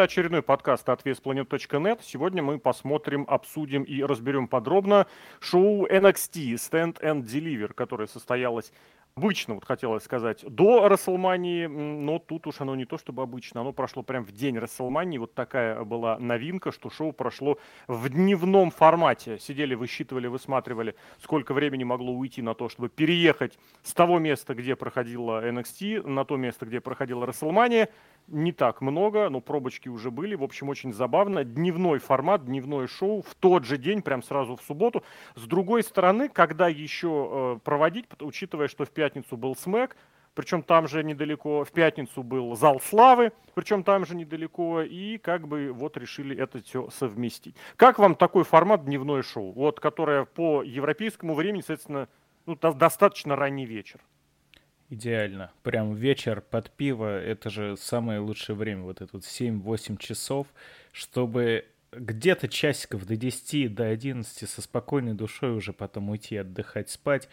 Это очередной подкаст от VSPlanet.net. Сегодня мы посмотрим, обсудим и разберем подробно шоу NXT Stand and Deliver, которое состоялось обычно, вот хотелось сказать, до WrestleMania, но тут уж оно не то чтобы обычно, оно прошло прям в день WrestleMania. Вот такая была новинка, что шоу прошло в дневном формате. Сидели, высчитывали, высматривали, сколько времени могло уйти на то, чтобы переехать с того места, где проходила NXT, на то место, где проходила WrestleMania. Не так много, но пробочки уже были. В общем, очень забавно. Дневной формат, дневное шоу в тот же день, прям сразу в субботу. С другой стороны, когда еще проводить, учитывая, что в пятницу был СМЭК, причем там же недалеко, в пятницу был Зал Славы, причем там же недалеко, и как бы вот решили это все совместить. Как вам такой формат дневное шоу, вот, которое по европейскому времени, соответственно, ну, достаточно ранний вечер? Идеально. Прям вечер под пиво, это же самое лучшее время, вот это вот 7-8 часов, чтобы где-то часиков до 10, до 11 со спокойной душой уже потом уйти отдыхать, спать.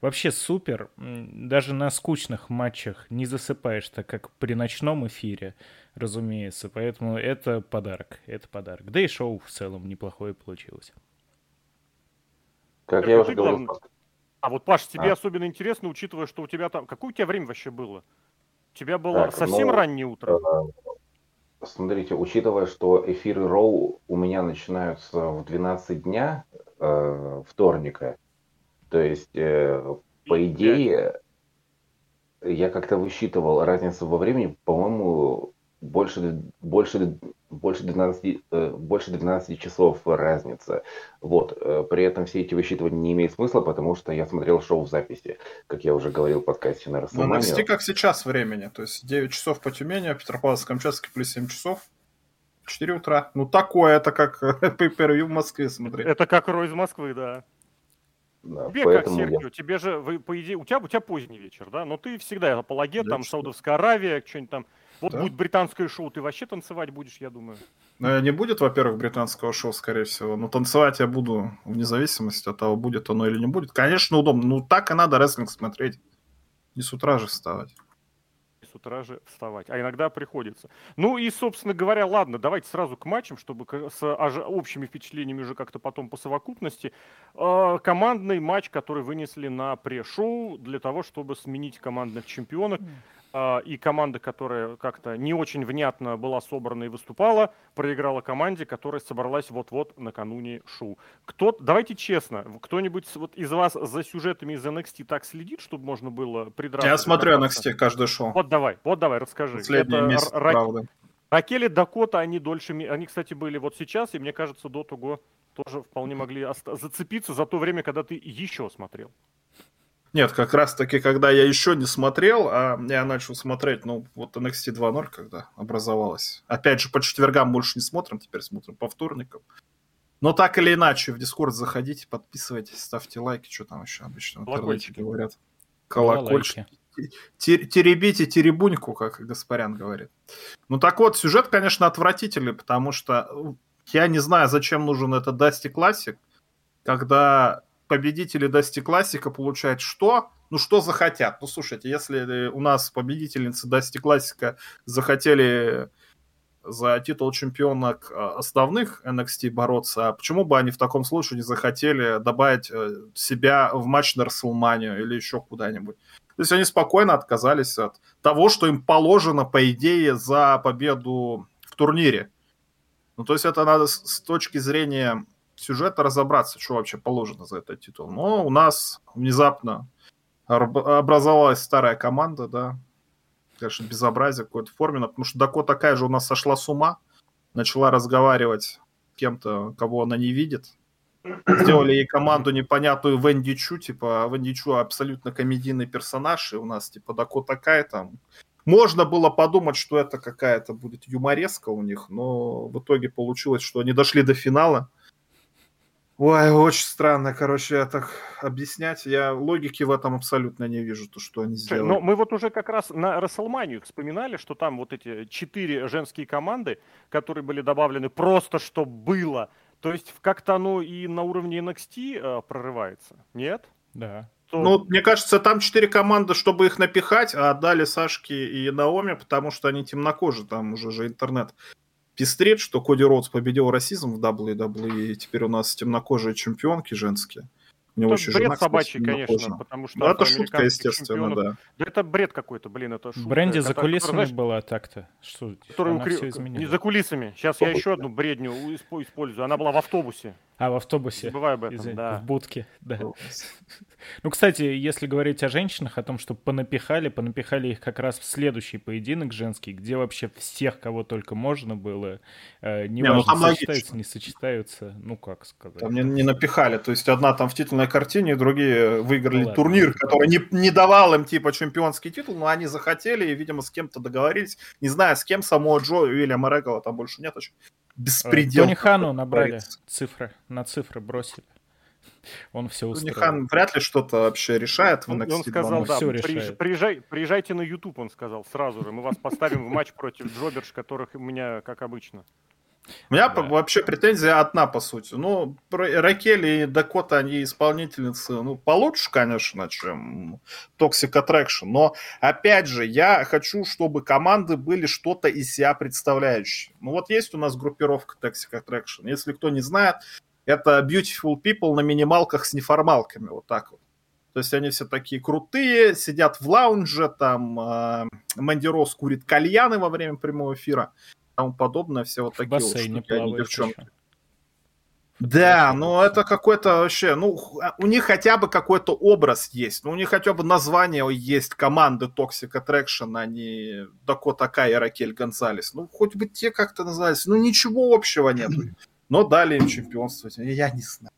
Вообще супер, даже на скучных матчах не засыпаешь, так как при ночном эфире, разумеется, поэтому это подарок, это подарок. Да и шоу в целом неплохое получилось. Как я уже говорил... А вот, Паш, тебе особенно интересно, учитывая, что у тебя там... Какое у тебя время вообще было? У тебя было так, совсем раннее утро? Смотрите, учитывая, что эфиры Роу у меня начинаются в 12 дня вторника, то есть, по идее, я как-то высчитывал разницу во времени, по-моему, больше 12 часов разница. Вот. При этом все эти высчитывания не имеют смысла, потому что я смотрел шоу в записи, как я уже говорил в подкасте на WrestleMania. Ну, почти как сейчас времени. То есть 9 часов по Тюмени, Петропавловск-Камчатский плюс 7 часов. 4 утра. Ну, такое, это как pay-per-view в Москве смотреть. Это как Рой из Москвы, да. Да, тебе как, Сергей, тебе же, по идее, у тебя поздний вечер, да? Но ты всегда апологет, там, Саудовская Аравия, что-нибудь там. Вот будет британское шоу, ты вообще танцевать будешь, я думаю. Ну, не будет, во-первых, британского шоу, скорее всего. Но танцевать я буду вне зависимости от того, будет оно или не будет. Конечно, удобно. Ну, так и надо рестлинг смотреть. Не с утра же вставать. А иногда приходится. Ну и, собственно говоря, ладно, давайте сразу к матчам, чтобы с общими впечатлениями уже как-то потом по совокупности. Командный матч, который вынесли на пре-шоу для того, чтобы сменить командных чемпионок. И команда, которая как-то не очень внятно была собрана и выступала, проиграла команде, которая собралась вот-вот накануне шоу. Давайте честно, кто-нибудь вот из вас за сюжетами из NXT так следит, чтобы можно было придраться? Я смотрю NXT каждое шоу. Вот давай, расскажи. Последний месяц, правда. Ракель и Дакота, они дольше... Они, кстати, были вот сейчас, и мне кажется, до того тоже вполне могли зацепиться за то время, когда ты еще смотрел. Нет, как раз-таки, когда я еще не смотрел, а я начал смотреть, вот NXT 2.0, когда образовалась. Опять же, по четвергам больше не смотрим, теперь смотрим по вторникам. Но так или иначе, в Discord заходите, подписывайтесь, ставьте лайки, что там еще обычно в интернете говорят. Колокольчики. Теребите теребуньку, как Гаспарян говорит. Ну так вот, сюжет, конечно, отвратительный, потому что я не знаю, зачем нужен этот Dusty Classic, когда... Победители Dusty Classic получают что? Ну, что захотят. Ну, слушайте, если у нас победительницы Dusty Classic захотели за титул чемпионок основных NXT бороться, а почему бы они в таком случае не захотели добавить себя в матч на WrestleMania или еще куда-нибудь? То есть они спокойно отказались от того, что им положено, по идее, за победу в турнире. Ну, то есть это надо с точки зрения... сюжета разобраться, что вообще положено за этот титул. Но у нас внезапно образовалась старая команда, да. Конечно, безобразие какое-то форменное, потому что Дакота Кай же у нас сошла с ума, начала разговаривать с кем-то, кого она не видит. Сделали ей команду непонятную Венди Чу, типа Венди Чу абсолютно комедийный персонаж, и у нас типа Дакота Кай там... Можно было подумать, что это какая-то будет юмореска у них, но в итоге получилось, что они дошли до финала. Ой, очень странно, короче, так объяснять. Я логики в этом абсолютно не вижу, то, что они сделали. Но мы вот уже как раз на WrestleMania вспоминали, что там вот эти 4 женские команды, которые были добавлены просто, что было. То есть как-то оно и на уровне NXT прорывается, нет? Да. Ну, мне кажется, там 4 команды, чтобы их напихать, а отдали Сашке и Наоми, потому что они темнокожие, там уже же интернет. пестрит, что Коди Роудс победил расизм в WWE, и теперь у нас темнокожие чемпионки женские. У него это бред собачий, конечно, потому что... Да, это шутка, естественно, чемпионов... да. Это бред какой-то, блин, это шутка. Бренди за кулисами знаешь, была так-то, что она все изменила. Не за кулисами. Сейчас я еще одну бредню использую. Она была в автобусе. А, в автобусе. Не забывай об этом, да. В будке, да. Ну, кстати, если говорить о женщинах, о том, что понапихали их как раз в следующий поединок женский, где вообще всех, кого только можно было, неважно, сочетаются, не сочетаются, ну, как сказать. Там не напихали, то есть одна там в титульной картине, другие выиграли турнир, который не давал им, типа, чемпионский титул, но они захотели и, видимо, с кем-то договорились, не знаю, с кем, самого Джо, Уильяма Регала там больше нет, очень беспредел. Тони Хану набрали цифры, на цифры бросили. Он все устроил. Хан вряд ли что-то вообще решает. Он сказал, да, приезжайте на YouTube, он сказал сразу же. Мы вас поставим в матч против Джоберш, которых у меня, как обычно. У меня вообще претензия одна, по сути. Ну, Ракель и Дакота, они исполнительницы, ну, получше, конечно, чем Toxic Attraction. Но, опять же, я хочу, чтобы команды были что-то из себя представляющие. Ну, вот есть у нас группировка Toxic Attraction. Если кто не знает... Это beautiful people на минималках с неформалками, вот так вот. То есть они все такие крутые, сидят в лаунже, там Мандирос курит кальяны во время прямого эфира, тому подобное, все вот в такие вот штуки, они девчонки. Еще. Да, но это какой-то вообще, ну, у них хотя бы какой-то образ есть, ну, у них хотя бы название есть команды Toxic Attraction, а не Дакота Кай и Ракель Гонсалес. Ну, хоть бы те как-то назывались, ну, ничего общего нету. Но дали им чемпионство. Я не знаю.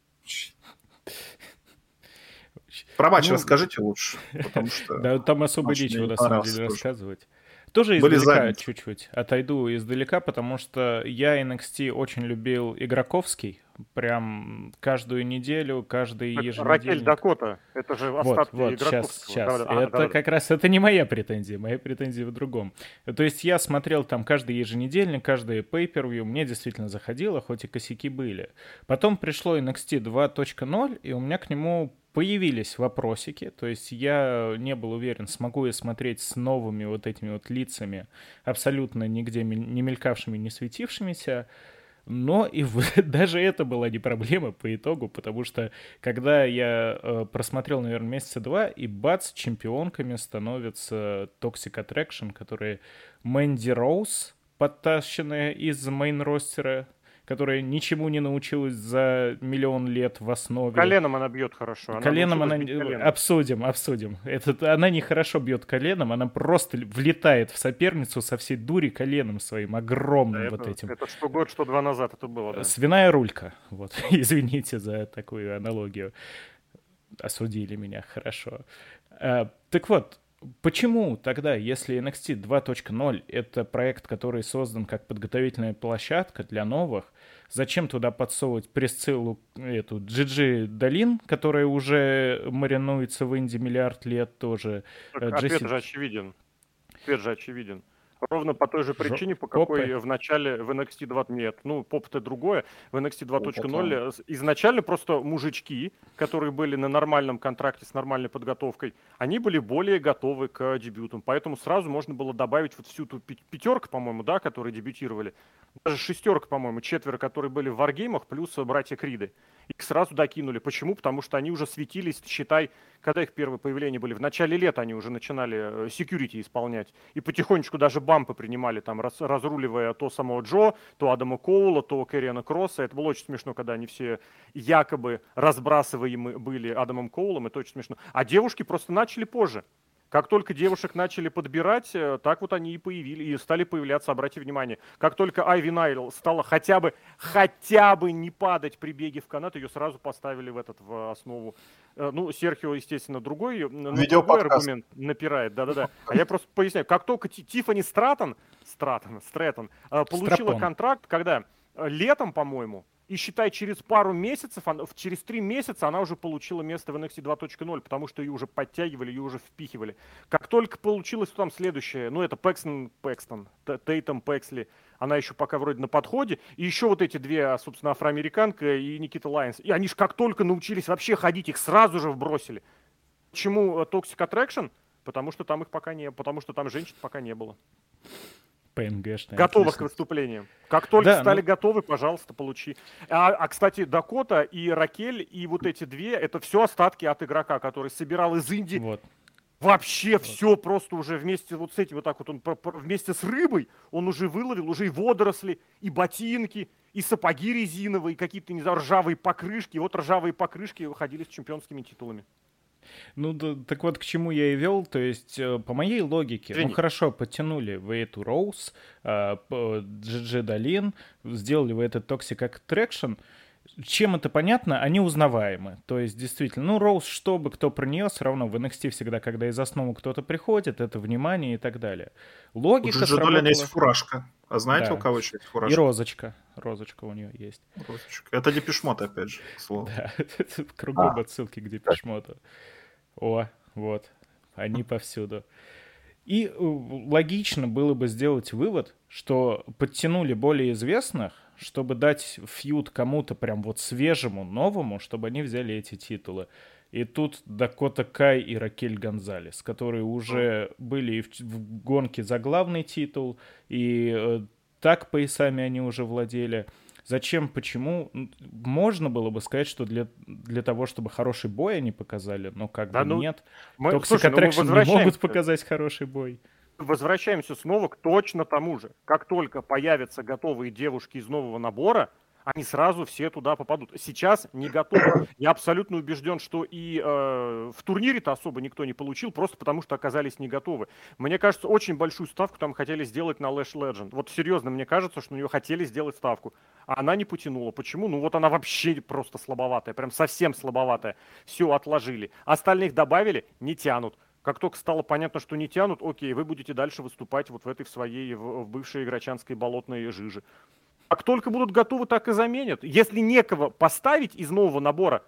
Про матч расскажите лучше. Потому что да, там особо нечего, на самом деле, рассказывать. Тоже издалека чуть-чуть. Отойду издалека, потому что я NXT очень любил игроковский. Прям каждую неделю, каждый еженедельник. Ракель Дакота. Это же остатки игроковского. Сейчас. Это как раз это не моя претензия. Моя претензия в другом. То есть я смотрел там каждый еженедельник, каждый pay-per-view. Мне действительно заходило, хоть и косяки были. Потом пришло NXT 2.0, и у меня к нему... Появились вопросики, то есть я не был уверен, смогу я смотреть с новыми вот этими вот лицами, абсолютно нигде не мелькавшими, не светившимися, но и даже это была не проблема по итогу, потому что когда я просмотрел, наверное, месяца два, и бац, чемпионками становится Toxic Attraction, которые Мэнди Роуз, подтащенная из мейн-ростера, которая ничему не научилась за миллион лет в основе. Коленом она бьет хорошо. Она коленом она... Коленом. Обсудим. Она не хорошо бьет коленом, она просто влетает в соперницу со всей дури коленом своим, огромным, да, вот это, этим. Это что год, что два назад это было, да. Свиная рулька, вот, извините за такую аналогию. Осудили меня, хорошо. Так вот. Почему тогда, если NXT 2.0 — это проект, который создан как подготовительная площадка для новых, зачем туда подсовывать Присциллу, эту Джиджи Долин, которая уже маринуется в Индии миллиард лет тоже? Так, ответ же очевиден. Ровно по той же причине, по какой попы. В начале в NXT 2.0 нет. Ну, поп-то другое. В NXT 2.0 изначально просто мужички, которые были на нормальном контракте с нормальной подготовкой, они были более готовы к дебютам. Поэтому сразу можно было добавить вот всю ту пятерку, по-моему, да, которые дебютировали. Даже шестерка, по-моему, четверо, которые были в варгеймах, плюс братья Криды. Их сразу докинули. Почему? Потому что они уже светились, считай, когда их первые появления были. В начале лета они уже начинали security исполнять. И потихонечку даже бампы принимали, там, разруливая то самого Джо, то Адама Коула, то Кэриана Кросса. Это было очень смешно, когда они все якобы разбрасываемы были Адамом Коулом. Это очень смешно. А девушки просто начали позже. Как только девушек начали подбирать, так вот они и появились, и стали появляться, обратите внимание. Как только Айви Найл стала хотя бы не падать при беге в канат, ее сразу поставили в основу. Ну, Серхио, естественно, другой аргумент напирает. Да-да-да. А я просто поясняю. Как только Тиффани Стрэттон получила контракт, когда летом, по-моему, и, считай, через пару месяцев, через 3 месяца она уже получила место в NXT 2.0, потому что ее уже подтягивали, ее уже впихивали. Как только получилось, то там следующее, ну это Тейтом Пэксли, она еще пока вроде на подходе. И еще вот эти две, собственно, афроамериканка и Никита Лайонс. И они же как только научились вообще ходить, их сразу же вбросили. Почему Toxic Attraction? Потому что там их пока не было. PNG-шная. Готовы к выступлениям. Как только стали готовы, пожалуйста, получи. Кстати, Дакота и Ракель, и вот эти две, это все остатки от игрока, который собирал из Индии. Вот. Вообще все просто уже вместе вот с этим, вот так вот он вместе с рыбой, он уже выловил, уже и водоросли, и ботинки, и сапоги резиновые, какие-то, не знаю, ржавые покрышки. И вот ржавые покрышки выходили с чемпионскими титулами. Ну, да, так вот, к чему я и вел, то есть, по моей логике, ну, хорошо, подтянули вы эту Роуз, Джиджи Долин, сделали вы этот Toxic Attraction, чем это понятно, они узнаваемы, то есть, действительно, ну, Роуз, что бы, кто про нее, все равно в NXT всегда, когда из основы кто-то приходит, это внимание и так далее. Логика у Джиджи сработала... Долин есть фуражка, а знаете, да. У кого еще есть фуражка? И розочка. Розочка у нее есть. Розочка. Это Депеш Мод, опять же, слово. Да, это кругом отсылки к Депеш Моду. О, вот, они повсюду. И логично было бы сделать вывод, что подтянули более известных, чтобы дать фьюд кому-то прям вот свежему, новому, чтобы они взяли эти титулы. И тут Дакота Кай и Ракель Гонзалес, которые уже были в гонке за главный титул, и так поясами они уже владели. Зачем, почему? Можно было бы сказать, что для того, чтобы хороший бой они показали, но как да, бы ну, нет. Toxic Attraction не могут показать хороший бой. Возвращаемся снова к точно тому же. Как только появятся готовые девушки из нового набора, они сразу все туда попадут. Сейчас не готовы. Я абсолютно убежден, что и в турнире-то особо никто не получил, просто потому что оказались не готовы. Мне кажется, очень большую ставку там хотели сделать на Lash Legend. Вот серьезно, мне кажется, что на нее хотели сделать ставку. А она не потянула. Почему? Ну вот она вообще просто слабоватая, прям совсем слабоватая. Все отложили. Остальных добавили, не тянут. Как только стало понятно, что не тянут, окей, вы будете дальше выступать вот в этой в своей в бывшей игрочанской болотной жиже. Как только будут готовы, так и заменят. Если некого поставить из нового набора,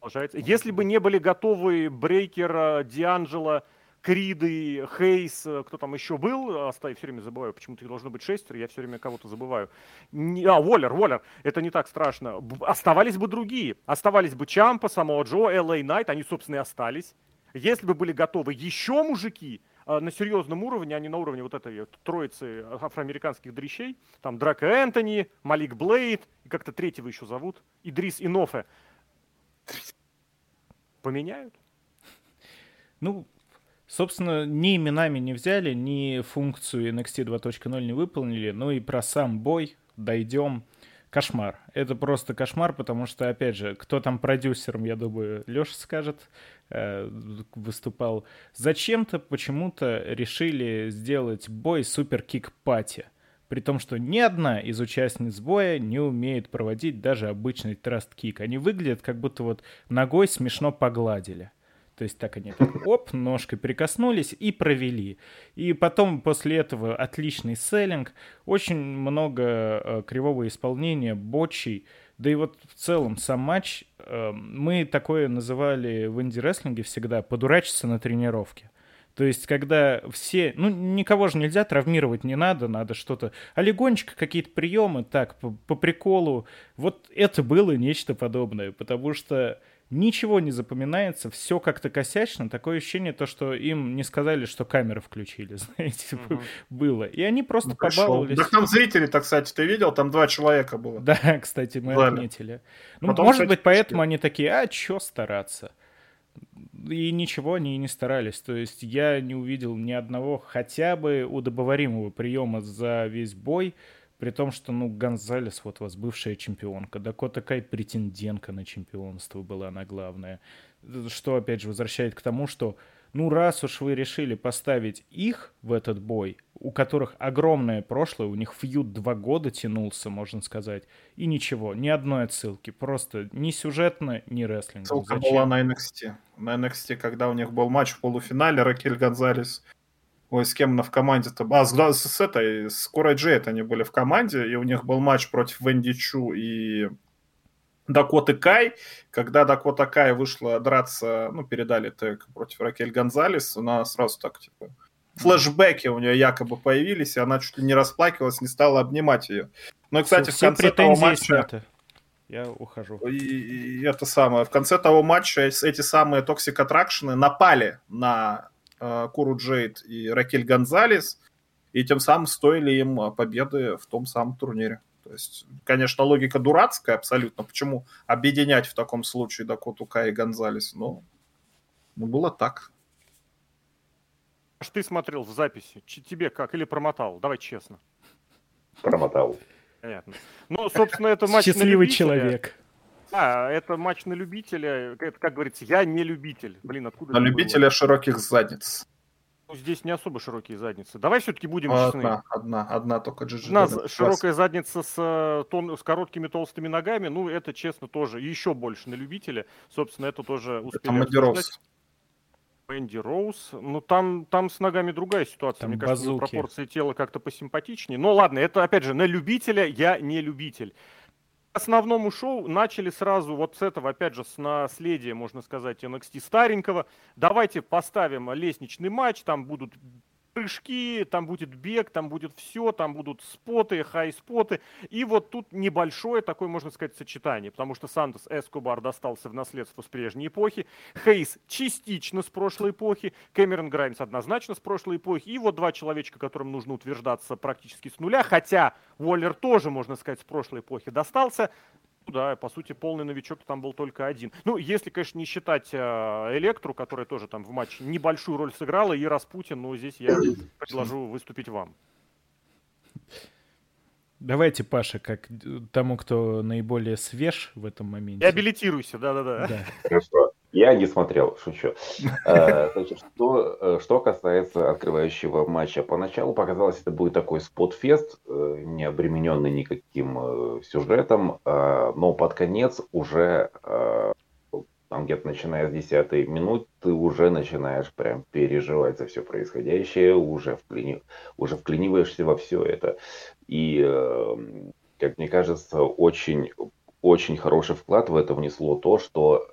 продолжается. Если бы не были готовы Брейкер, Дианджело, Криды, Хейс, кто там еще был, я все время забываю, почему-то должно быть шестеро, я все время кого-то забываю. Уоллер, это не так страшно. Оставались бы другие. Оставались бы Чампа, Самоа Джо, Л.А. Найт, они, собственно, и остались. Если бы были готовы еще мужики, на серьезном уровне, а не на уровне вот этой троицы афроамериканских дрищей. Там Драко Энтони, Малик Блейд, и как-то третьего еще зовут, Идрис Инофе. Поменяют? Ну, собственно, ни именами не взяли, ни функцию NXT 2.0 не выполнили, ну и про сам бой дойдем. Кошмар. Это просто кошмар, потому что, опять же, кто там продюсером, я думаю, Леша скажет, выступал. Зачем-то почему-то решили сделать бой супер-кик-пати, при том, что ни одна из участниц боя не умеет проводить даже обычный траст-кик. Они выглядят, как будто вот ногой смешно погладили. То есть так они так, оп, ножкой прикоснулись и провели. И потом после этого отличный селлинг, очень много кривого исполнения, бочей. Да и вот в целом сам матч, мы такое называли в инди-рестлинге всегда «подурачиться на тренировке». То есть, когда все... Ну, никого же нельзя, травмировать не надо, надо что-то... А легонечко какие-то приемы, так, по приколу. Вот это было нечто подобное, потому что... Ничего не запоминается, все как-то косячно. Такое ощущение, то, что им не сказали, что камеры включили, знаете, было. И они просто побаловались. Да там зрители, так, кстати, ты видел, там 2 человека было. Да, кстати, мы отметили. Ну, потом, может быть, поэтому они такие, чё стараться? И ничего они и не старались. То есть я не увидел ни одного хотя бы удобоваримого приема за весь бой. При том, что, ну, Гонзалес, вот у вас бывшая чемпионка, Дакота Кай претендентка на чемпионство была она главная. Что, опять же, возвращает к тому, что, ну, раз уж вы решили поставить их в этот бой, у которых огромное прошлое, у них фьюд 2 года тянулся, можно сказать, и ничего, ни одной отсылки, просто ни сюжетно, ни рестлинг. Ссылка была на NXT. На NXT, когда у них был матч в полуфинале, Ракель Гонзалес... Ой, с кем она в команде-то? С этой, с Корой Джейд они были в команде, и у них был матч против Венди Чу и Дакоты Кай. Когда Дакота Кай вышла драться, ну, передали тег против Ракель Гонзалес, она сразу так, типа, флешбеки у нее якобы появились, и она чуть ли не расплакалась, не стала обнимать ее. Ну, и, кстати, все в конце того матча... Я ухожу. И это самое. В конце того матча эти самые Toxic Attraction напали на Кору Джейд и Ракель Гонзалес, и тем самым стоили им победы в том самом турнире. То есть, конечно, логика дурацкая абсолютно. Почему объединять в таком случае Дакоту Кай и Гонзалес? Но ну, было так. Ты смотрел в записи? Тебе как? Или промотал? Давай честно. Промотал. Понятно. Ну, собственно, это матч на любителя. Счастливый человек. А, это матч на любителя. Это, как говорится, я не любитель. Блин, откуда? На любителя было? Широких задниц. Ну, здесь не особо широкие задницы. Давай все-таки будем честны. Одна только Джи-Джи. У нас широкая задница с короткими толстыми ногами. Ну, это, честно, тоже еще больше на любителя. Собственно, это тоже успели. Это Мэнди Роуз. Мэнди Роуз. Ну, там с ногами другая ситуация. Там мне базуки. Кажется, пропорции тела как-то посимпатичнее. Но ладно, это, опять же, на любителя я не любитель. Основному шоу начали сразу вот с этого, опять же, с наследия, можно сказать, NXT старенького. Давайте поставим лестничный матч, там будут прыжки, там будет бег, там будет все, там будут споты, хай-споты. И вот тут небольшое такое, можно сказать, сочетание, потому что Сантос Эскобар достался в наследство с прежней эпохи, Хейс частично с прошлой эпохи, Кэмерон Граймс однозначно с прошлой эпохи, и вот два человечка, которым нужно утверждаться практически с нуля, хотя Уоллер тоже, можно сказать, с прошлой эпохи достался. Ну да, по сути, полный новичок там был только один. Ну, если, конечно, не считать Электру, которая тоже там в матче небольшую роль сыграла, и Распутин, но здесь я предложу выступить вам. Давайте, Паша, как тому, кто наиболее свеж в этом моменте. Реабилитируйся, да. Хорошо. Я не смотрел, шучу. Значит, что касается открывающего матча. Поначалу показалось, это будет такой спотфест, не обремененный никаким сюжетом, но под конец уже, там где-то начиная с 10-й минуты, ты уже начинаешь прям переживать за все происходящее, уже вклиниваешься во все это. И, как мне кажется, очень хороший вклад в это внесло то, что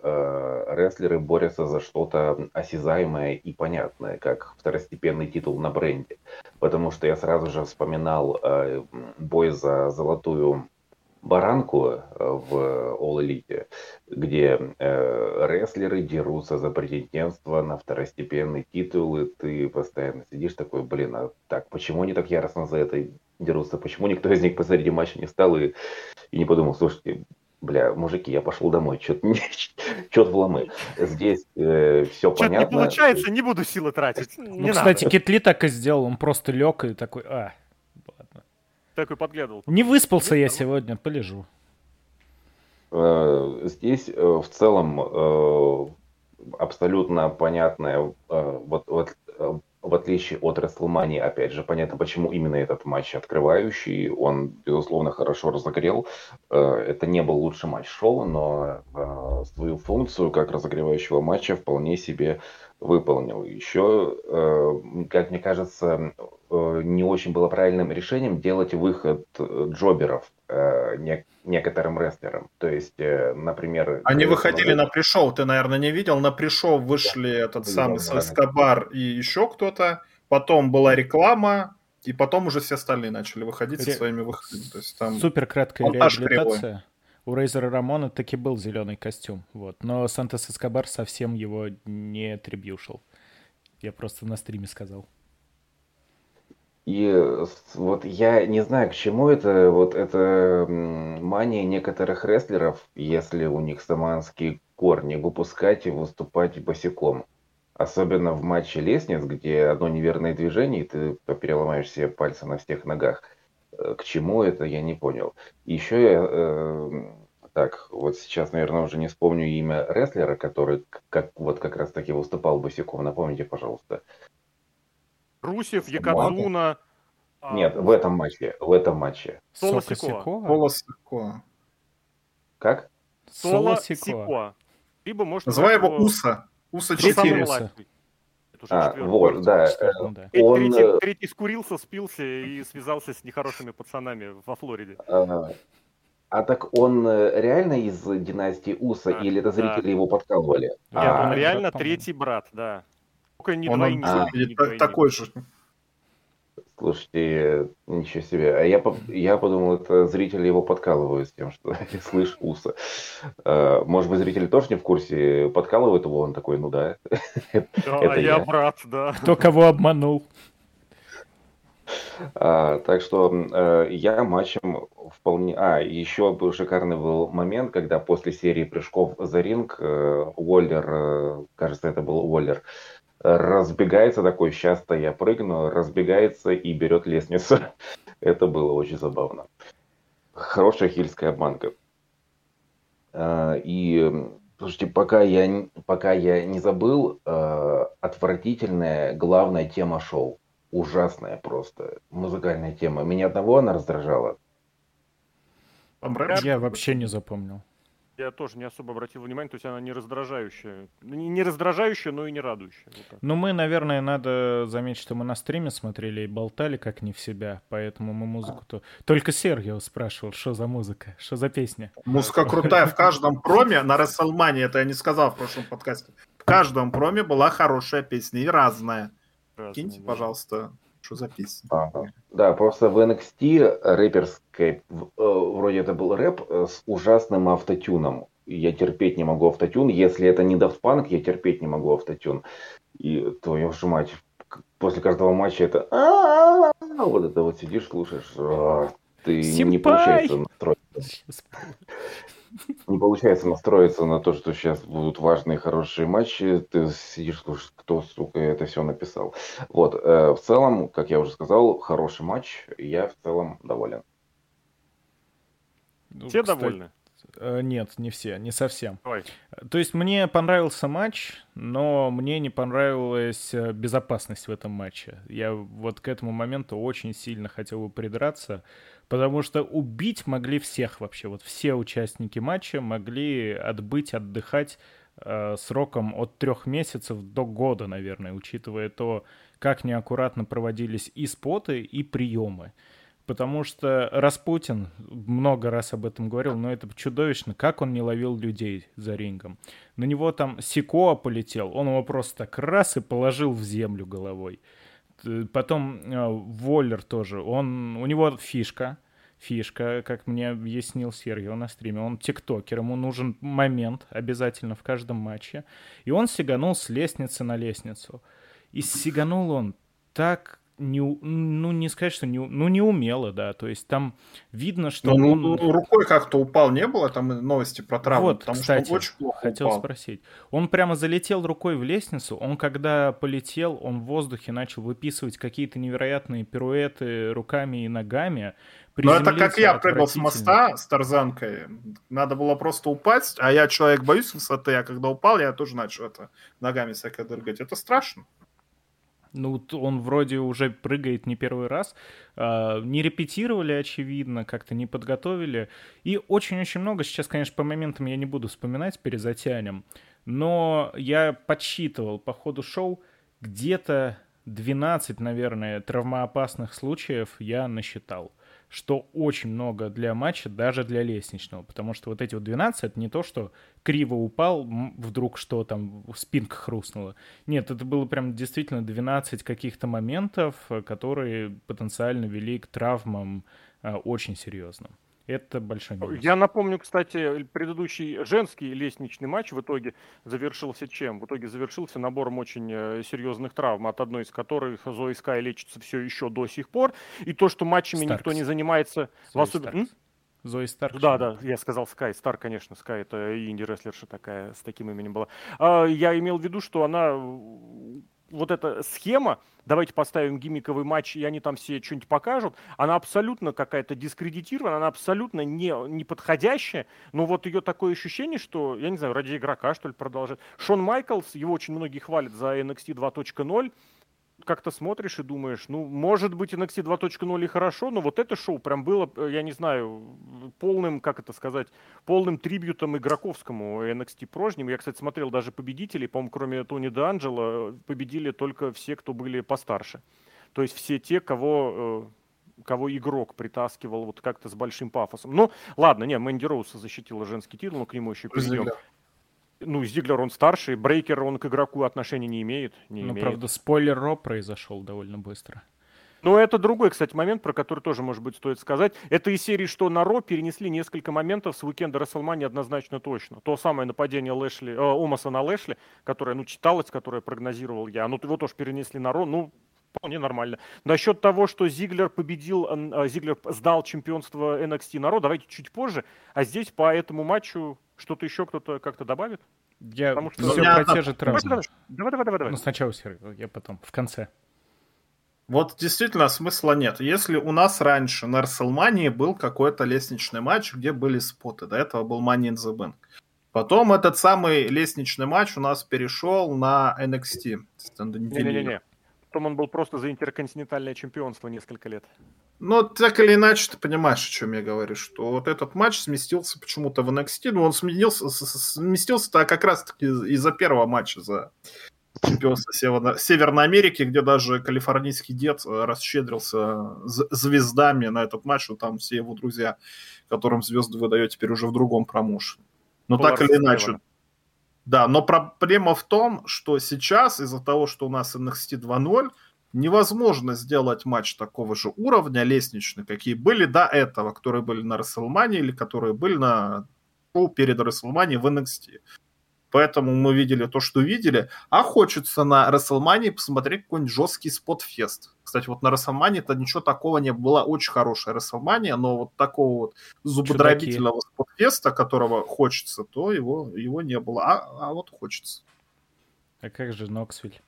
рестлеры борются за что-то осязаемое и понятное, как второстепенный титул на бренде. Потому что я сразу же вспоминал бой за золотую баранку в All Elite, где рестлеры дерутся за претендентство на второстепенный титул, и ты постоянно сидишь такой, блин, а так почему они так яростно за это дерутся, почему никто из них посреди матча не встал и не подумал, слушайте, бля, мужики, я пошел домой, чё-то в ломы. Здесь все понятно. Чё-то не получается, не буду силы тратить. Ну, кстати, Кит Ли так и сделал, он просто лег и такой, ладно. Такой подглядывал. Не выспался я сегодня, полежу. Здесь в целом абсолютно понятное, вот в отличие от WrestleMania, опять же, понятно, почему именно этот матч открывающий, он, безусловно, хорошо разогрел. Это не был лучший матч шоу, но свою функцию как разогревающего матча вполне себе выполнил. Еще, как мне кажется, не очень было правильным решением делать выход джоберов некоторым рестлерам. То есть, например... Они выходили на пришоу, ты, наверное, не видел. На пришоу вышли самый Эскобар и еще кто-то. Потом была реклама, и потом уже все остальные начали выходить со своими выходами. То есть, там супер краткая реабилитация. Кривой. У Рейзера Рамона таки был зеленый костюм. Вот. Но Сантос Эскобар совсем его не трибьюшил. Я просто на стриме сказал. И вот я не знаю, к чему это. Вот это мания некоторых рестлеров, если у них самоанские корни, выпускать и выступать босиком. Особенно в матче лестниц, где одно неверное движение, и ты переломаешь себе пальцы на всех ногах. К чему это, я не понял. Еще я... Так, вот сейчас, наверное, уже не вспомню имя рестлера, который как раз таки выступал босиком. Напомните, пожалуйста. Русев, Якадзуна. Нет, в этом матче. Соло Сикоа. Как? Соло Сикоа. Либо можно... Называй его Уса. Уса 4. Вот, да. Он... Третий скурился, спился и связался с нехорошими пацанами во Флориде. А так он реально из династии Уса, или это зрители его подкалывали? Нет, он реально третий брат, да. Только не двойник. Такой же. Слушайте, ничего себе. А я подумал, это зрители его подкалывают с тем, что слышь, Уса. Может быть, зрители тоже не в курсе, подкалывают его, он такой, ну да. Да, я брат, да. Кто кого обманул. Так что я матчем вполне... еще был шикарный был момент, когда после серии прыжков за ринг Уоллер, кажется, это был Уоллер, разбегается такой, сейчас-то я прыгну, разбегается и берет лестницу. Это было очень забавно. Хорошая хильская обманка. И... Слушайте, пока я не забыл, отвратительная главная тема шоу. Ужасная просто. Музыкальная тема. Меня одного она раздражала. Я вообще не запомнил. Я тоже не особо обратил внимание, то есть она не раздражающая. Не раздражающая, но и не радующая. Вот мы, наверное, надо заметить, что мы на стриме смотрели и болтали как не в себя, поэтому мы музыку-то... Только Сергео спрашивал, что за музыка, что за песня. Музыка крутая в каждом проме на WrestleMania, это я не сказал в прошлом подкасте. В каждом проме была хорошая песня и разная. Киньте, пожалуйста, что за песня. Да, просто в NXT рэперской, вроде это был рэп, с ужасным автотюном. Я терпеть не могу автотюн. Если это не Daft Punk, я терпеть не могу автотюн. И то, я уже мать, после каждого матча это... Вот это вот сидишь, слушаешь. Ты не получается настроиться. Не получается настроиться на то, что сейчас будут важные, хорошие матчи. Ты сидишь, слушаешь, кто, сука, это все написал. Вот, в целом, как я уже сказал, хороший матч. Я в целом доволен. Все довольны? Нет, не все, не совсем. Ой. То есть мне понравился матч, но мне не понравилась безопасность в этом матче. Я вот к этому моменту очень сильно хотел бы придраться, потому что убить могли всех вообще. Вот все участники матча могли отбыть, отдыхать сроком от 3 месяцев до года, наверное, учитывая то, как неаккуратно проводились и споты, и приемы. Потому что Распутин, много раз об этом говорил, но это чудовищно, как он не ловил людей за рингом. На него там Сикоа полетел, он его просто так раз и положил в землю головой. Потом Воллер тоже, у него фишка, как мне объяснил Сергей на стриме, он тиктокер, ему нужен момент обязательно в каждом матче. И он сиганул с лестницы на лестницу. И сиганул он так... не сказать, что неумело, да, то есть там видно, что он... Рукой как-то упал, не было там новости про травму? Вот, потому, кстати, что он очень плохо хотел упал. Спросить. Он прямо залетел рукой в лестницу, он когда полетел, он в воздухе начал выписывать какие-то невероятные пируэты руками и ногами. Ну это как я прыгал с моста с тарзанкой, надо было просто упасть, а я человек боюсь высоты, а когда упал, я тоже начал это ногами всякое дергать, это страшно. Ну, он вроде уже прыгает не первый раз. Не репетировали, очевидно, как-то не подготовили. И очень-очень много, сейчас, конечно, по моментам я не буду вспоминать, перезатянем. Но я подсчитывал по ходу шоу где-то 12, наверное, травмоопасных случаев я насчитал. Что очень много для матча, даже для лестничного. Потому что вот эти вот 12, это не то, что криво упал, вдруг что там, спинка хрустнула. Нет, это было прям действительно 12 каких-то моментов, которые потенциально вели к травмам очень серьезным. Это большой минус. Я напомню, кстати, предыдущий женский лестничный матч в итоге завершился чем? В итоге завершился набором очень серьезных травм, от одной из которых Зои Скай лечится все еще до сих пор. И то, что матчами Старкс. Никто не занимается... Зои Старк. Да, я сказал Скай. Старк, конечно, Скай — это инди-рестлерша такая, с таким именем была. Я имел в виду, что она... Вот эта схема, давайте поставим гиммиковый матч, и они там все что-нибудь покажут, она абсолютно какая-то дискредитирована, она абсолютно не подходящая, но вот ее такое ощущение, что, я не знаю, ради игрока, что ли, продолжать. Шон Майклс, его очень многие хвалят за NXT 2.0, как-то смотришь и думаешь, ну, может быть, NXT 2.0 и хорошо, но вот это шоу прям было, я не знаю, полным трибьютом игроковскому NXT прежнему. Я, кстати, смотрел даже победителей, по-моему, кроме Тони Д'Анджело, победили только все, кто были постарше. То есть все те, кого игрок притаскивал вот как-то с большим пафосом. Ну, ладно, Мэнди Роуз защитила женский титул, но к нему еще придем. Зиглер, он старший, Брейкер, он к игроку отношения не имеет. Правда, спойлер Ро произошел довольно быстро. Это другой, кстати, момент, про который тоже, может быть, стоит сказать. Это из серии, что на Ро перенесли несколько моментов с уикенда WrestleMania однозначно точно. То самое нападение Омаса на Лэшли, которое, читалось, которое прогнозировал я, его тоже перенесли на Ро, вполне нормально. Насчет того, что Зиглер победил, Зиглер сдал чемпионство NXT на Raw, давайте чуть позже. А здесь по этому матчу что-то еще кто-то как-то добавит? Я потому что все про те же травмы. Давай. Ну, сначала Серега, я потом, в конце. Вот действительно смысла нет. Если у нас раньше на WrestleMania был какой-то лестничный матч, где были споты, до этого был Money in the Bank. Потом этот самый лестничный матч у нас перешел на NXT. Не-не-не. Потом он был просто за интерконтинентальное чемпионство несколько лет. Ну, так или иначе, ты понимаешь, о чем я говорю, что вот этот матч сместился почему-то в NXT, но он сместился-то как раз-таки из-за первого матча за чемпионство Северной Америки, где даже калифорнийский дед расщедрился звездами на этот матч, что там все его друзья, которым звезды выдает, теперь уже в другом промоушене. Но так или иначе... Да, но проблема в том, что сейчас из-за того, что у нас NXT 2.0, невозможно сделать матч такого же уровня, лестничный, какие были до этого, которые были на WrestleMania или которые были на шоу перед WrestleMania в NXT. Поэтому мы видели то, что видели. А хочется на WrestleMania посмотреть какой-нибудь жесткий спотфест. Кстати, вот на WrestleMania-то ничего такого не было. Очень хорошая WrestleMania, но вот такого вот зубодробительного спотфеста, которого хочется, то его не было. А вот хочется. А как же Ноксвиль?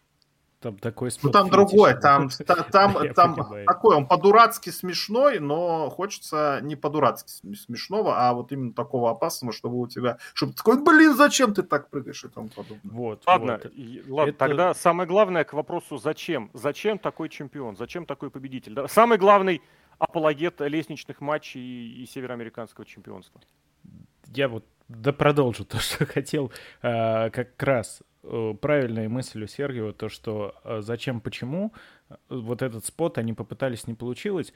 Там такой спот. Ну там другой, там такой, он по-дурацки смешной, но хочется не по-дурацки смешного, а вот именно такого опасного, чтобы у тебя, чтобы такой, блин, зачем ты так прыгаешь и тому подобное. Вот, ладно, тогда самое главное к вопросу, зачем? Зачем такой чемпион? Зачем такой победитель? Да? Самый главный апологет лестничных матчей и североамериканского чемпионства. Я вот продолжу то, что хотел как раз. Правильная мысль у Сергеева, то, что зачем, почему, вот этот спот они попытались, не получилось.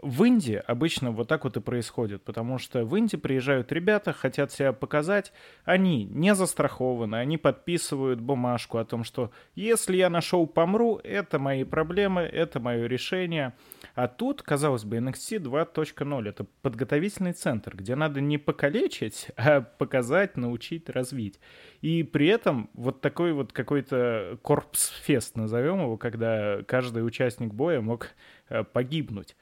В Индии обычно вот так вот и происходит, потому что в Индии приезжают ребята, хотят себя показать, они не застрахованы, они подписывают бумажку о том, что если я на шоу помру, это мои проблемы, это мое решение. А тут, казалось бы, NXT 2.0, это подготовительный центр, где надо не покалечить, а показать, научить, развить. И при этом вот такой вот какой-то корпс-фест, назовем его, когда каждый участник боя мог погибнуть.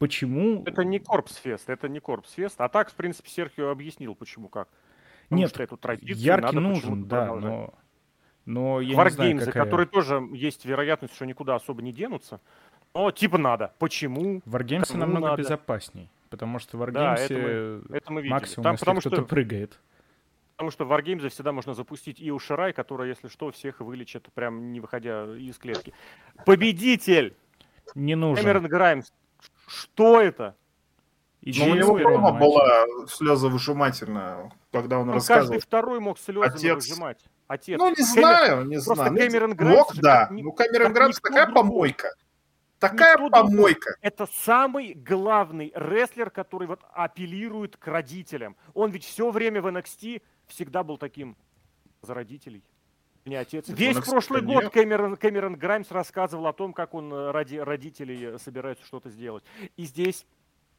Почему? Это не корпс-фест. А так, в принципе, Серхио объяснил, почему как. Потому нет, что эту традицию яркий надо нужен, да, но я не знаю, какая... которые тоже есть вероятность, что никуда особо не денутся. Но типа надо. Почему? Варгеймсы намного надо. Безопасней, потому что варгеймсы да, это мы максимум, там, если потому кто-то что... прыгает. Потому что в Wargames всегда можно запустить Ио Ширай, которая, если что, всех вылечит, прям не выходя из клетки. Победитель! Не нужен. Кэмерон Граймс. Что это? Ну, у него промо была слезовыжимательная, когда он рассказывал. Каждый второй мог слезовыжимать. Отец. Ну, не знаю. Просто Кэмерон Граймс... Мог, да. Ну, Кэмерон Граймс такая другой. Помойка. Такая никто помойка. Другой. Это самый главный рестлер, который вот апеллирует к родителям. Он ведь все время в NXT всегда был таким за родителей. Не отец. Весь прошлый год Кэмерон Граймс рассказывал о том, как он ради родителей собирается что-то сделать. И здесь...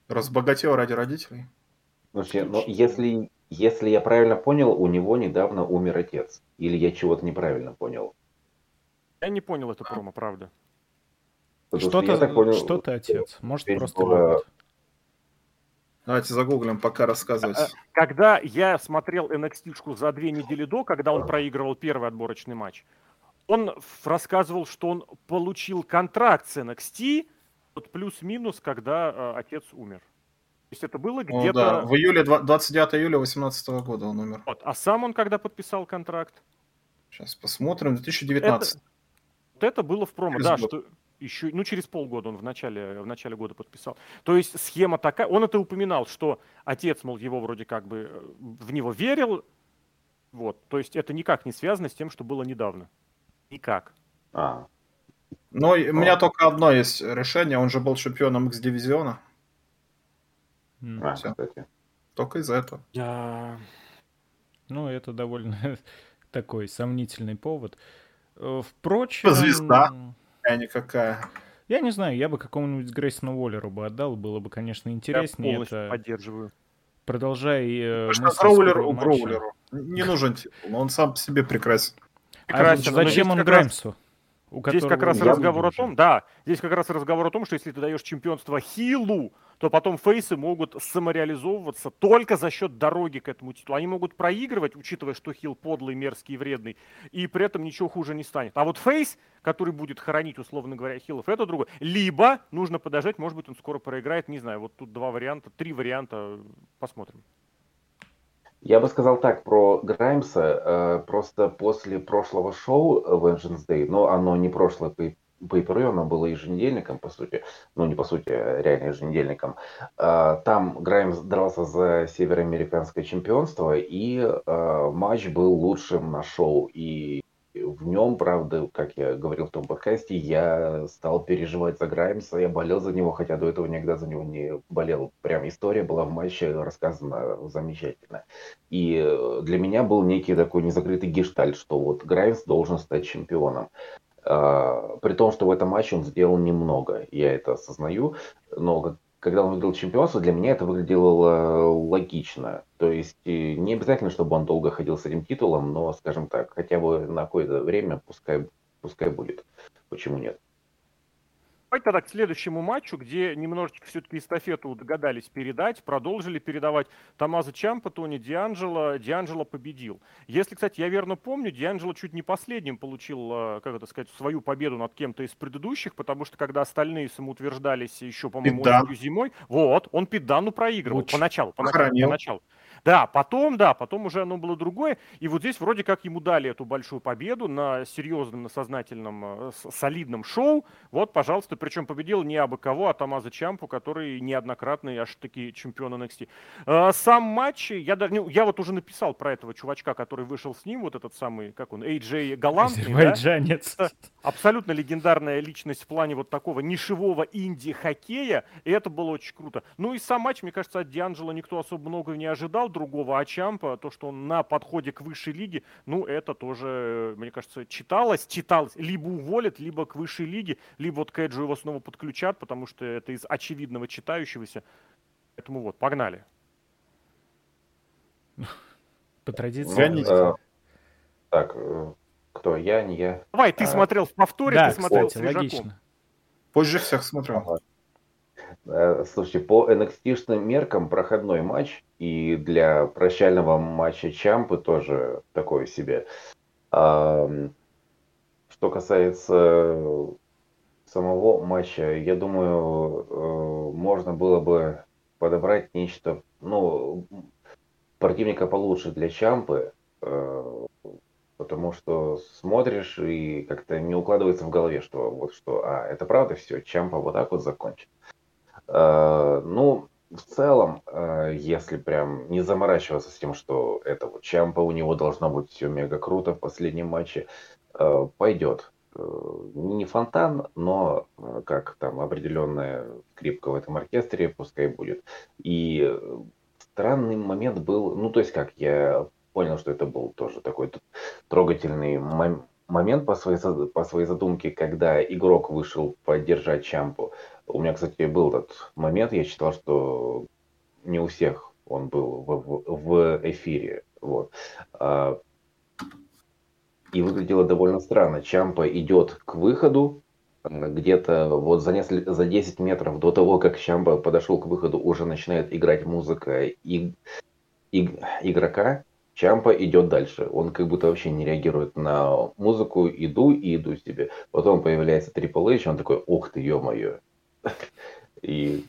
Разбогател ради родителей. Слушайте, но если я правильно понял, у него недавно умер отец. Или я чего-то неправильно понял? Я не понял это промо, правда. Что-то отец. Может, просто... Давайте загуглим, пока рассказывать. Когда я смотрел NXT-шку за 2 недели до, когда он проигрывал первый отборочный матч, он рассказывал, что он получил контракт с NXT вот плюс-минус, когда отец умер. То есть это было где-то... Ну, да. В июле, 29 июля 2018 года он умер. Вот. А сам он когда подписал контракт? Сейчас посмотрим. 2019. Это было в промо, через да, год. Что... Еще, через полгода он в начале года подписал. То есть схема такая. Он это упоминал, что отец, мол, его вроде как бы в него верил. Вот. То есть это никак не связано с тем, что было недавно. Никак. Ну, у меня только одно есть решение. Он же был чемпионом X-дивизиона. Только из-за этого. Ну, это довольно такой сомнительный повод. Впрочем... Звезда. Никакая. Я не знаю, я бы какому-нибудь Грейсону Уоллеру бы отдал, было бы, конечно, интереснее. Я полностью поддерживаю. Продолжай. Гроулеру не нужен титул, он сам по себе прекрасен. А зачем он Граймсу? Здесь как раз разговор о том, да, здесь как раз разговор о том, что если ты даешь чемпионство Хилу, то потом фейсы могут самореализовываться только за счет дороги к этому титулу. Они могут проигрывать, учитывая, что Хил подлый, мерзкий, вредный, и при этом ничего хуже не станет. А вот фейс, который будет хоронить, условно говоря, Хилов, это другое. Либо нужно подождать, может быть, он скоро проиграет, не знаю, вот тут два варианта, три варианта, посмотрим. Я бы сказал так про Граймса, просто после прошлого шоу Vengeance Day, но оно не прошлое pay-per-view, оно было еженедельником, по сути, ну не по сути, а реально еженедельником, там Граймс дрался за североамериканское чемпионство, и матч был лучшим на шоу, и в нем, правда, как я говорил в том подкасте, я стал переживать за Граймса, я болел за него, хотя до этого никогда за него не болел. Прям история была в матче рассказана замечательно. И для меня был некий такой незакрытый гештальт, что вот Граймс должен стать чемпионом. При том, что в этом матче он сделал немного, я это осознаю, но когда он выиграл чемпионство, для меня это выглядело логично. То есть не обязательно, чтобы он долго ходил с этим титулом, но, скажем так, хотя бы на какое-то время пускай будет. Почему нет? Давайте тогда к следующему матчу, где немножечко все-таки эстафету догадались передать, продолжили передавать. Томмазо Чампа, Тони Дианджело. Дианджело победил. Если, кстати, я верно помню, Дианджело чуть не последним получил, как это сказать, свою победу над кем-то из предыдущих, потому что когда остальные самоутверждались еще, по-моему, зимой, вот, он Питдану проигрывал. Лучше. Поначалу. Да, потом уже оно было другое. И вот здесь вроде как ему дали эту большую победу на серьезном, на сознательном, солидном шоу. Вот, пожалуйста, причем победил не абы кого, а Томмазо Чампу, который неоднократный аж таки чемпион NXT. Сам матч, я вот уже написал про этого чувачка, который вышел с ним, вот этот самый, как он, AJ Галантный. Азербайджанец. Да? Абсолютно легендарная личность в плане вот такого нишевого инди-хоккея, и это было очень круто. Ну и сам матч, мне кажется, от Дианджело никто особо много не ожидал другого, а Чампа, то, что он на подходе к высшей лиге, ну это тоже, мне кажется, читалось, либо уволят, либо к высшей лиге, либо вот к Эджу его снова подключат, потому что это из очевидного читающегося. Поэтому вот, погнали. По традиции. Так, кто? Я, не я. Давай, ты смотрел в повторе, да, ты смотрел с свежаком. Позже всех смотрел. Слушайте, по NXT-шным меркам проходной матч, и для прощального матча Чампы тоже такое себе. Что касается самого матча, я думаю, можно было бы подобрать нечто, ну, противника получше для Чампы, потому что смотришь и как-то не укладывается в голове, что это правда все, Чампа вот так вот закончит. Ну, в целом, если прям не заморачиваться с тем, что это вот Чампа, у него должно быть все мега круто в последнем матче, пойдет. Не фонтан, но как там определенная скрипка в этом оркестре, пускай будет. И странный момент был, ну, то есть как, я понял, что это был тоже такой трогательный момент по своей задумке, когда игрок вышел поддержать Чампу. У меня, кстати, был этот момент, я считал, что не у всех он был в эфире. Вот. И выглядело довольно странно. Чампа идет к выходу, где-то вот за 10 метров до того, как Чампа подошел к выходу, уже начинает играть музыка игрока. Чампа идет дальше. Он как будто вообще не реагирует на музыку. Иду и иду себе. Потом появляется Triple H, он такой, ох ты, ё-моё. И...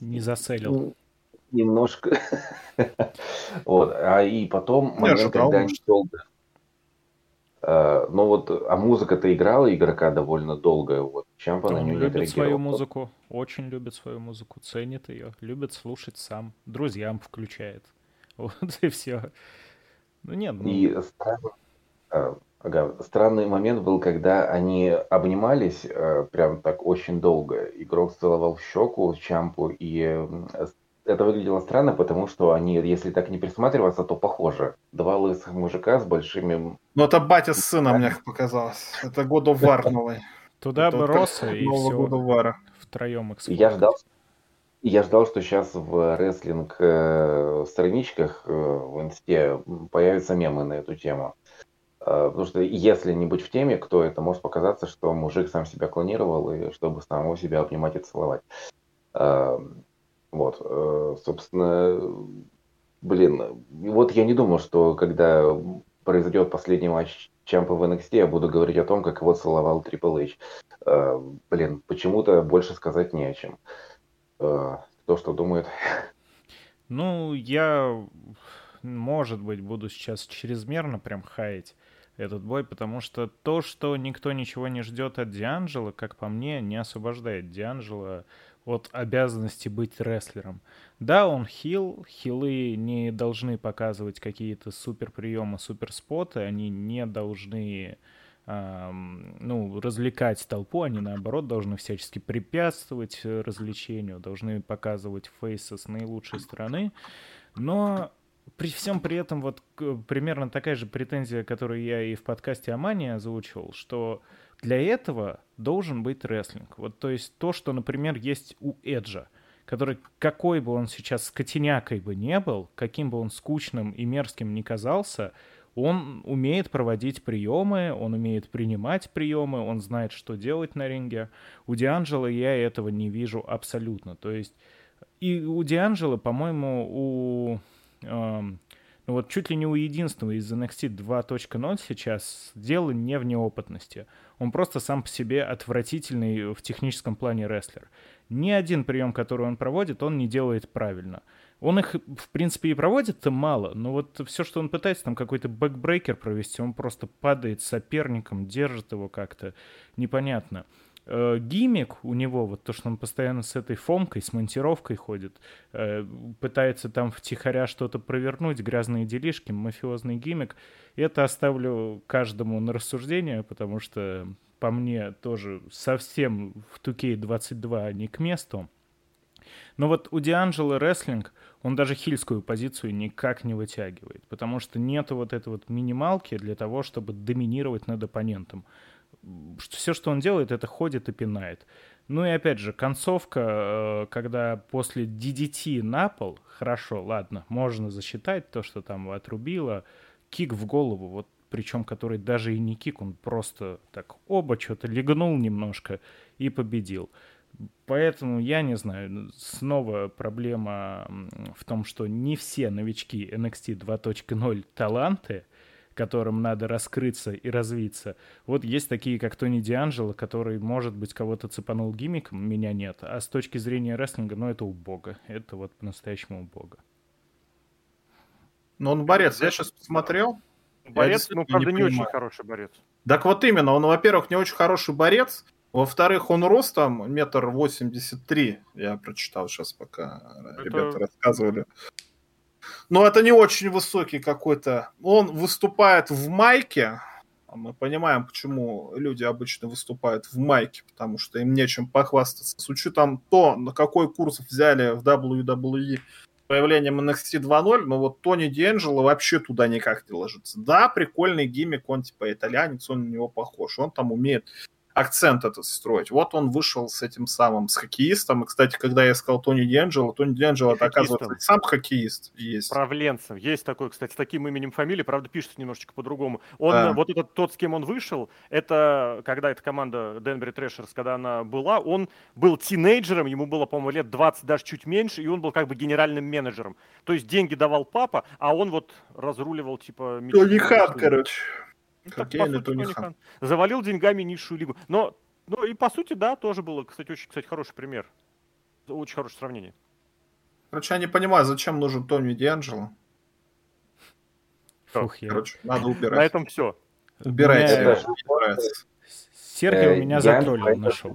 не зацелил. Немножко. Вот. А и потом момент, когда он шел... Ну вот, а музыка-то играла игрока довольно долго. Вот. Чампа на нее любит свою музыку. Очень любит свою музыку. Ценит ее. Любит слушать сам. Друзьям включает. Вот и все. Ну нет. Ну... И странный момент был, когда они обнимались прям так очень долго. Игрок целовал в щеку Чампу, и это выглядело странно, потому что они, если так не присматриваться, то похоже. Два лысых мужика с большими... Ну это батя с сыном, мне показалось. Это God of War новый. Туда бы Росс и все втроем эксплуатировать. Я ждал, что сейчас в рестлинг-страничках в инсте появятся мемы на эту тему. Потому что если не быть в теме, кто это, может показаться, что мужик сам себя клонировал, и чтобы самого себя обнимать и целовать. Вот, собственно, вот я не думал, что когда произойдет последний матч Чампа в NXT, я буду говорить о том, как его целовал Triple H. Почему-то больше сказать не о чем. Кто что думает? Ну, я, может быть, буду сейчас чрезмерно прям хаять этот бой, потому что то, что никто ничего не ждет от Дианджело, как по мне, не освобождает Дианджело от обязанности быть рестлером. Да, он хил, хилы не должны показывать какие-то суперприемы, суперспоты, они не должны развлекать толпу, они наоборот должны всячески препятствовать развлечению, должны показывать фейсы с наилучшей стороны, но при всем при этом вот примерно такая же претензия, которую я и в подкасте о Мании озвучивал, что для этого должен быть рестлинг. Вот то есть то, что, например, есть у Эджа, который, какой бы он сейчас скотинякой бы не был, каким бы он скучным и мерзким ни казался, он умеет проводить приемы, он умеет принимать приемы, он знает, что делать на ринге. У Дианджело я этого не вижу абсолютно. То есть и у Дианджело, по-моему, чуть ли не у единственного из NXT 2.0 сейчас дело не в неопытности. Он просто сам по себе отвратительный в техническом плане рестлер. Ни один прием, который он проводит, он не делает правильно. Он их, в принципе, и проводит-то мало, но вот все, что он пытается, там какой-то бэкбрейкер провести, он просто падает с соперником, держит его как-то, непонятно. Гиммик у него, вот то, что он постоянно с этой фомкой, с монтировкой ходит, пытается там втихаря что-то провернуть, грязные делишки, мафиозный гиммик. Это оставлю каждому на рассуждение, потому что, по мне, тоже совсем в 2K22 не к месту. Но вот у Дианджело рестлинг, он даже хильскую позицию никак не вытягивает, потому что нету вот этой вот минималки для того, чтобы доминировать над оппонентом. Все, что он делает, это ходит и пинает. Ну и опять же, концовка, когда после DDT на пол, хорошо, ладно, можно засчитать то, что там отрубило, кик в голову, вот причем который даже и не кик, он просто так оба что-то легнул немножко и победил. Поэтому, я не знаю, снова проблема в том, что не все новички NXT 2.0 таланты, которым надо раскрыться и развиться. Вот есть такие, как Тони Дианджело, который, может быть, кого-то цепанул гиммиком, меня нет. А с точки зрения рестлинга, это убого. Это вот по-настоящему убого. Ну, он борец. Я сейчас посмотрел. Борец, правда, не очень хороший борец. Так вот именно. Он, во-первых, не очень хороший борец. Во-вторых, он ростом 1.83 метра. Я прочитал сейчас, пока ребята рассказывали. Но это не очень высокий какой-то. Он выступает в майке. Мы понимаем, почему люди обычно выступают в майке, потому что им нечем похвастаться. С учетом то, на какой курс взяли в WWE появлением NXT 2.0, но вот Тони Дианджело вообще туда никак не ложится. Да, прикольный гиммик, он типа итальянец, он на него похож. Он там умеет акцент этот строить. Вот он вышел с этим самым, с хоккеистом. И, кстати, когда я сказал Тони Дианджело, это, оказывается, сам хоккеист есть. Правленцев. Есть такой, кстати, с таким именем фамилии, правда, пишется немножечко по-другому. Он, вот этот, тот, с кем он вышел, это, когда эта команда Денбери Трэшерс, когда она была, он был тинейджером, ему было, по-моему, лет 20, даже чуть меньше, и он был как бы генеральным менеджером. То есть деньги давал папа, а он вот разруливал, типа... Тони Хан, короче. Так, сути, Хан. Завалил деньгами низшую лигу. Но и по сути, да, тоже было, кстати, очень хороший пример. Очень хорошее сравнение. Короче, я не понимаю, зачем нужен Тони Дианджело. Короче, надо убирать. На этом все. Убирайте. Сергей меня затроллил, нашел.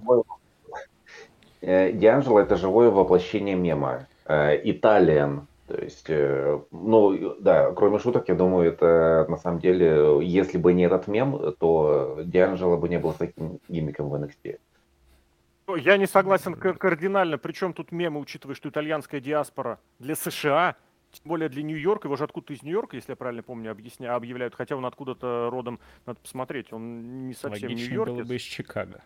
Дианджело — это живое воплощение мема. Италиан. То есть, да, кроме шуток, я думаю, это на самом деле, если бы не этот мем, то Дианджело бы не было таким гиммиком в NXT. Я не согласен кардинально. Причем тут мемы, учитывая, что итальянская диаспора для США, тем более для Нью-Йорка, его же откуда-то из Нью-Йорка, если я правильно помню, объявляют, хотя он откуда-то родом, надо посмотреть, он не совсем Нью-Йоркец. Логичнее было бы из Чикаго.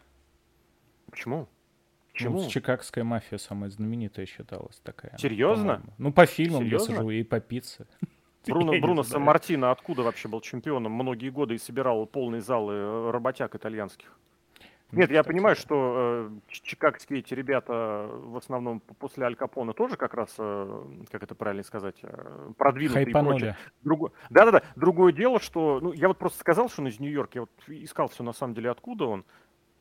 Почему? Почему? Ну, чикагская мафия самая знаменитая считалась такая. Серьезно? По-моему. По фильмам я сажу и по пицце. Бруно Сан-Мартино откуда вообще был чемпионом многие годы и собирал полные залы работяг итальянских? Нет, я понимаю, что чикагские эти ребята в основном после Аль Капоне тоже как раз, как это правильно сказать, продвинутые и прочее. Да-да-да, другое дело, что... Ну, я вот просто сказал, что он из Нью-Йорка, я вот искал все на самом деле, откуда он.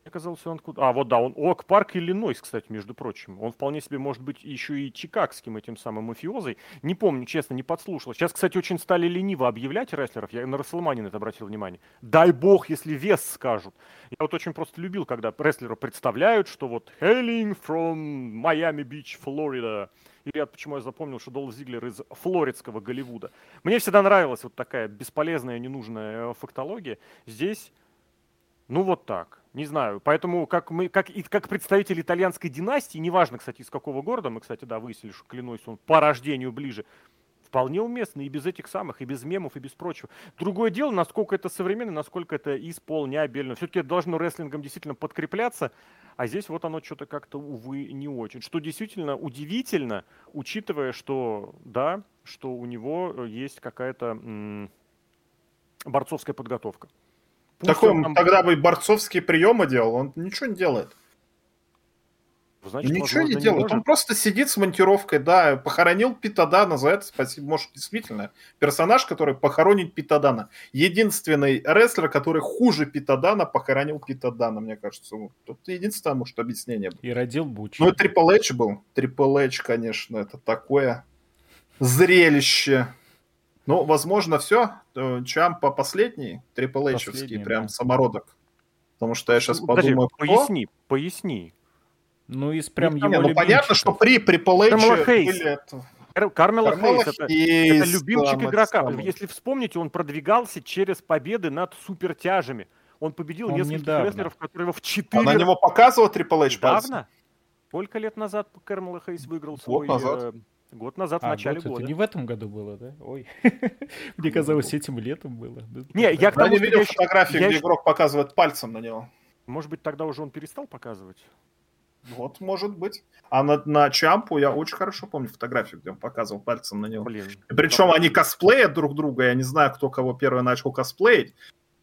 Оказался он откуда? А, вот да, он Оак-парк, Иллинойс, кстати, между прочим. Он вполне себе может быть еще и чикагским этим самым мафиозой. Не помню, честно, не подслушал. Сейчас, кстати, очень стали лениво объявлять рестлеров. Я на Расселманин это обратил внимание. Дай бог, если вес скажут. Я вот очень просто любил, когда рестлеры представляют, что вот «Hailing from Miami Beach, Florida». Или почему я запомнил, что Долф Зиглер из флоридского Голливуда. Мне всегда нравилась вот такая бесполезная, ненужная фактология. Здесь... Ну вот так, не знаю. Поэтому как представитель итальянской династии, неважно, кстати, из какого города, мы, кстати, да, выяснили, что Клинойс он по рождению ближе, вполне уместно и без этих самых, и без мемов, и без прочего. Другое дело, насколько это современно, насколько это исполнябельно. Все-таки это должно рестлингом действительно подкрепляться, а здесь вот оно что-то как-то, увы, не очень. Что действительно удивительно, учитывая, что, да, что у него есть какая-то борцовская подготовка. Такой, он тогда бы борцовские приемы делал, он ничего не делает. Значит, ничего не делает, он просто сидит с монтировкой, да, похоронил Пита Дана, за это спасибо. Может, действительно, персонаж, который похоронит Пита Дана. Единственный рестлер, который хуже Пита Дана, похоронил Пита Дана, мне кажется. Тут единственное, может, объяснение было. И родил Буча. Ну и Трипл Эйч был. Трипл Эйч, конечно, это такое зрелище. Ну, возможно, все. Чампа последний, Трипл Эйчевский, прям да. Самородок. Потому что я сейчас подумаю, кто... Поясни. Ну, из прям его любимчиков. Ну, понятно, что при Трипл Эйче были... Кармела Хейс, это любимчик игрока. Если вспомните, он продвигался через победы над супертяжами. Он победил нескольких рестлеров, которые его в 4... Она на него показывала Трипл Эйч? Недавно? Сколько лет назад Кармела Хейс выиграл свой... Год назад, в начале года. Это не в этом году было, да? Ой. Мне казалось, этим летом было. Не, я к тому, что видел фотографии, где игрок показывает пальцем на него. Может быть, тогда уже он перестал показывать? Вот, может быть. А на Чампу я очень хорошо помню фотографию, где он показывал пальцем на него. Блин. Причем они косплеят друг друга. Я не знаю, кто кого первый начал косплеить.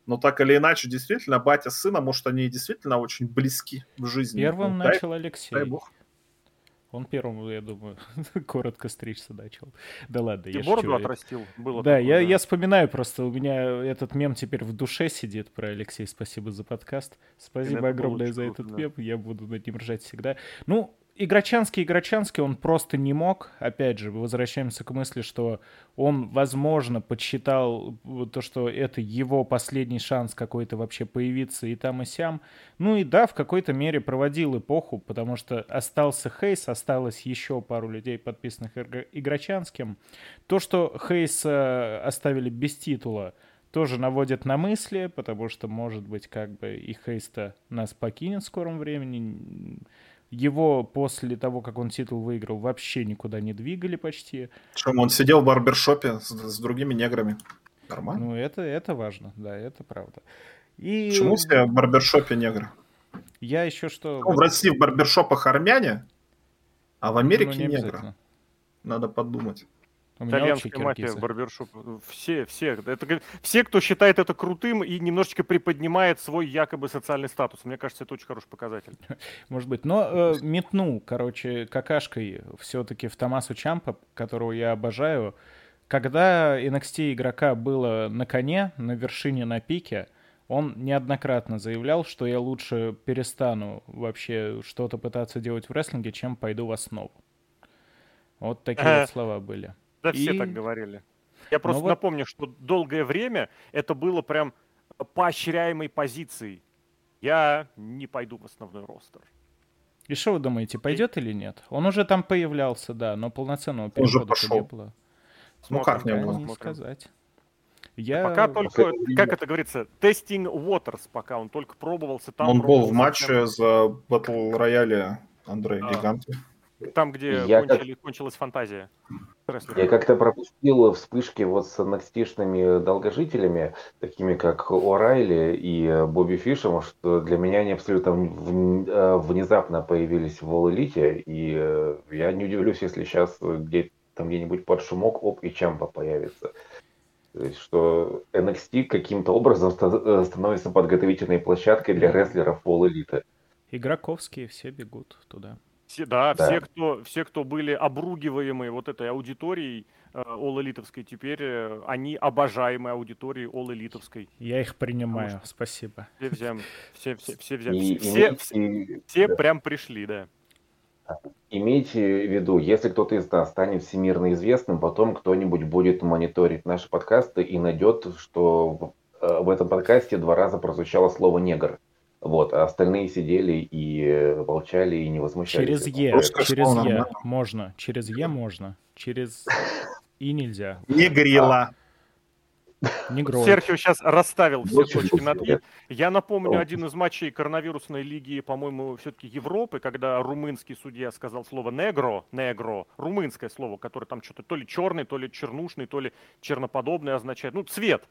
Но так или иначе, действительно, батя с сыном, может, они действительно очень близки в жизни. Первым начал Алексей. Дай бог. Он первым, я думаю, коротко стричься начал. Да ладно, я шучу. Ты бороду отрастил. Было да, такое, я вспоминаю просто, у меня этот мем теперь в душе сидит про Алексей. Спасибо за подкаст. Спасибо огромное за этот мем. Я буду над ним ржать всегда. Ну, Играчанский он просто не мог. Опять же, возвращаемся к мысли, что он, возможно, подсчитал то, что это его последний шанс какой-то вообще появиться и там, и сям. Ну и да, в какой-то мере проводил эпоху, потому что остался Хейс, осталось еще пару людей, подписанных Играчанским. То, что Хейса оставили без титула, тоже наводит на мысли, потому что, может быть, как бы и Хейс-то нас покинет в скором времени. Его после того, как он титул выиграл, вообще никуда не двигали почти. Он сидел в барбершопе с другими неграми. Нормально. Ну, это важно, да, это правда. И... Почему все в барбершопе негры? Я еще что... Ну, в России в барбершопах армяне, а в Америке негры. Надо подумать. Итальянская мафия, барбершоп. Все, кто считает это крутым и немножечко приподнимает свой якобы социальный статус. Мне кажется, это очень хороший показатель. Может быть. Но метнул, короче, какашкой все-таки в Томасу Чампа, которого я обожаю. Когда NXT игрока было на коне, на вершине, на пике, он неоднократно заявлял, что я лучше перестану вообще что-то пытаться делать в рестлинге, чем пойду в основу. Вот такие вот слова были. Да, все так говорили. Я просто напомню, что долгое время это было прям поощряемой позицией. Я не пойду в основной ростер. И что вы думаете, пойдет или нет? Он уже там появлялся, да, но полноценного перехода не было. Ну как не было? Не сказать. Пока только, как это говорится, testing waters, пока он только пробовался. Там он был в матче за Battle Royale Андрея Гиганта. Там, где кончилась фантазия. Я как-то пропустил вспышки вот с NXT-шными долгожителями, такими как О'Райли и Бобби Фишем, что для меня они абсолютно внезапно появились в All Elite, и я не удивлюсь, если сейчас где-нибудь под шумок и Чампа появится. То есть, что NXT каким-то образом становится подготовительной площадкой для рестлеров полэлиты. Игроковские все бегут туда. Да. Все, кто были обругиваемы вот этой аудиторией олл-элитовской, теперь они обожаемые аудиторией олл-элитовской. Я их принимаю, потому спасибо. Все прям пришли, да. Имейте в виду, если кто-то из нас станет всемирно известным, потом кто-нибудь будет мониторить наши подкасты и найдет, что в этом подкасте 2 раза прозвучало слово «негр». Вот, а остальные сидели и молчали, и не возмущались. Через «е» можно. Через «и» нельзя. Негрила. Серхио сейчас расставил все точки над «и». Я напомню один из матчей коронавирусной лиги, по-моему, все-таки Европы, когда румынский судья сказал слово «негро», румынское слово, которое там что-то то ли черный, то ли чернушный, то ли черноподобный означает, ну, цвет.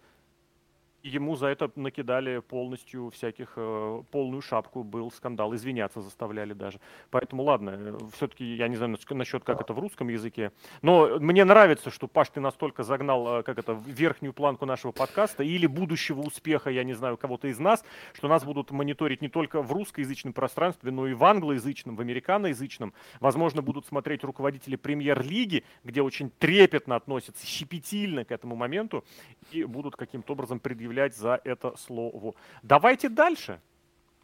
Ему за это накидали полностью всяких, полную шапку, был скандал, извиняться заставляли даже. Поэтому ладно, все-таки я не знаю насчет как это в русском языке, но мне нравится, что, Паш, ты настолько загнал верхнюю планку нашего подкаста или будущего успеха, я не знаю, кого-то из нас, что нас будут мониторить не только в русскоязычном пространстве, но и в англоязычном, в американоязычном. Возможно, будут смотреть руководители премьер-лиги, где очень трепетно относятся, щепетильно к этому моменту и будут каким-то образом предъявлять за это слово. Давайте дальше.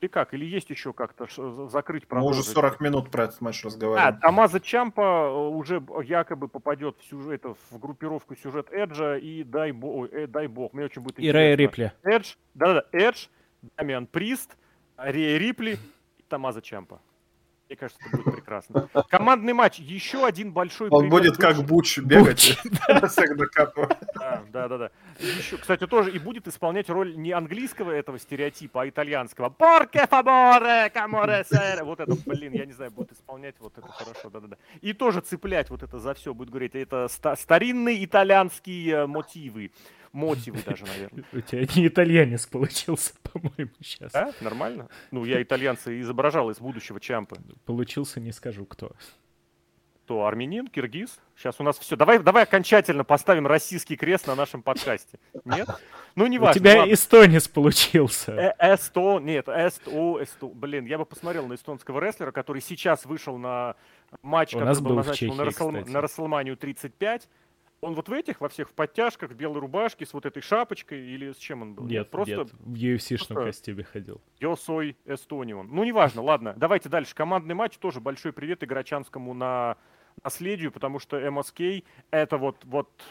Ты как? Или есть еще как-то закрыть? Мы уже 40 минут про этот матч разговариваем. Томмазо Чампа уже якобы попадет в группировку сюжет Эджа, и дай бог. Мне очень будет интересно. И Рэй Рипли. Эдж, Дамиан Прист, Рэй Рипли и Томмазо Чампа. Мне кажется, это будет прекрасно. Командный матч. Еще один большой... Он будет как Буч бегать. Да. Кстати, тоже и будет исполнять роль не английского этого стереотипа, а итальянского. Порке фаборе, каморе сере. Вот это, я не знаю, будет исполнять вот это хорошо. Да. И тоже цеплять вот это за все. Будет говорить, это старинные итальянские мотивы. Мотивы даже, наверное. У тебя не итальянец получился, по-моему, сейчас. Да? Нормально? Ну, я итальянца изображал из будущего Чампы. Получился, не скажу, кто. Кто? Армянин? Киргиз? Сейчас у нас все. Давай окончательно поставим российский крест на нашем подкасте. Нет? Ну, не важно. У тебя ладно. Эстонец получился. Эстонец. Я бы посмотрел на эстонского рестлера, который сейчас вышел на матч, который был назначен на Расселманию 35. Он вот в этих, во всех в подтяжках, в белой рубашке, с вот этой шапочкой, или с чем он был? Нет, в UFC-шном костюме ходил. Йосой Эстонион. Ну, неважно, ладно. Давайте дальше. Командный матч. Тоже большой привет Играчанскому на наследию, потому что МСК — это вот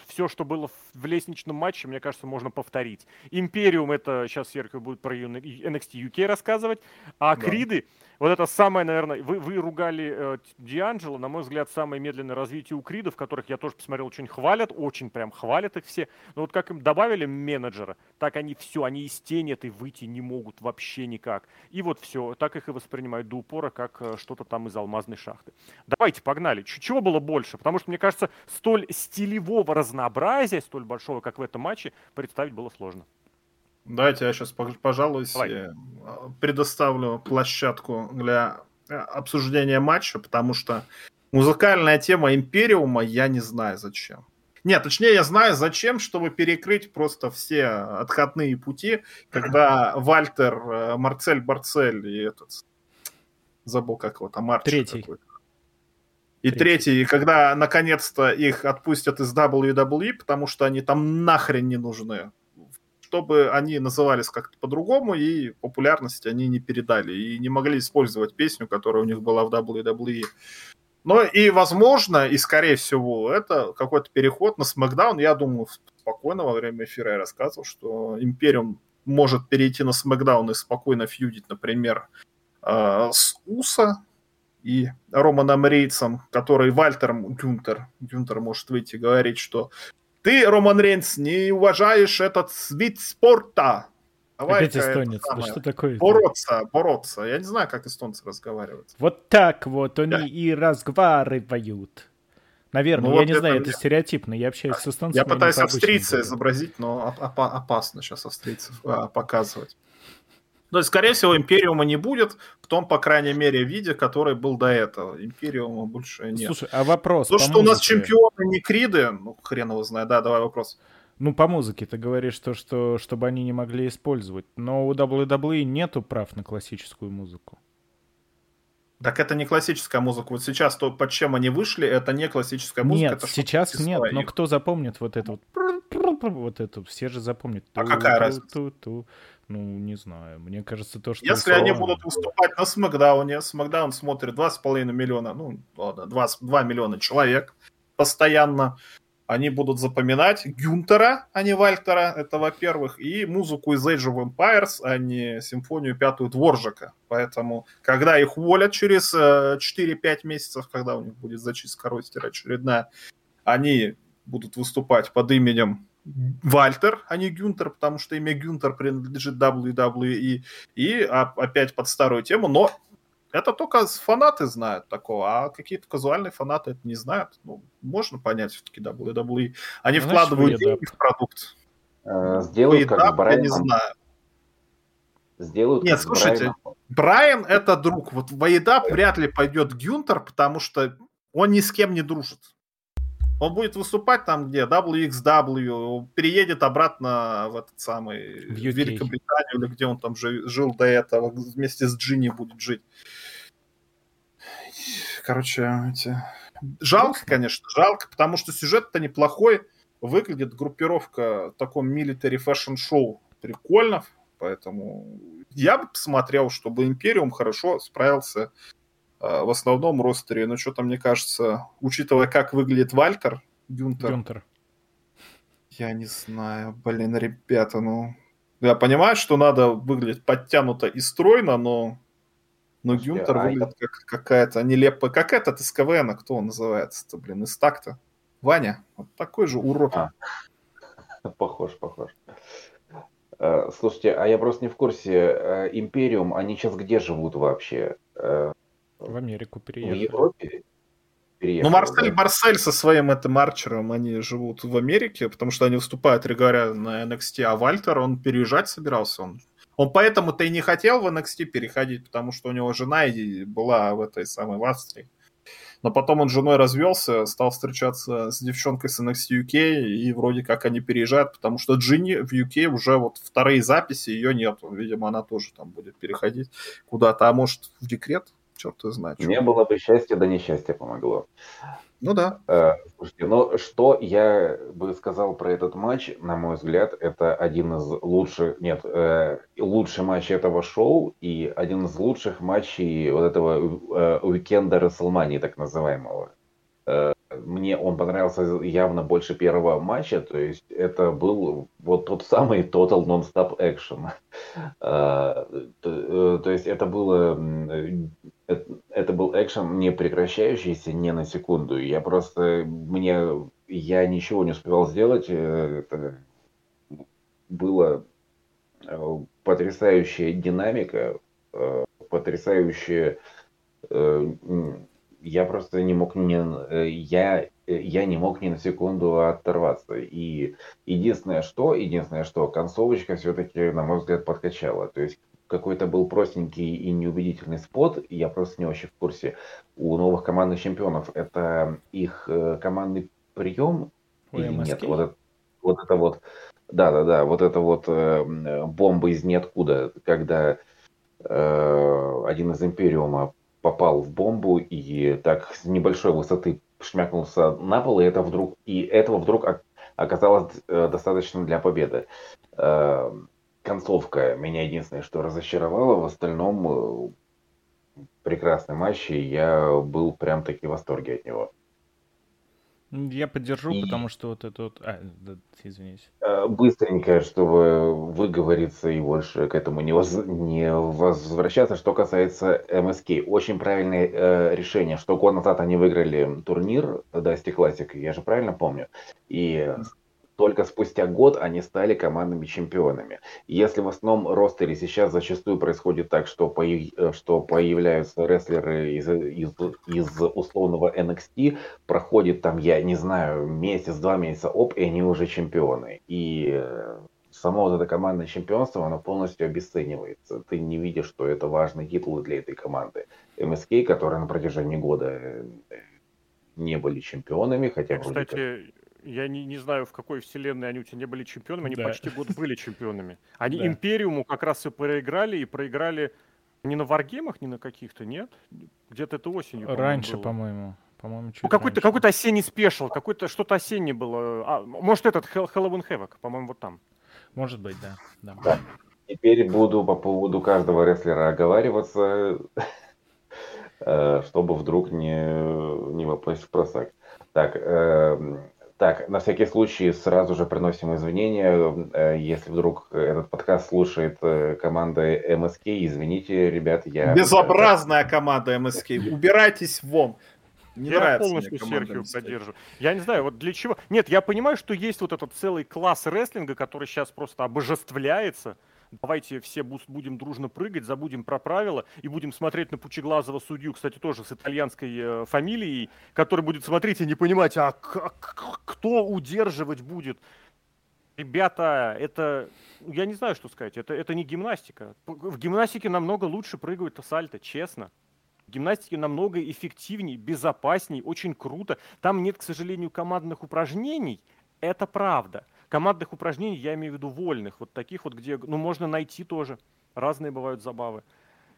все, что было в лестничном матче, мне кажется, можно повторить. Империум — это сейчас Серхио будет про NXT UK рассказывать, а Криды — вот это самое, наверное, вы ругали Дианджело, на мой взгляд, самое медленное развитие у Кридов, которых я тоже посмотрел, очень прям хвалят их все. Но вот как им добавили менеджера, так они все, они из тени этой выйти не могут вообще никак. И вот все, так их и воспринимают до упора, как что-то там из алмазной шахты. Давайте, погнали. Чего было больше? Потому что, мне кажется, столь стилевого разнообразия, столь большого, как в этом матче, представить было сложно. Давайте я сейчас, пожалуй, предоставлю площадку для обсуждения матча, потому что музыкальная тема Империума я не знаю зачем. Нет, точнее, я знаю зачем, чтобы перекрыть просто все отходные пути, когда Вальтер, Марцель и этот... Забыл, как его там, Арчи какой-то. И третий, когда наконец-то их отпустят из WWE, потому что они там нахрен не нужны. Чтобы они назывались как-то по-другому, и популярность они не передали, и не могли использовать песню, которая у них была в WWE. Но и, возможно, и скорее всего, это какой-то переход на SmackDown. Я думаю, спокойно во время эфира я рассказывал, что Империум может перейти на SmackDown и спокойно фьюдить, например, с Усо и Романом Рейнсом, который Гюнтер может выйти и говорить, что ты, Роман Рейнс, не уважаешь этот вид спорта. Опять эстонец. Да что такое? Бороться. Я не знаю, как эстонцы разговаривают. Вот так вот они и разговаривают. Наверное, ну, я вот не знаю, это стереотипно. Я общаюсь с эстонцами. Я пытаюсь австрийца изобразить, но опасно сейчас австрийцев показывать. То есть, скорее всего, Империума не будет в том, по крайней мере, виде, который был до этого. Империума больше нет. Слушай, а вопрос? То, что у нас чемпионы не Криды, ну, хрен его знает, да, давай вопрос. Ну, по музыке ты говоришь то, что чтобы они не могли использовать. Но у WWE нету прав на классическую музыку. Так это не классическая музыка. Вот сейчас то, под чем они вышли, это не классическая музыка. Нет, это сейчас нет. Своих. Но кто запомнит вот это вот это? Все же запомнят. А какая разница? Ну, не знаю. Мне кажется, то, что... Если они будут выступать на Смакдауне, Смакдаун смотрит 2,5 миллиона, ну, ладно, 2 миллиона человек постоянно. Они будут запоминать Гюнтера, а не Вальтера, это во-первых, и музыку из Age of Empires, а не симфонию пятую Дворжака. Поэтому, когда их уволят через 4-5 месяцев, когда у них будет зачистка ростера очередная, они будут выступать под именем Вальтер, а не Гюнтер, потому что имя Гюнтер принадлежит WWE, и опять под старую тему, но это только фанаты знают такого, а какие-то казуальные фанаты это не знают. Ну, можно понять все-таки WWE. Они вкладывают деньги в продукт. Сделают как Брайан. Я не знаю. Нет, слушайте, Брайан это друг. Вот в AEW вряд ли пойдет Гюнтер, потому что он ни с кем не дружит. Он будет выступать там, где WXW, переедет обратно в этот самый в Великобританию, или где он там жил до этого, вместе с Джинни будет жить. Короче, жалко, конечно, жалко, потому что сюжет-то неплохой, выглядит группировка в таком military fashion шоу прикольно, поэтому я бы посмотрел, чтобы Империум хорошо справился в основном ростере, но что-то, мне кажется, учитывая, как выглядит Вальтер, Гюнтер, я не знаю, блин, ребята, ну... Я понимаю, что надо выглядеть подтянуто и стройно, но Гюнтер выглядит как какая-то нелепая... Как этот из КВН, кто он называется-то, блин, из так-то? Ваня, вот такой же урод. Похож. Слушайте, а я просто не в курсе, Империум, они сейчас где живут вообще? В Америку переехали. В Европе переехали. Ну, Марсель со своим этим Арчером, они живут в Америке, потому что они выступают регулярно на NXT, а Вальтер, он переезжать собирался. Он поэтому-то и не хотел в NXT переходить, потому что у него жена была в этой самой Австрии. Но потом он с женой развелся, стал встречаться с девчонкой с NXT UK, и вроде как они переезжают, потому что Джинни в UK уже вот вторые записи, ее нет. Видимо, она тоже там будет переходить куда-то, а может в декрет? Черт его знает. Не было бы счастья, да несчастье помогло. Ну да. Слушайте, ну что я бы сказал про этот матч, на мой взгляд, это один из лучших, лучший матч этого шоу и один из лучших матчей вот этого уикенда WrestleMania, так называемого. Мне он понравился явно больше первого матча, то есть это был вот тот самый Total Non-Stop Action. То есть это был экшен не прекращающийся ни на секунду. Я ничего не успевал сделать. Это была потрясающая динамика, потрясающая... Я просто не мог не на секунду оторваться. И единственное, что концовочка все-таки, на мой взгляд, подкачала. То есть какой-то был простенький и неубедительный спот, я просто не очень в курсе. У новых командных чемпионов это их командный прием или нет? Вот это вот. Да-да-да, вот это вот бомба из ниоткуда, когда один из Империума попал в бомбу и так с небольшой высоты шмякнулся на пол, и этого вдруг оказалось достаточно для победы. Концовка меня единственное, что разочаровало, в остальном прекрасный матч, и я был прям-таки в восторге от него. Я поддержу, потому что вот это вот... извините. Быстренько, чтобы выговориться и больше к этому не возвращаться. Что касается МСК. Очень правильное решение, что год назад они выиграли турнир Dusty Classic, я же правильно помню. И только спустя год они стали командными чемпионами. Если в основном ростере сейчас зачастую происходит так, что появляются рестлеры из условного NXT, проходит там, я не знаю, месяц-два месяца, и они уже чемпионы. И само вот это командное чемпионство, оно полностью обесценивается. Ты не видишь, что это важный титул для этой команды. МСК, которые на протяжении года не были чемпионами, хотя... Кстати... Я не знаю, в какой вселенной они у тебя не были чемпионами. Они почти год были чемпионами. Они Империуму как раз и проиграли не на варгеймах, не на каких-то, нет? Где-то это осенью. Раньше, по-моему. Какой-то осенний спешл, что-то осеннее было. Может, этот Halloween Havoc, по-моему, вот там. Может быть, да. Теперь буду по поводу каждого рестлера оговариваться, чтобы вдруг не попасть в просак. Так, на всякий случай сразу же приносим извинения, если вдруг этот подкаст слушает команда МСК, извините, ребят, я... Безобразная команда МСК, убирайтесь вон. Я полностью Серхио поддерживаю. Я не знаю, вот для чего. Нет, я понимаю, что есть вот этот целый класс рестлинга, который сейчас просто обожествляется. Давайте все будем дружно прыгать, забудем про правила и будем смотреть на пучеглазого судью, кстати, тоже с итальянской фамилией, который будет смотреть и не понимать, а кто удерживать будет. Ребята, это... Я не знаю, что сказать. Это не гимнастика. В гимнастике намного лучше прыгают сальто, честно. Гимнастики намного эффективнее, безопаснее, очень круто. Там нет, к сожалению, командных упражнений. Это правда. Командных упражнений, я имею в виду вольных, вот таких вот, где, можно найти тоже. Разные бывают забавы.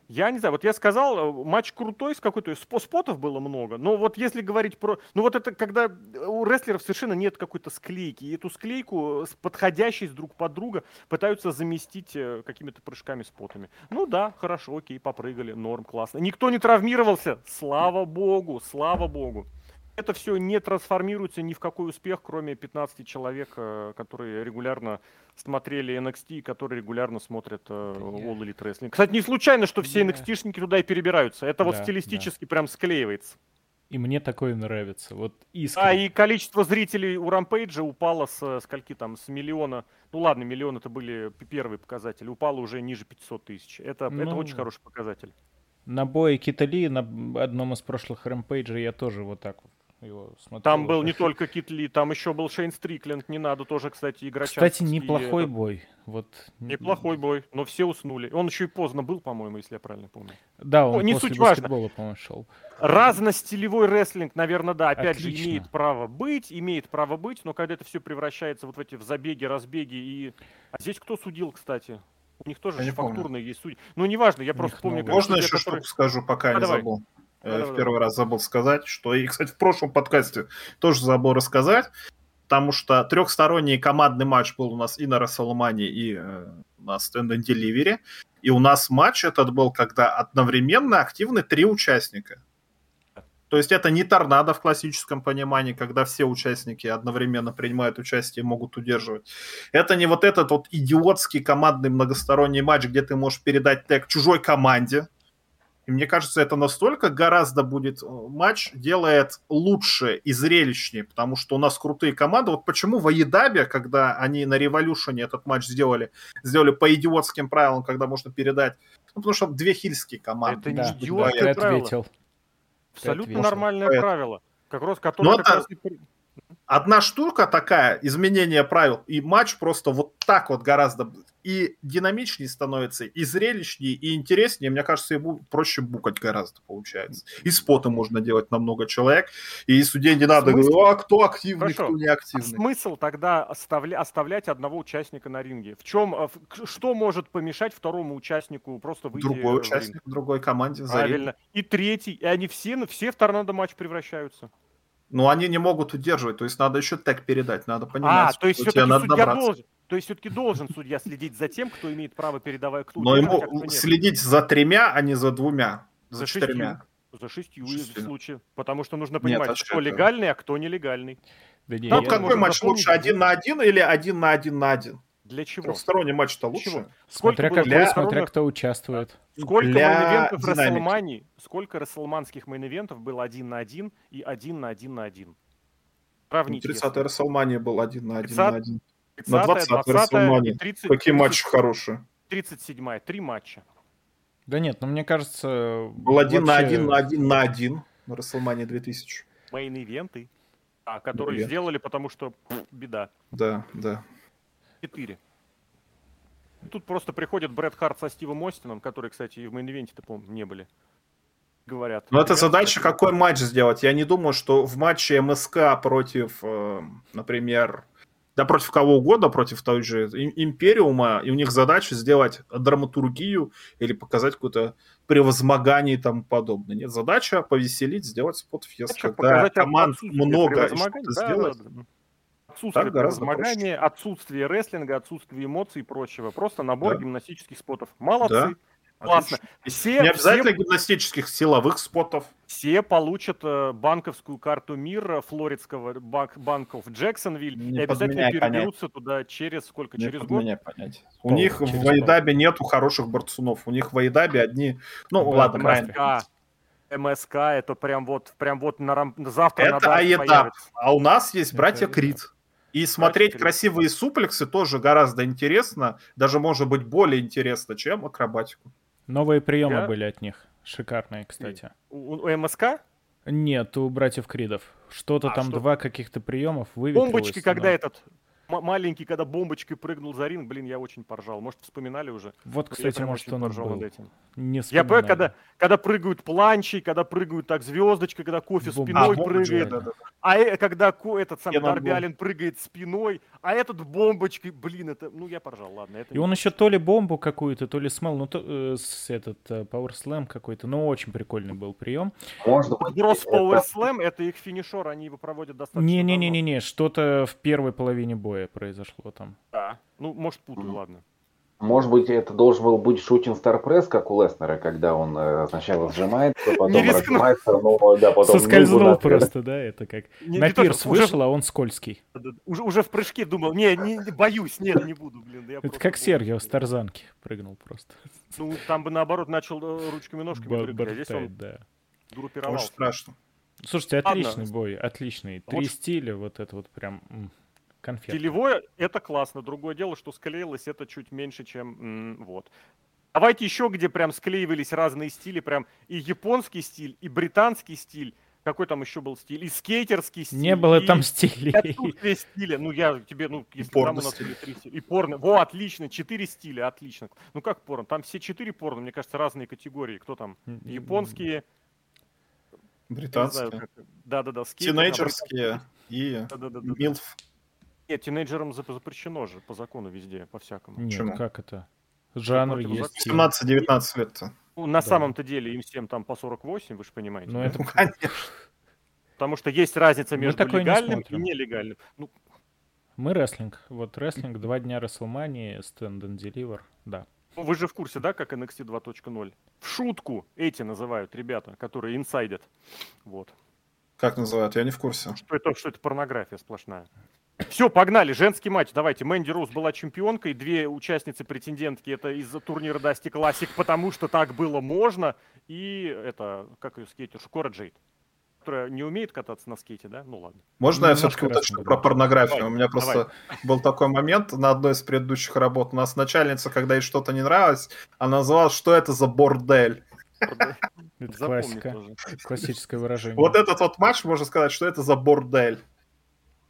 Я не знаю, вот я сказал, матч крутой, с какой-то спотов было много, но вот если говорить про... это когда у рестлеров совершенно нет какой-то склейки, и эту склейку, подходящей друг под друга, пытаются заместить какими-то прыжками спотами. Хорошо, окей, попрыгали, норм, классно. Никто не травмировался, слава богу. Это все не трансформируется ни в какой успех, кроме 15 человек, которые регулярно смотрели NXT, которые регулярно смотрят All Elite Wrestling. Кстати, не случайно, что все NXT-шники туда и перебираются. Это вот стилистически прям склеивается. И мне такое нравится. Вот искренне. И количество зрителей у Рампейджа упало с скольки там, с миллиона. Миллион это были первые показатели. Упало уже ниже 500 тысяч. Это очень хороший показатель. На бой Кита Ли на одном из прошлых Рампейджей я тоже вот так вот. Там был не только Кит Ли, там еще был Шейн Стрикленд, не надо тоже, кстати, играть. Кстати, неплохой бой. Неплохой бой, но все уснули. Он еще и поздно был, по-моему, если я правильно помню. Да, он не после баскетбола, по-моему, шел. Разностилевой рестлинг, наверное, да, опять Отлично. Же, имеет право быть, но когда это все превращается вот в эти забеги, разбеги и... А здесь кто судил, кстати? У них тоже фактурные есть судьи. Неважно, я просто помню... Можно еще штуку скажу, пока не забыл? В первый раз забыл сказать, что... И, кстати, в прошлом подкасте тоже забыл рассказать, потому что трехсторонний командный матч был у нас и на WrestleMania, и на Stand and Delivery. И у нас матч этот был, когда одновременно активны 3 участника. То есть это не торнадо в классическом понимании, когда все участники одновременно принимают участие и могут удерживать. Это не вот этот вот идиотский командный многосторонний матч, где ты можешь передать тег чужой команде. И мне кажется, это настолько гораздо будет матч делает лучше и зрелищнее, потому что у нас крутые команды. Вот почему в Айдабе, когда они на Революшене этот матч сделали по идиотским правилам, когда можно передать... потому что две хильские команды. Это не идиотское правило. Абсолютно нормальное правило. Как раз, которое как раз... Одна штука такая, изменение правил, и матч просто вот так вот гораздо и динамичнее становится, и зрелищнее, и интереснее. Мне кажется, ему проще букать гораздо получается. И споты можно делать на много человек, и судей не надо говорить, кто активный, Хорошо. Кто не активный. А смысл тогда оставлять одного участника на ринге? Что может помешать второму участнику просто выйти? Другой участник в другой команде. Правильно. И третий, и они все в торнадо-матч превращаются. Они не могут удерживать, то есть надо еще тег передать, надо понимать, то есть все-таки надо добраться. То есть все-таки должен судья следить за тем, кто имеет право передавать, кто удерживает. Но ему следить за 3, а не за 2, за 4. За 6 в случае, потому что нужно понимать, кто легальный, а кто нелегальный. Какой матч лучше, 1 на 1 или 1 на 1 на 1? Для чего? Трехсторонний матч-то лучше. Смотря кто участвует. Сколько мейн-ивентов в WrestleMania, сколько расселманских мейн-ивентов было 1 на 1 и 1 на 1 на 1? Сравните. 30-й WrestleMania был 1 на 1 на 1. На 20-й WrestleMania. Какие матчи хорошие? 37-я, 3 матча. Да нет, мне кажется... Был 1 на 1 на 1 на 1 на WrestleMania 2000. Мейн-ивенты, которые сделали, потому что беда. Да. 4. Тут просто приходит Брэд Харт со Стивом Остином, которые, кстати, и в мейн-ивенте-то, по-моему, не были. говорят. Но это задача, какой матч сделать. Я не думаю, что в матче МСК против, например, да против кого угодно, против того же Империума, и у них задача сделать драматургию или показать какое-то превозмогание и тому подобное. Нет, задача повеселить, сделать спотфест, когда команд много, что-то сделать. Да. Отсутствие превозмогания, отсутствие рестлинга, отсутствие эмоций и прочего. Просто набор гимнастических спотов. Молодцы. Да. Классно. Все, не обязательно все... гимнастических, силовых спотов. Все получат банковскую карту мира флоридского банка в Джексонвилль не и обязательно переберутся понять. Туда через сколько? Не через год? Понять. У них через в Айдабе нету хороших борцунов. У них в Айдабе одни... Ну, да, ладно, правильно. МСК, это прям вот на завтра это на дату Айдаб появится. А у нас есть братья Крид. И смотреть красивые суплексы тоже гораздо интересно, даже, может быть, более интересно, чем акробатику. Новые приемы были от них. Шикарные, кстати. У МСК? Нет, у братьев Кридов. Что-то там что? Два каких-то приемов выветрилось. Бомбочки, когда этот маленький, когда бомбочкой прыгнул за ринг, блин, я очень поржал. Может, вспоминали уже? Вот, кстати, может, он поржал над этим. Не вспоминали. Я понимаю, когда прыгают планчи, когда прыгают так звездочкой, когда кофе спиной прыгает. А когда этот сам Дарби Аллен прыгает спиной, а этот бомбочкой, блин, это... Ну, я поржал, ладно. Это и он еще то ли бомбу какую-то, то ли смел, ну, этот пауэрслэм какой-то, но очень прикольный был прием. Брос пауэрслэм, это их финишер, они его проводят достаточно давно. Не-не-не, что-то в первой половине боя произошло там. Да. Ну, может, путаю, ладно. Может быть, это должен был быть шутинг-старпресс, как у Леснера, когда он сначала сжимается, потом разжимается, но да, потом... Соскользнул просто, да, это как... На пирс вышел, а он скользкий. Уже в прыжке думал, боюсь, не буду, блин. Это как Сергио с Тарзанки прыгнул просто. Ну, там бы, наоборот, начал ручками-ножками прыгать, а здесь он группировался. Очень страшно. Слушайте, отличный бой, отличный. Три стиля, вот это вот прям... Конфетка. Стилевое — это классно. Другое дело, что склеилось это чуть меньше, чем вот. Давайте еще, где прям склеивались разные стили. Прям и японский стиль, и британский стиль. Какой там еще был стиль? И скейтерский стиль. Не было там стилей. Отсутствие стиля. Ну, я тебе... Ну, если там у нас были 3 стиля. И порно. Во, отлично. 4 стиля. Отлично. Ну, как порно? Там все 4 порно, мне кажется, разные категории. Кто там? Японские... Британские. Знаю, да-да-да. Тинейджерские. И милф. Нет, тинейджерам запрещено же по закону везде, по-всякому. Нет, почему? Как это? Жанр есть. 17-19 лет-то. Ну, на самом-то деле им всем там по 48, вы же понимаете. Ну, это конечно. Потому что есть разница между легальным и нелегальным. Ну... Мы рестлинг. Вот рестлинг, 2 дня Расселмании, Stand and Deliver, да. Ну, вы же в курсе, да, как NXT 2.0? В шутку эти называют ребята, которые инсайдят. Вот. Как называют? Я не в курсе. Что это порнография сплошная. Все, погнали, женский матч, давайте. Мэнди Роуз была чемпионкой, 2 участницы-претендентки, это из-за турнира Dusty Classic, потому что так было можно, и это, как ее скейтерша, Кора Джейд, которая не умеет кататься на скейте, да? Ну ладно. Можно я все-таки уточню про порнографию? Давай, у меня просто был такой момент на одной из предыдущих работ, у нас начальница, когда ей что-то не нравилось, она называла, что это за бордель. Это классика, классическое выражение. Вот этот вот матч, можно сказать, что это за бордель.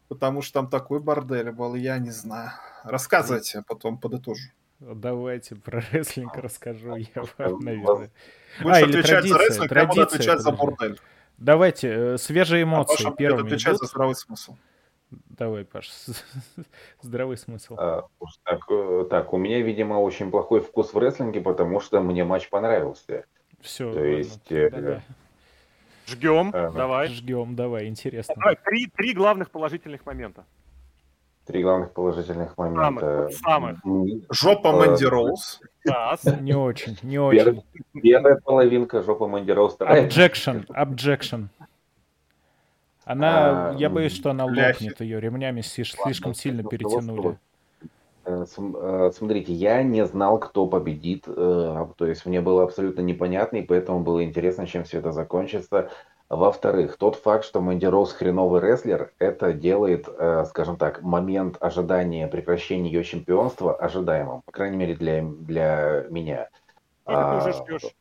Потому что там такой бордель был, я не знаю. Рассказывайте, потом подытожу. Давайте про рестлинг расскажу я вам, наверное. Будешь отвечать за рестлинг, а буду отвечать за бордель. Давайте, свежие эмоции первыми. Будешь отвечать за здравый смысл. Давай, Паш, здравый смысл. Так, у меня, видимо, очень плохой вкус в рестлинге, потому что мне матч понравился. Все, то есть... Жгем, давай. Жгем, давай, интересно. Давай, 3 главных положительных момента. 3 главных положительных момента. Самых. Жопа Мэнди Роуз. Не очень, не очень. Первая половинка жопа Мэнди Роуз. Objection. Она, я боюсь, что она лопнет ее ремнями, слишком сильно перетянули. Смотрите, я не знал, кто победит, то есть мне было абсолютно непонятно, и поэтому было интересно, чем все это закончится. Во-вторых, тот факт, что Мэнди Роуз хреновый рестлер, это делает, скажем так, момент ожидания прекращения ее чемпионства ожидаемым, по крайней мере, для меня. Ты уже ждешь.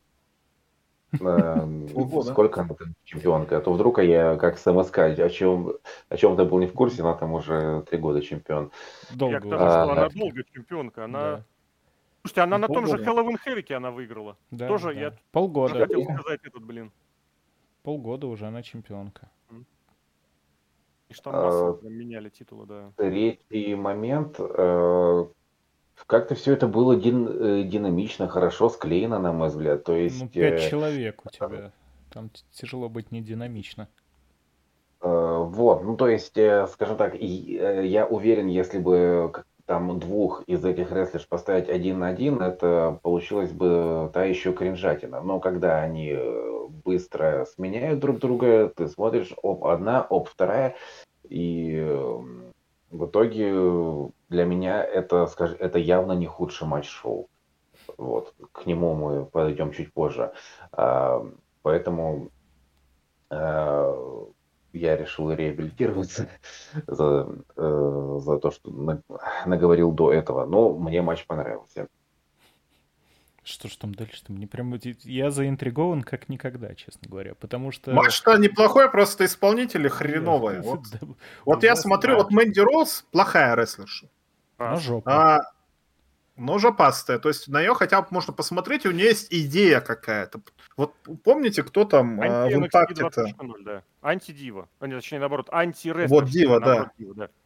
Сколько она там чемпионка, а то вдруг я как с МСК, о чем-то был не в курсе, она там уже 3 года чемпион. Я к тому, что она долго чемпионка, она... Слушайте, она на том же Hell in Havoc она выиграла. Тоже я хотел сказать этот, блин. полгода уже она чемпионка. И что массово меняли титулы, да. Третий момент. Как-то все это было динамично, хорошо склеено, на мой взгляд. То есть, ну, 5 человек у тебя. Там тяжело быть не динамично. Вот, ну то есть, скажем так, я уверен, если бы там 2 из этих рестлеров поставить 1 на 1, это получилась бы та еще кринжатина. Но когда они быстро сменяют друг друга, ты смотришь, оп, одна, оп, вторая, и... В итоге для меня это, скажем, это явно не худший матч шоу. Вот. К нему мы подойдем чуть позже. Поэтому я решил реабилитироваться за то, что наговорил до этого. Но мне матч понравился. Что ж там дальше-то? Мне прям... Я заинтригован как никогда, честно говоря, потому что... Матч-то неплохой, просто исполнители хреновые. Вот, вот я смотрю, вот Мэнди Роуз плохая рестлерша. Но жопастая. То есть на нее хотя бы можно посмотреть, у нее есть идея какая-то. Вот помните, кто там в Импакте-то? Анти-дива. Точнее, наоборот, анти-рестлер. Вот дива, да.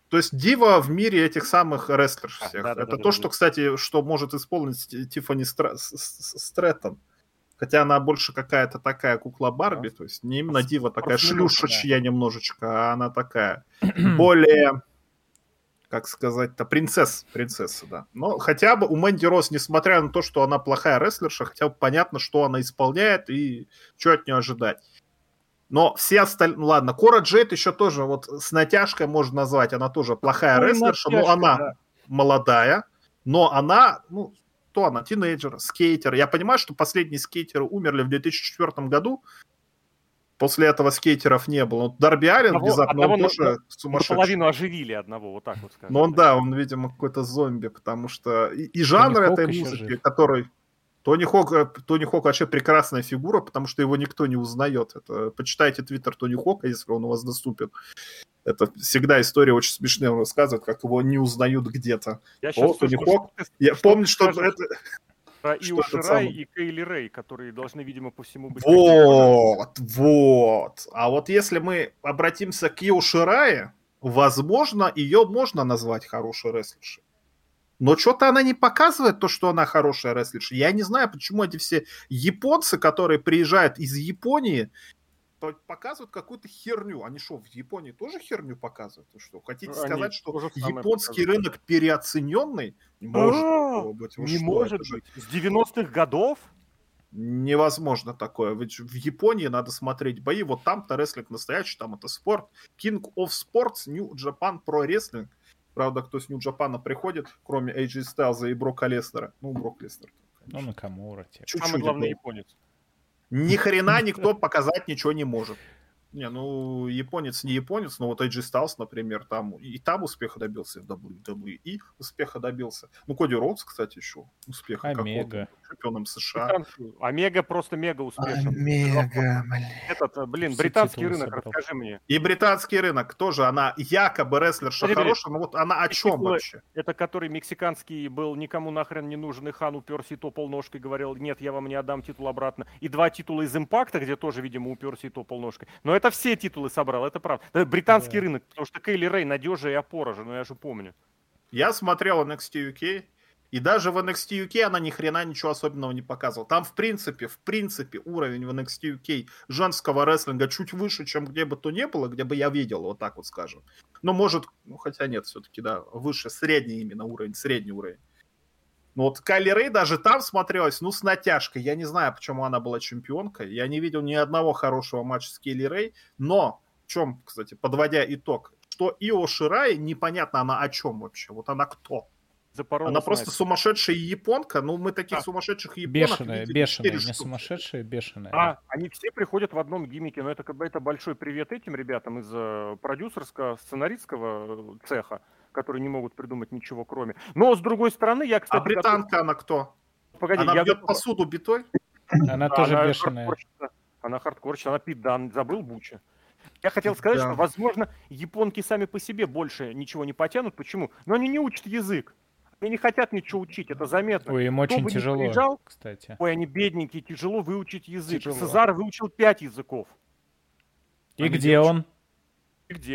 То есть дива в мире этих самых рестлерш всех. Это то, что, кстати, что может исполнить Тиффани Стрэттон. Хотя она больше какая-то такая кукла Барби. То есть не именно дива, такая шлюшечья немножечко, а она такая более, как сказать-то, принцесса, да. Но хотя бы у Мэнди Роуз, несмотря на то, что она плохая рестлерша, хотя бы понятно, что она исполняет и что от нее ожидать. Но все остальные... Ну ладно, Кора Джейд еще тоже вот с натяжкой можно назвать. Она тоже плохая рестлерша, но она молодая. Но она, ну, то она тинейджер, скейтер. Я понимаю, что последние скейтеры умерли в 2004 году. После этого скейтеров не было. Вот Дарби Аллен внезапно, он тоже сумасшедший. Половину оживили одного, вот так вот. Скажем, ну он, да, он, видимо, какой-то зомби, потому что... И жанр этой музыки, который... Тони Хок вообще прекрасная фигура, потому что его никто не узнает. Это, почитайте твиттер Тони Хока, если он у вас доступен. Это всегда история очень смешная. Он рассказывает, как его не узнают где-то. Тони Хок. Я помню, что это... Про Ио Ширай и Кейли Рэй, которые должны, видимо, по всему быть... Вот. А вот если мы обратимся к Ио Ширае, возможно, ее можно назвать хорошей рестлершей. Но что-то она не показывает то, что она хорошая рестлерша. Я не знаю, почему эти все японцы, которые приезжают из Японии, показывают какую-то херню. Они что, в Японии тоже херню показывают? Вы что, хотите сказать, что японский рынок переоцененный? Не может такого быть. Не может быть. С 90-х годов? Невозможно такое. Ведь в Японии надо смотреть бои. Вот там-то рестлинг настоящий, там это спорт. King of Sports, New Japan Pro Wrestling. Правда, кто с Нью-Джапана приходит, кроме AJ Styles и Брока Леснера. Ну, Брок Леснер. Ну, Накамура. Самый главный японец. Ни хрена никто показать ничего не может. Не, ну, японец не японец, но вот AJ Styles, например, там и там успеха добился, и в WWE успеха добился. Ну, Коди Роудс, кстати, еще успеха. Омега. Чемпионом США. Омега просто мега успешен. Омега, блин. Этот, блин, британский рынок, расскажи мне. И британский рынок тоже, она якобы рестлерша хорошая, но вот она о чем вообще? Это который мексиканский был никому нахрен не нужен, и Хан уперся и топал ножкой, говорил, нет, я вам не отдам титул обратно. И 2 титула из Импакта, где тоже, видимо, уперся и топал ножкой. Но это все титулы собрал, это правда. Это британский рынок, потому что Кейли Рэй надежа и опора же, но я же помню. Я смотрел NXT UK, и даже в NXT UK она ни хрена ничего особенного не показывала. Там, в принципе, уровень в NXT UK женского рестлинга чуть выше, чем где бы то ни было, где бы я видел, вот так вот скажем. Но может, ну хотя нет, все-таки, да, выше, средний уровень. Ну вот Кайли Рэй даже там смотрелась, ну, с натяжкой. Я не знаю, почему она была чемпионкой. Я не видел ни одного хорошего матча с Кайли Рэй. Но, в чем, кстати, подводя итог, что Ио Ширай, непонятно она о чем вообще. Вот она кто? Она просто сумасшедшая японка. Ну, мы таких сумасшедших японок видели. Бешеные, не сумасшедшие, бешеные. Они все приходят в одном гиммике. Но это большой привет этим ребятам из продюсерского, сценаристского цеха, которые не могут придумать ничего кроме. Но, с другой стороны, я, кстати... А британка она кто? Погоди, она бьет посуду битой? Она тоже бешеная. Она хардкорщица, она пидан, забыл Буча. Я хотел сказать, что, возможно, японки сами по себе больше ничего не потянут. Почему? Но они не учат язык. Они не хотят ничего учить, это заметно. Ой, им очень тяжело, кстати. Ой, они бедненькие, тяжело выучить язык. Тяжело. Сезар выучил 5 языков. И где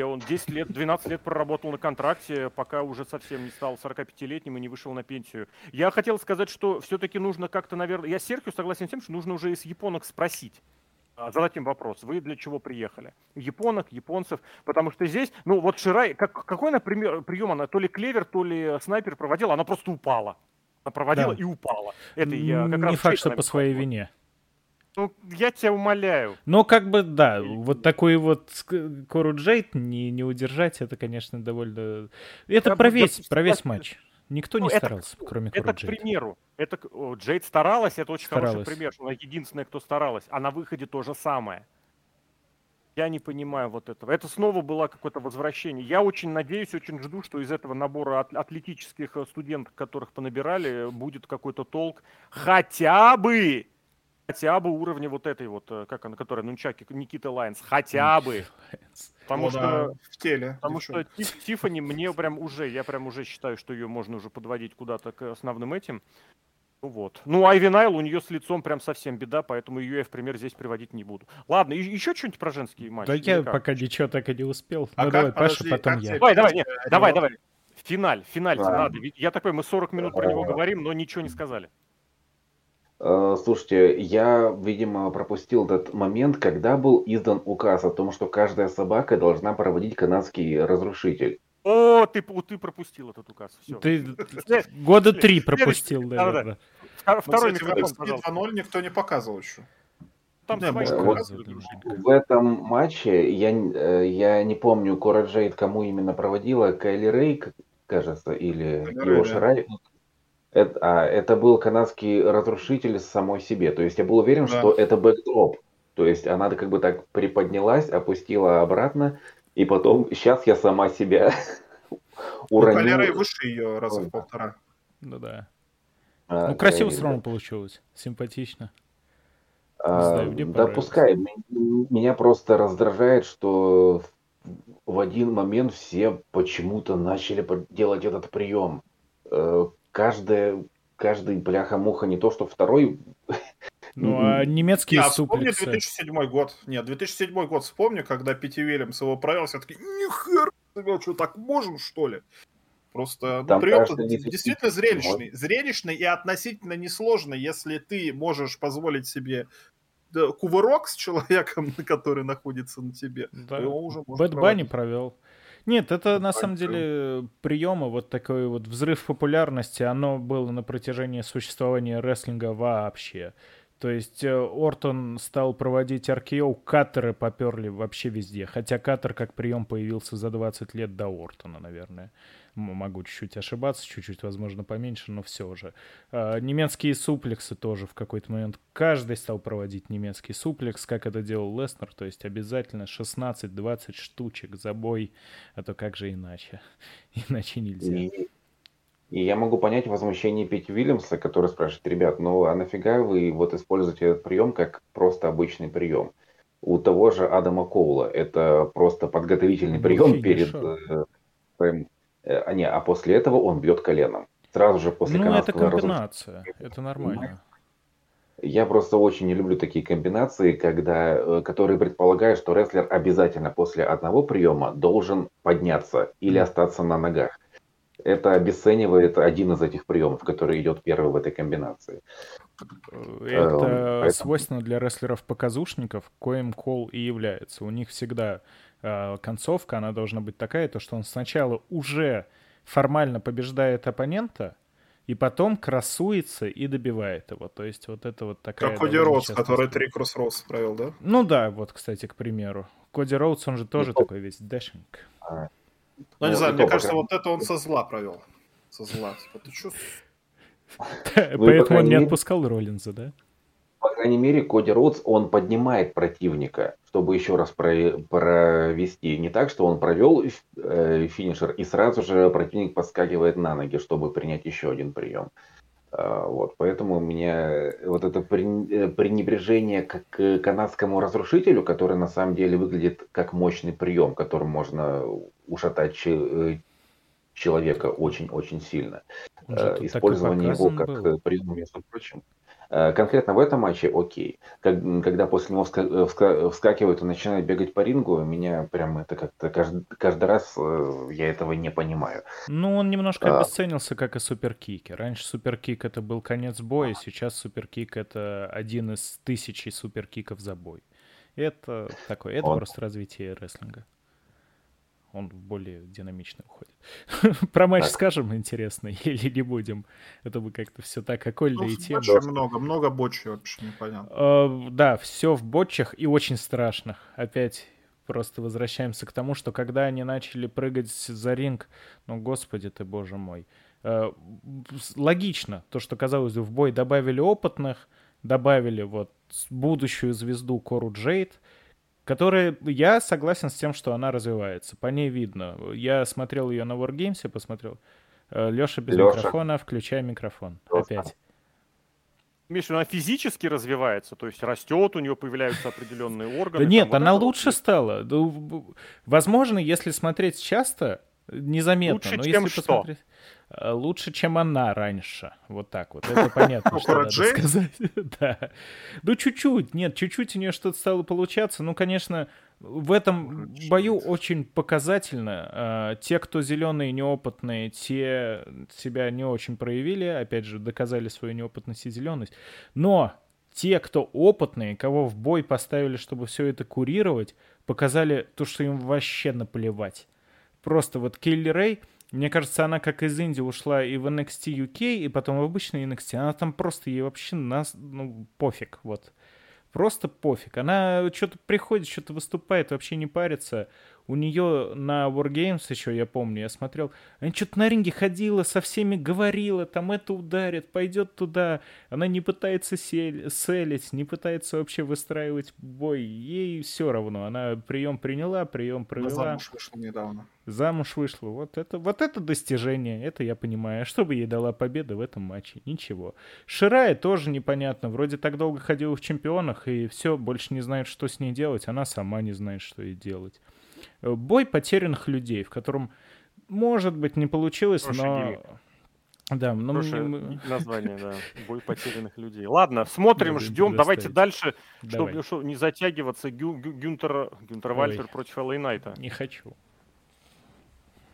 он? 10 лет, 12 лет проработал на контракте, пока уже совсем не стал 45-летним и не вышел на пенсию. Я хотел сказать, что все-таки нужно как-то, наверное... Я с Серхио согласен с тем, что нужно уже из японок спросить, задать им вопрос, вы для чего приехали? Японок, японцев, потому что здесь... Ну вот Ширай, какой, например, прием она, то ли клевер, то ли снайпер проводила, она просто упала. Она проводила и упала. Это я как раз не факт, что по своей вине. Ну, я тебя умоляю. Но как бы, да, вот такой вот Кору Джейд не удержать, это, конечно, довольно... Это про весь матч. Никто не старался, кроме Кору Джейд. Это, к примеру, Джейд старалась, это очень хороший пример, что она единственная, кто старалась, а на выходе то же самое. Я не понимаю вот этого. Это снова было какое-то возвращение. Я очень надеюсь, очень жду, что из этого набора атлетических студентов, которых понабирали, будет какой-то толк. Хотя бы уровня вот этой вот, как она, которая нунчаки, Никита Лайнс, хотя бы. Потому что в теле. Потому что Тиффани мне прям уже, я прям уже считаю, что ее можно уже подводить куда-то к основным этим. Вот. Ну, Айви Найл, у нее с лицом прям совсем беда, поэтому ее я в пример здесь приводить не буду. Ладно, еще что-нибудь про женские матчи? Да я пока ничего так и не успел. Ну давай, Паша, потом я. Давай. Финаль надо. Я такой, мы 40 минут про него говорим, но ничего не сказали. Слушайте, я, видимо, пропустил этот момент, когда был издан указ о том, что каждая собака должна проводить канадский разрушитель. О, ты пропустил этот указ. Все. Ты года 3 пропустил, наверное. Да. Второй микрофон, пожалуйста. 2-0 никто не показывал еще. Там в этом матче, я не помню, Кора Джейд кому именно проводила, Кайли Рэй, кажется, или Ио Ширай. Это был канадский разрушитель самой себе. То есть я был уверен, что это бэкдроп. То есть она как бы так приподнялась, опустила обратно, и потом сейчас я сама себя уронила. Ну, Калерой выше ее раза в 1.5. Ну да. Красиво все равно получилось. Симпатично. Да пускай. Меня просто раздражает, что в один момент все почему-то начали делать этот прием. Каждый бляха-муха, не то что второй. Ну, а немецкие суплексы. Вспомни 2007 год. Нет, 2007 год вспомню, когда Петти Вильямс его провел, все такие, нихера, что, так можем, что ли? Просто прием действительно зрелищный. Зрелищный и относительно несложный, если ты можешь позволить себе кувырок с человеком, который находится на тебе. Бэд Банни провел. Нет, это на самом деле приемы, вот такой вот взрыв популярности, оно было на протяжении существования рестлинга вообще. То есть Ортон стал проводить RKO, каттеры поперли вообще везде. Хотя каттер как прием появился за 20 лет до Ортона, наверное. Могу чуть-чуть ошибаться, чуть-чуть, возможно, поменьше, но все же. Немецкие суплексы тоже в какой-то момент. Каждый стал проводить немецкий суплекс, как это делал Леснер. То есть обязательно 16-20 штучек за бой, а то как же иначе? Иначе нельзя. И я могу понять возмущение Петти Вильямса, который спрашивает, ребят, ну а нафига вы вот используете этот прием как просто обычный прием? У того же Адама Коула это просто подготовительный прием перед... А после этого он бьет коленом. Сразу же после канадского... Ну, это комбинация. Это нормально. Я просто очень не люблю такие комбинации, которые предполагают, что рестлер обязательно после одного приема должен подняться или остаться на ногах. Это обесценивает один из этих приемов, который идет первый в этой комбинации. Это свойственно для рестлеров-показушников, коим Кол и является. У них всегда концовка, она должна быть такая, то, что он сначала уже формально побеждает оппонента, и потом красуется и добивает его. То есть вот это вот такая... Как Коди Роудс, который 3 кросс-роудс провел, да? Ну да, вот, кстати, к примеру. Коди Роудс, он же тоже такой весь дэшинг. Ну, не знаю, мне кажется, вот это он со зла провел. Со зла. Типа, ты чё? Поэтому он не отпускал Роллинза, да? По крайней мере, Коди Роудс, он поднимает противника, чтобы еще раз провести. Не так, что он провел финишер, и сразу же противник подскакивает на ноги, чтобы принять еще один прием. Вот, поэтому у меня вот это пренебрежение к канадскому разрушителю, который на самом деле выглядит как мощный прием, которым можно ушатать человека очень-очень сильно. Использование его как прием, между прочим. Конкретно в этом матче окей. Когда после него вскакивают и начинают бегать по рингу, меня прям это как-то каждый раз я этого не понимаю. Ну, он немножко обесценился, как и суперкики. Раньше суперкик — это был конец боя, сейчас суперкик — это один из тысячи суперкиков за бой. Это такое, это просто развитие рестлинга. Он более динамично уходит. Про матч скажем, интересно, или не будем? Это бы как-то все так окольно и тем. Много бочей вообще, непонятно. Да, все в бочах и очень страшно. Опять просто возвращаемся к тому, что когда они начали прыгать за ринг, ну, господи ты, боже мой. Логично, то, что, казалось бы, в бой добавили опытных, добавили вот будущую звезду Кору Джейд, которая, я согласен с тем, что она развивается. По ней видно. Я смотрел ее на Wargames, посмотрел. Леша без микрофона, включай микрофон. Опять. Миша, она физически развивается, то есть растет, у нее появляются определенные органы. Да нет, она лучше стала. Возможно, если смотреть часто, незаметно. Лучше, чем что? Лучше, чем она раньше. Вот так вот. Это понятно, что надо сказать. Да. Ну, чуть-чуть. Нет, чуть-чуть у нее что-то стало получаться. Ну, конечно, в этом бою очень показательно. Те, кто зеленые, неопытные, те себя не очень проявили. Опять же, доказали свою неопытность и зеленость. Но те, кто опытные, кого в бой поставили, чтобы все это курировать, показали то, что им вообще наплевать. Просто вот Келли Рэй, мне кажется, она как из Индии ушла и в NXT UK, и потом в обычный NXT. Она там просто, ей вообще пофиг, вот. Просто пофиг. Она что-то приходит, что-то выступает, вообще не парится. У нее на Wargames еще, я помню, я смотрел, она что-то на ринге ходила, со всеми говорила, там это ударит, пойдет туда. Она не пытается селить, не пытается вообще выстраивать бой. Ей все равно. Она прием приняла, прием провела. Она замуж вышла недавно. Замуж вышла. Вот это достижение, это я понимаю. Что бы ей дала победа в этом матче? Ничего. Ширая тоже непонятно. Вроде так долго ходила в чемпионах, и все, больше не знает, что с ней делать. Она сама не знает, что ей делать. Бой потерянных людей, в котором, может быть, не получилось, но... Да, но... название, да. Бой потерянных людей. Ладно, смотрим, ждем. Давайте дальше, чтобы не затягиваться. Гюнтер Вальтер против Элэй Найта. Не хочу.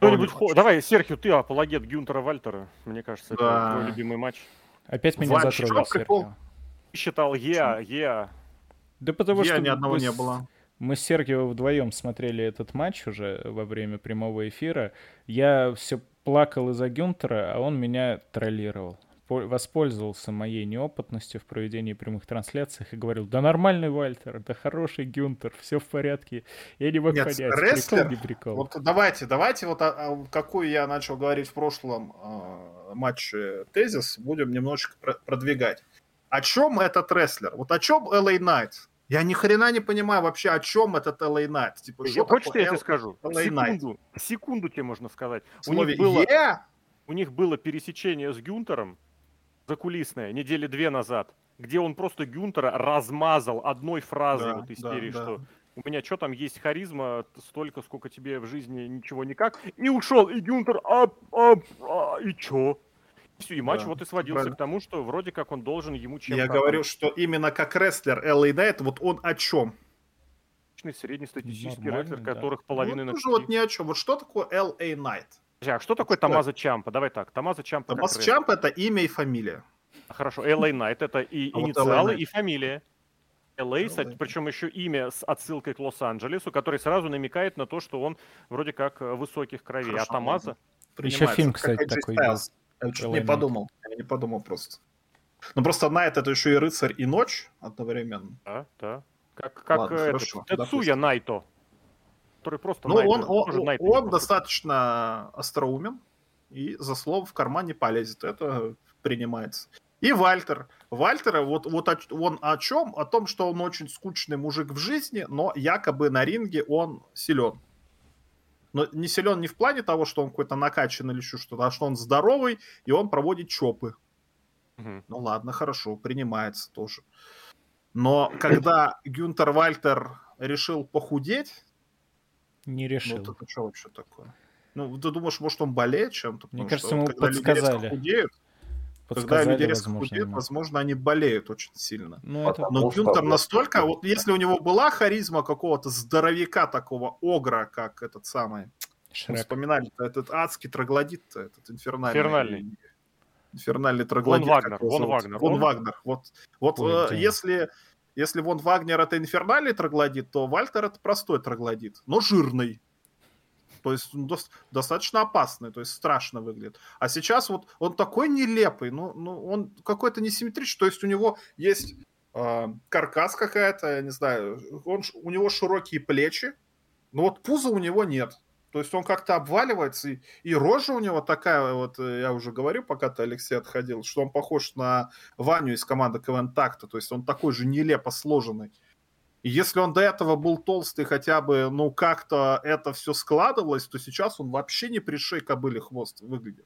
Давай, Серхио, ты апологет Гюнтера Вальтера. Мне кажется, это твой любимый матч. Опять меня затронул, Серхио. Считал я. Да потому что... ни одного не было. Мы с Сергеем вдвоем смотрели этот матч уже во время прямого эфира. Я все плакал из-за Гюнтера, а он меня троллировал. Воспользовался моей неопытностью в проведении прямых трансляций и говорил, да нормальный Вальтер, да хороший Гюнтер, все в порядке. Я не мог понять, рестлер, прикол, не прикол. Вот давайте, вот какую я начал говорить в прошлом матче тезис, будем немножечко продвигать. О чем этот рестлер? Вот о чем Элэй Найт? Я ни хрена не понимаю вообще, о чем этот Элэй Найт. Типа, хочешь, я тебе скажу? Секунду тебе можно сказать. У них было пересечение с Гюнтером закулисное недели 2 назад, где он просто Гюнтера размазал одной фразой что у меня что там есть харизма столько, сколько тебе в жизни ничего никак. И ушел, и Гюнтер, и чё? И матч вот и сводился к тому, что вроде как он должен ему чем-то... Я говорю, что именно как рестлер Элэй Найт, вот он о чем? Среднестатистический рестлер, которых половина... Ну, вот ни о чем. Вот что такое Элэй Найт? А что такое Томмазо Чампа? Давай так, Томмазо Чампа... Томмазо Чампа — это имя и фамилия. Хорошо, Элэй Найт — это и инициалы, и фамилия. Элэй, причем еще имя с отсылкой к Лос-Анджелесу, который сразу намекает на то, что он вроде как высоких кровей. А Томмазо... Еще фильм, кстати, такой есть. Я что-то не подумал просто. Ну просто Найт — это еще и рыцарь, и ночь одновременно. Да. Как Тецуя Найто, который просто Найто. Он достаточно остроумен, и за слово в карман не полезет. Это принимается. И Вальтер. Вальтера, он о чем? О том, что он очень скучный мужик в жизни, но якобы на ринге он силен. Но не силен не в плане того, что он какой-то накачан или еще что-то, а что он здоровый, и он проводит чопы. Угу. Ну ладно, хорошо, принимается тоже. Но когда Гюнтер Вальтер решил похудеть... Не решил. Ну это что вообще такое? Ну ты думаешь, может он болеет чем-то? Мне кажется, ему подсказали. Когда люди резко худеют, возможно, они болеют очень сильно. Ну, это... Но Дюн там настолько... Вот если у него была харизма какого-то здоровяка такого, огра, как этот самый... Шрек. Вспоминали этот адский троглодит, этот инфернальный. Инфернальный троглодит. Вон Вагнер. Вот, если Вон Вагнер это инфернальный троглодит, то Вальтер это простой троглодит, но жирный. То есть он достаточно опасный, то есть страшно выглядит. А сейчас вот он такой нелепый, ну он какой-то несимметричный. То есть у него есть каркас какая-то, я не знаю, у него широкие плечи, но вот пуза у него нет. То есть он как-то обваливается, и рожа у него такая, вот я уже говорил, пока ты, Алексей, отходил, что он похож на Ваню из команды КВН «Такта», то есть он такой же нелепо сложенный. И если он до этого был толстый, хотя бы, ну, как-то это все складывалось, то сейчас он вообще не пришей кобыле хвост выглядит.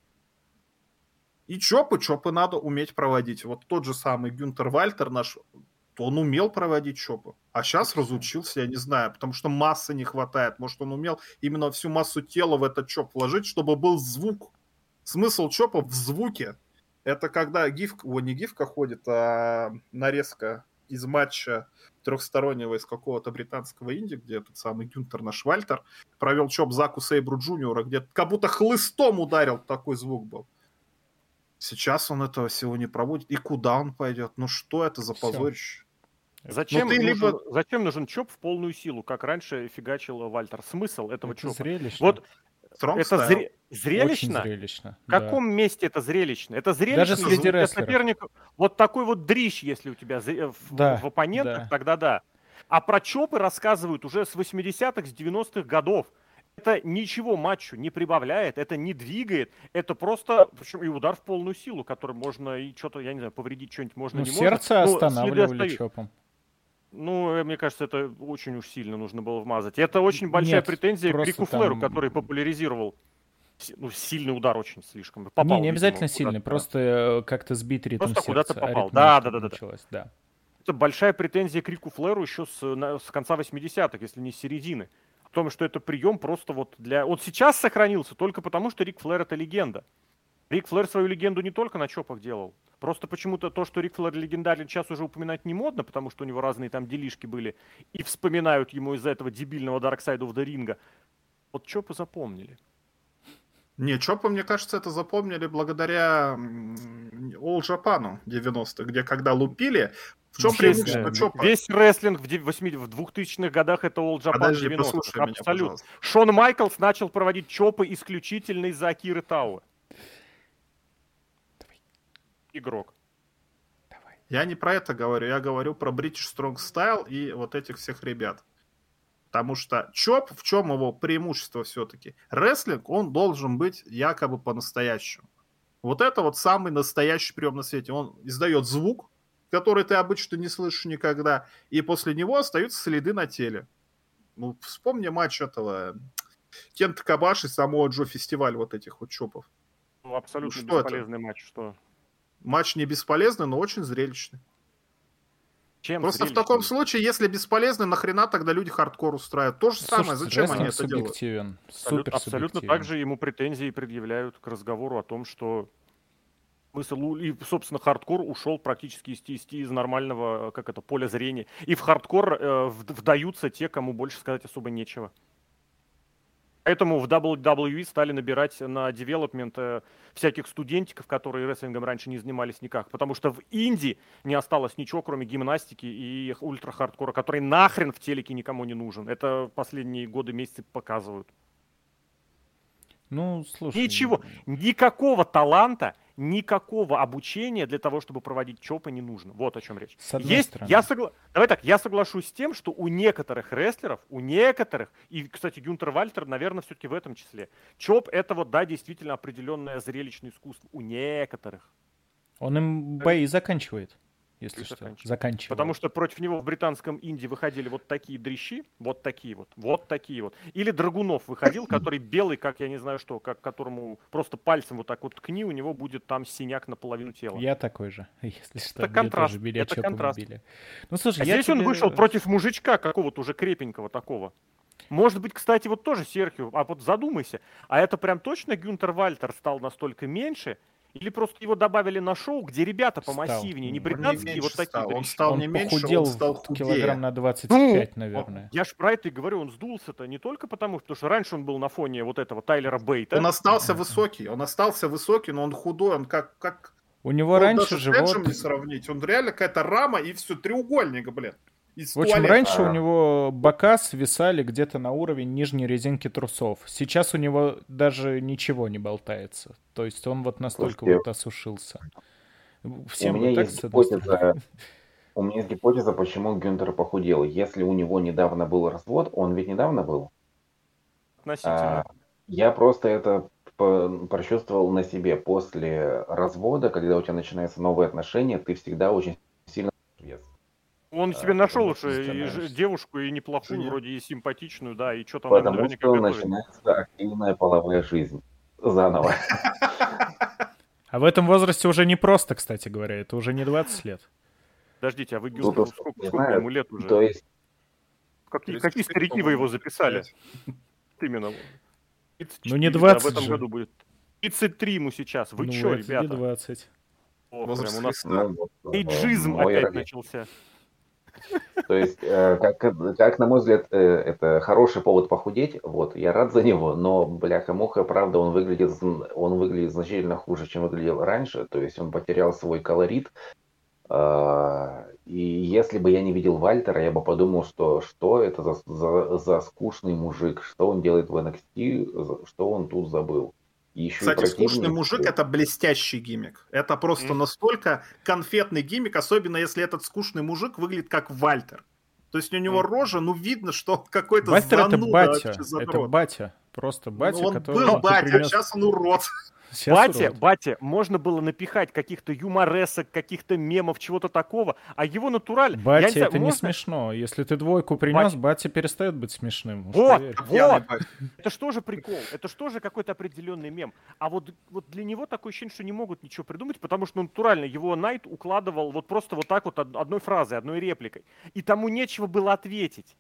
И чопы надо уметь проводить. Вот тот же самый Гюнтер Вальтер наш... то он умел проводить чопы. А сейчас разучился, я не знаю, потому что массы не хватает. Может, он умел именно всю массу тела в этот чоп вложить, чтобы был звук. Смысл чопа в звуке. Это когда не гифка ходит, а нарезка из матча трехстороннего из какого-то британского инди, где этот самый Гюнтер наш Вальтер провел чоп Заку Сейбру Джуниора, где как будто хлыстом ударил, такой звук был. Сейчас он этого всего не проводит. И куда он пойдет? Ну что это за позорище? Зачем нужен чоп в полную силу, как раньше фигачил Вальтер? Смысл этого чопа? Зрелищно. Вот это зрелищно? Очень зрелищно. В каком месте это зрелищно? Это зрелищно для соперника. Вот такой вот дрищ, если у тебя в оппонентах, тогда да. А про чопы рассказывают уже с 80-х, с 90-х годов. Это ничего матчу не прибавляет, это не двигает, это просто, причем и удар в полную силу, который можно и что-то, я не знаю, повредить что-нибудь можно, не сердце можно. Сердце останавливали чопом. Ну, мне кажется, это очень уж сильно нужно было вмазать. Это очень большая претензия к Рику Флэру, который популяризировал. Ну, сильный удар очень слишком. Попал, не обязательно сильный, просто как-то сбит ритм сердца. Просто куда-то попал, да. Это большая претензия к Рику Флэру еще с конца 80-х, если не с середины. В том, что это прием просто вот для... Он сейчас сохранился только потому, что Рик Флэр — это легенда. Рик Флэр свою легенду не только на чопах делал. Просто почему-то то, что Рик Флэр легендарен, сейчас уже упоминать не модно, потому что у него разные там делишки были. И вспоминают ему из-за этого дебильного Dark Side of the Ring. Вот чопы запомнили. Не, чопы, мне кажется, это запомнили благодаря All Japan 90-х, где когда лупили... В чем преимущество чопа? Весь рестлинг в 2000-х годах это All Japan 90-х. Абсолютно. Меня, Шон Майклс начал проводить чопы исключительно из-за Акиры Тауэ. Игрок. Давай. Я не про это говорю. Я говорю про British Strong Style и вот этих всех ребят. Потому что чоп, в чем его преимущество все-таки? Рестлинг, он должен быть якобы по-настоящему. Вот это вот самый настоящий прием на свете. Он издает звук, который ты обычно не слышишь никогда, и после него остаются следы на теле. Ну, вспомни матч этого Кента Кабаши, самого Джо Фестиваль вот этих вот чопов. Ну, абсолютно ну, бесполезный это? Матч. Что? Матч не бесполезный, но очень зрелищный. Чем просто зрелищный? В таком случае, если бесполезный, нахрена тогда люди хардкор устраивают? То же самое, зачем они это делают? Абсолютно так же ему претензии предъявляют к разговору о том, что и, собственно, хардкор ушел практически из нормального поля зрения. И в хардкор вдаются те, кому больше сказать особо нечего. Поэтому в WWE стали набирать на девелопмент всяких студентиков, которые рестлингом раньше не занимались никак. Потому что в Индии не осталось ничего, кроме гимнастики и ультра-хардкора, который нахрен в телеке никому не нужен. Это последние годы, месяцы показывают. Ну, слушай... Ничего, никакого таланта... Никакого обучения для того, чтобы проводить чопы, не нужно. Вот о чем речь. Давай так, я соглашусь с тем, что у некоторых рестлеров, и, кстати, Гюнтер Вальтер, наверное, все-таки в этом числе, чоп — это вот, да, действительно определенное зрелищное искусство. У некоторых. Он им бои заканчивает, если что. Заканчивает. Потому что против него в британском инди выходили вот такие дрищи, вот такие вот. Или Драгунов выходил, который белый, как я не знаю что, как которому просто пальцем вот так вот ткни, у него будет там синяк наполовину тела. Я такой же, если что. Это контраст. Это контраст. Ну, слушай, здесь он вышел против мужичка какого-то уже крепенького такого. Может быть, кстати, вот тоже Серхио, а вот задумайся, а это прям точно Гюнтер Вальтер стал настолько меньше, Или просто его добавили на шоу, где ребята помассивнее, не британские, вот такие. Он стал не меньше, он стал худее. Килограмм на 25, наверное. Я ж про это и говорю, он сдулся-то не только потому что раньше он был на фоне вот этого Тайлера Бейта. Он остался высокий, но он худой, он как... У него он раньше живот... Он даже не сравнить, он реально какая-то рама и все, треугольник, блин. В общем, раньше у него бока свисали где-то на уровень нижней резинки трусов. Сейчас у него даже ничего не болтается. То есть он вот настолько вот осушился. Всем У меня есть гипотеза, почему Гюнтер похудел. Если у него недавно был развод, он ведь недавно был. Относительно. Я просто это прочувствовал на себе. После развода, когда у тебя начинаются новые отношения, ты всегда очень сильно вес. Он себе нашел лучше девушку, и неплохую, вроде и симпатичную, да, и что там наверняка. Потому что начинается активная половая жизнь. Заново. А в этом возрасте уже не просто, кстати говоря, это уже не 20 лет. Подождите, а вы Гюнтеру сколько ему лет уже? То есть... Какие старики вы его записали? Именно. 34, ну не 20 да, в этом же. Году будет. 33 ему сейчас. Вы чё, ребята? Не 20. О, прям у нас эйджизм опять начался. То есть, как на мой взгляд, это хороший повод похудеть. Вот, я рад за него, но, бляха-муха, правда, он выглядит значительно хуже, чем выглядел раньше. То есть он потерял свой колорит. И если бы я не видел Вальтера, я бы подумал, что это за скучный мужик, что он делает в NXT, что он тут забыл. Еще кстати, скучный мужик – это блестящий гиммик. Это просто настолько конфетный гиммик, особенно если этот скучный мужик выглядит как Вальтер. То есть у него рожа, ну видно, что какой-то Вальтер зануда. Вальтер – это батя. Это батя. Просто батя, ну, он который... Он был батя, принес... сейчас он урод. Батя, можно было напихать каких-то юморесок, каких-то мемов, чего-то такого, а его натурально... Батя, не смешно. Если ты двойку принес, батя перестает быть смешным. Вот! Это что же прикол? Это что же какой-то определенный мем? А вот для него такое ощущение, что не могут ничего придумать, потому что натурально его Найт укладывал вот просто вот так вот одной фразой, одной репликой. И тому нечего было ответить.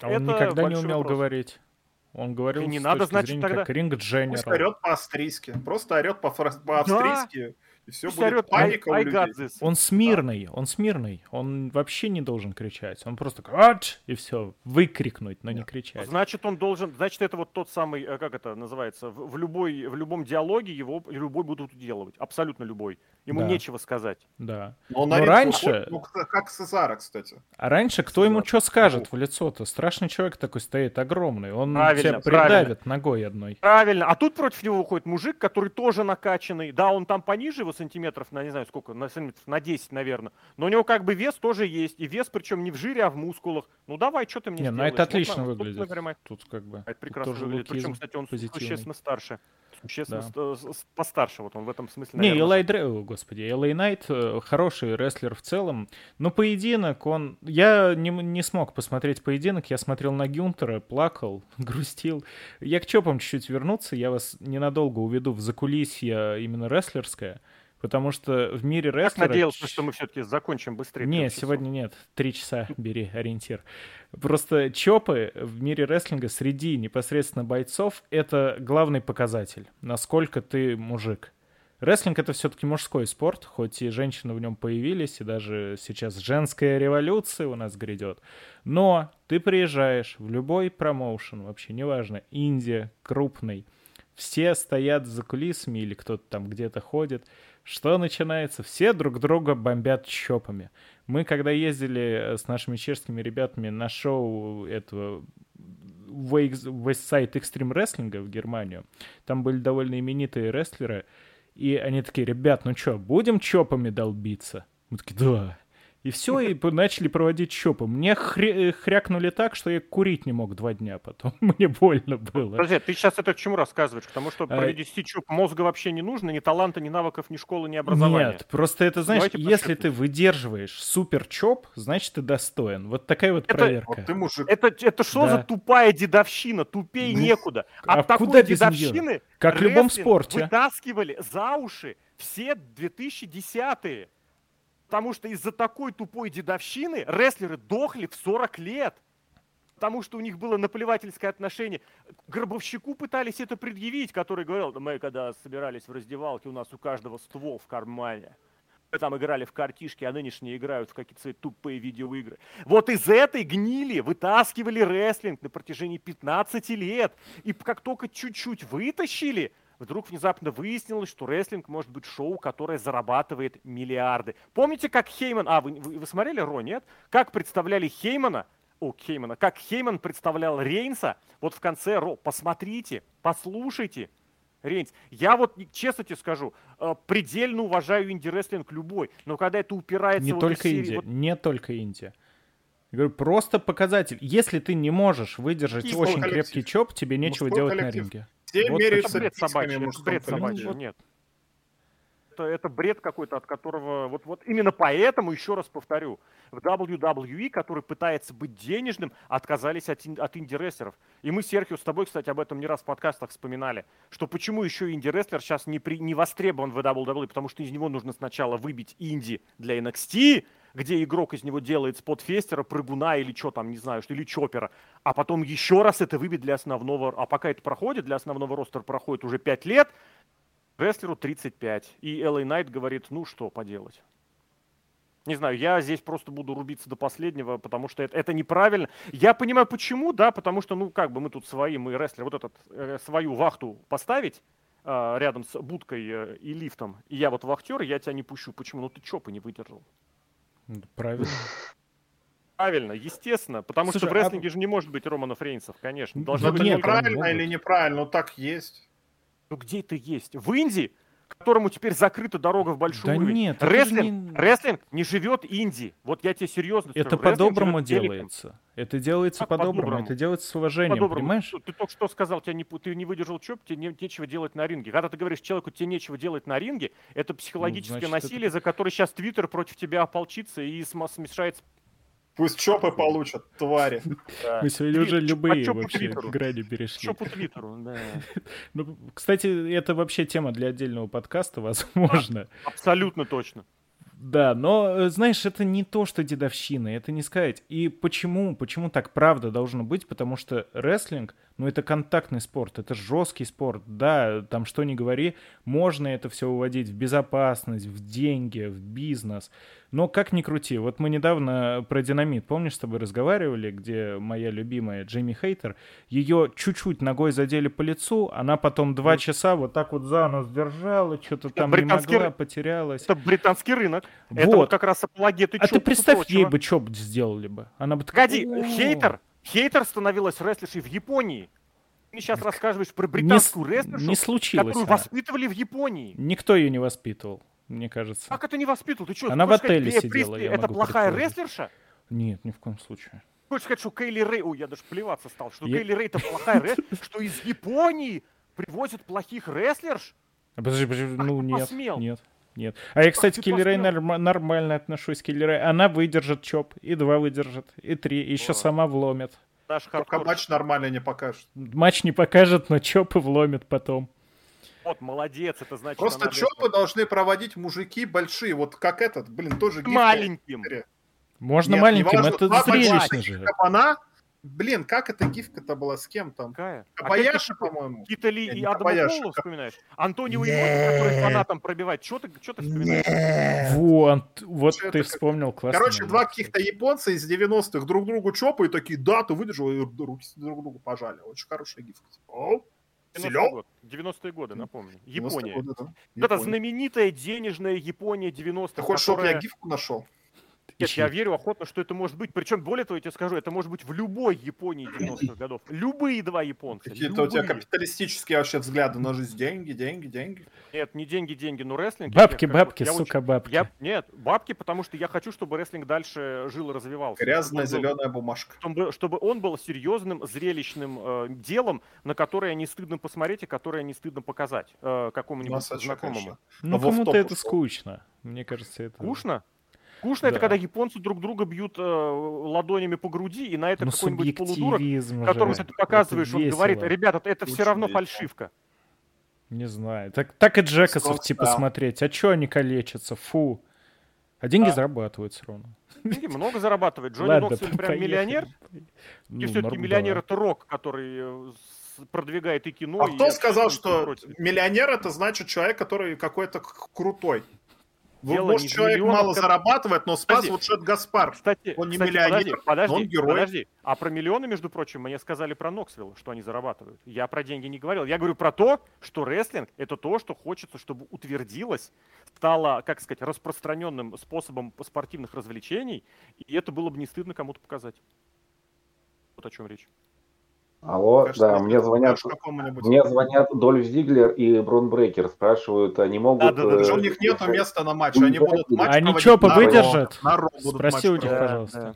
А он никогда не умел говорить. Он говорил, и не надо, значит, тогда... как ринг-дженерал. Пусть орет по-австрийски. Просто орет по-австрийски, да. И все пусть будет орет, паника у людей. Он смирный. Он вообще не должен кричать. Он просто «Ач!» и все, выкрикнуть, но не кричать. Значит, он должен... Значит, это вот тот самый, как это называется, в любом диалоге его любой будут уделывать. Абсолютно любой. Ему нечего сказать. Да. Но раньше... Как Сезара, кстати. А раньше кто ему что скажет в лицо-то? Страшный человек такой стоит, огромный. Он тебя придавит ногой одной. Правильно. А тут против него выходит мужик, который тоже накачанный. Да, он там пониже его сантиметров, на не знаю сколько, на сантиметров, на 10, наверное. Но у него как бы вес тоже есть. И вес причем не в жире, а в мускулах. Ну давай, что ты мне сделаешь? Это отлично выглядит. Тут как бы... Это прекрасно выглядит. Причем, кстати, он существенно старше. Постарше, вот он в этом смысле, наверное. Элай Найт хороший рестлер в целом, но поединок он... Я не смог посмотреть поединок, я смотрел на Гюнтера, плакал, грустил. Я к чопам чуть-чуть вернуться, я вас ненадолго уведу в закулисье именно рестлерское, потому что в мире рестлера... Я надеялся, что мы все-таки закончим быстрее. Не, сегодня нет, 3 часа, бери ориентир. Просто чопы в мире рестлинга среди непосредственно бойцов — это главный показатель, насколько ты мужик. Рестлинг — это все-таки мужской спорт, хоть и женщины в нем появились, и даже сейчас женская революция у нас грядет. Но ты приезжаешь в любой промоушен, вообще неважно, Индия, крупный, все стоят за кулисами или кто-то там где-то ходит. Что начинается? Все друг друга бомбят чопами. Мы когда ездили с нашими чешскими ребятами на шоу этого... Westside Extreme Wrestling в Германию, там были довольно именитые рестлеры, и они такие: ребят, ну чё, будем чопами долбиться? Мы такие: да. И все, и начали проводить чопы. Мне хрякнули так, что я курить не мог 2 дня потом. Мне больно было. Подожди, ты сейчас это к чему рассказываешь? Потому что провести чоп мозга вообще не нужно, ни таланта, ни навыков, ни школы, ни образования. Нет, просто это, знаешь, если ты выдерживаешь супер чоп, значит, ты достоин. Вот такая вот проверка. Вот ты мужик. Это что за тупая дедовщина? Тупей некуда. От такой дедовщины как в любом спорте вытаскивали за уши все 2010-е. Потому что из-за такой тупой дедовщины рестлеры дохли в 40 лет. потому что у них было наплевательское отношение. Гробовщику пытались это предъявить, который говорил, мы когда собирались в раздевалке, у нас у каждого ствол в кармане. Мы там играли в картишки, а нынешние играют в какие-то свои тупые видеоигры. Вот из этой гнили вытаскивали рестлинг на протяжении 15 лет. И как только чуть-чуть вытащили, вдруг внезапно выяснилось, что рестлинг может быть шоу, которое зарабатывает миллиарды. Помните, как Хейман... Вы смотрели Ро, нет? Как представляли Хеймана? Как Хейман представлял Рейнса? Вот в конце Ро. Посмотрите, послушайте. Рейнс. Я вот, честно тебе скажу, предельно уважаю инди-рестлинг любой, но когда это упирается... Не вот только Индия, не только Индия. Я говорю, просто показатель. Если ты не можешь выдержать мужской очень коллектив. Крепкий чоп, тебе нечего мужской делать коллектив. На ринге. Все вот меряются писками. Это бред собачий, нет. Это бред какой-то, от которого... Вот именно поэтому, еще раз повторю, в WWE, который пытается быть денежным, отказались от инди-рестлеров. И мы, Серхио, с тобой, кстати, об этом не раз в подкастах вспоминали, что почему еще инди-рестлер сейчас не востребован в WWE, потому что из него нужно сначала выбить инди для NXT, где игрок из него делает спотфестера, прыгуна или что там, не знаю, или чопера, а потом еще раз это выбить для основного... А пока это проходит, для основного ростера проходит уже 5 лет, рестлеру 35. И LA Knight говорит, ну что поделать. Не знаю, я здесь просто буду рубиться до последнего, потому что это неправильно. Я понимаю, почему, да, потому что, ну, как бы мы тут свои, мы рестлер, вот этот, свою вахту поставить рядом с будкой и лифтом. И я вот вахтер, я тебя не пущу. Почему? Ну ты чопы не выдержал. Правильно. Правильно, естественно, потому что в рестлинге же не может быть Романов Рейнсов, конечно. Должно быть правильно или неправильно, так есть. Ну где это есть? В Индии, которому теперь закрыта дорога в большой уровень. Нет, рестлинг не живет Индии. Вот я тебе серьезно скажу. Это по-доброму делается. Это делается по-доброму. Это делается с уважением, понимаешь? Ты только что сказал, ты не выдержал чоп, тебе нечего делать на ринге. Когда ты говоришь человеку, тебе нечего делать на ринге, это психологическое насилие, за которое сейчас Твиттер против тебя ополчится и смешается. Пусть чопы получат, твари. Мы сегодня уже любые вообще грани перешли. Чопу Твиттеру, да. Кстати, это вообще тема для отдельного подкаста, возможно. Абсолютно точно. Да, но, знаешь, это не то, что дедовщина, это не сказать. И почему так правда должно быть? Потому что рестлинг, ну, это контактный спорт, это жесткий спорт. Да, там что ни говори, можно это все уводить в безопасность, в деньги, в бизнес. Но как ни крути, вот мы недавно про Динамит, помнишь, с тобой разговаривали, где моя любимая Джейми Хейтер, ее чуть-чуть ногой задели по лицу, она потом 2 часа вот так вот за нос держала, что-то там не могла, потерялась. Это британский рынок. Вот. Это вот как раз апологеты чопа. А ты представь, ей бы чоп сделали бы. Она бы такая... Погоди, хейтер становилась рестлершей в Японии. Ты мне сейчас рассказываешь про британскую рестлершу, которую воспитывали в Японии. Никто ее не воспитывал, мне кажется. Как это не воспитывал? Ты что? Она в отеле сидела. Это плохая рестлерша? Нет, ни в коем случае. Хочешь сказать, что Кейли Рэй... Ой, я даже плеваться стал. Что Кейли Рэй-то плохая рестлерша? Что из Японии привозят плохих рестлерш? Подожди, ну нет. Нет. А я, кстати, Келли Рэй нормально отношусь к Келли Рэй. Она выдержит чоп, и 2 выдержит, и 3, и еще сама вломит. Только матч нормально не покажет. Матч не покажет, но чопы вломит потом. Вот, молодец, это значит... Просто чопы должны проводить мужики большие, вот как этот, блин, тоже... Маленьким. Можно нет, маленьким, это зрелищно же. Кабана... Блин, как эта гифка-то была? С кем там? Какая? Кабаяши, по-моему. Кита Ли и Адама Коула вспоминаешь? Антонио Ивони, который фанатом пробивает. Чё ты вспоминаешь? Вот ты вспомнил классно. Короче, 2 каких-то японца из 90-х друг другу чопы и такие, да, ты выдержал, и руки друг другу пожали. Очень хорошая гифка. О, силён. 90-е годы, напомню. Япония. Это знаменитая денежная Япония 90-х. Ты хочешь, чтобы я гифку нашел? Нет, я верю охотно, что это может быть. Причем, более того, я тебе скажу, это может быть в любой Японии 90-х годов. Любые 2 японца. Какие-то у тебя капиталистические вообще взгляды на жизнь. Деньги. Нет, не деньги, но рестлинг. Бабки, сука, бабки. Нет, бабки, потому что я хочу, чтобы рестлинг дальше жил и развивался. Грязная зеленая бумажка. Чтобы он был серьезным, зрелищным делом, на которое не стыдно посмотреть и которое не стыдно показать какому-нибудь знакомому. Ну, кому-то это скучно. Мне кажется, это... Скучно? Скучно, да. Это когда японцы друг друга бьют ладонями по груди, и на это какой-нибудь полудурок, которому ты показываешь, он говорит, ребята, это все равно фальшивка. Не знаю. Так и Джекасов типа смотреть. А че они калечатся? Фу. А деньги зарабатывают все равно. И много зарабатывает. Джонни Ноксвилл прям миллионер. И все-таки миллионер — это Рок, который продвигает и кино. А кто сказал, что миллионер — это значит человек, который какой-то крутой? Может, человек мало зарабатывает, но спас вот этот Гаспар. Кстати, он не миллионер, он герой. Подожди. А про миллионы, между прочим, мне сказали про Ноксвилла, что они зарабатывают. Я про деньги не говорил. Я говорю про то, что рестлинг — это то, что хочется, чтобы утвердилось, стало, как сказать, распространенным способом спортивных развлечений, и это было бы не стыдно кому-то показать. Вот о чем речь. Алло, кажется, да, мне звонят Дольф Зиглер и Брон Брейкер, спрашивают, они могут... Да, у них нет места на матче, они будут матч проводить. Они что, повыдержат? Спроси у них, пожалуйста. Да.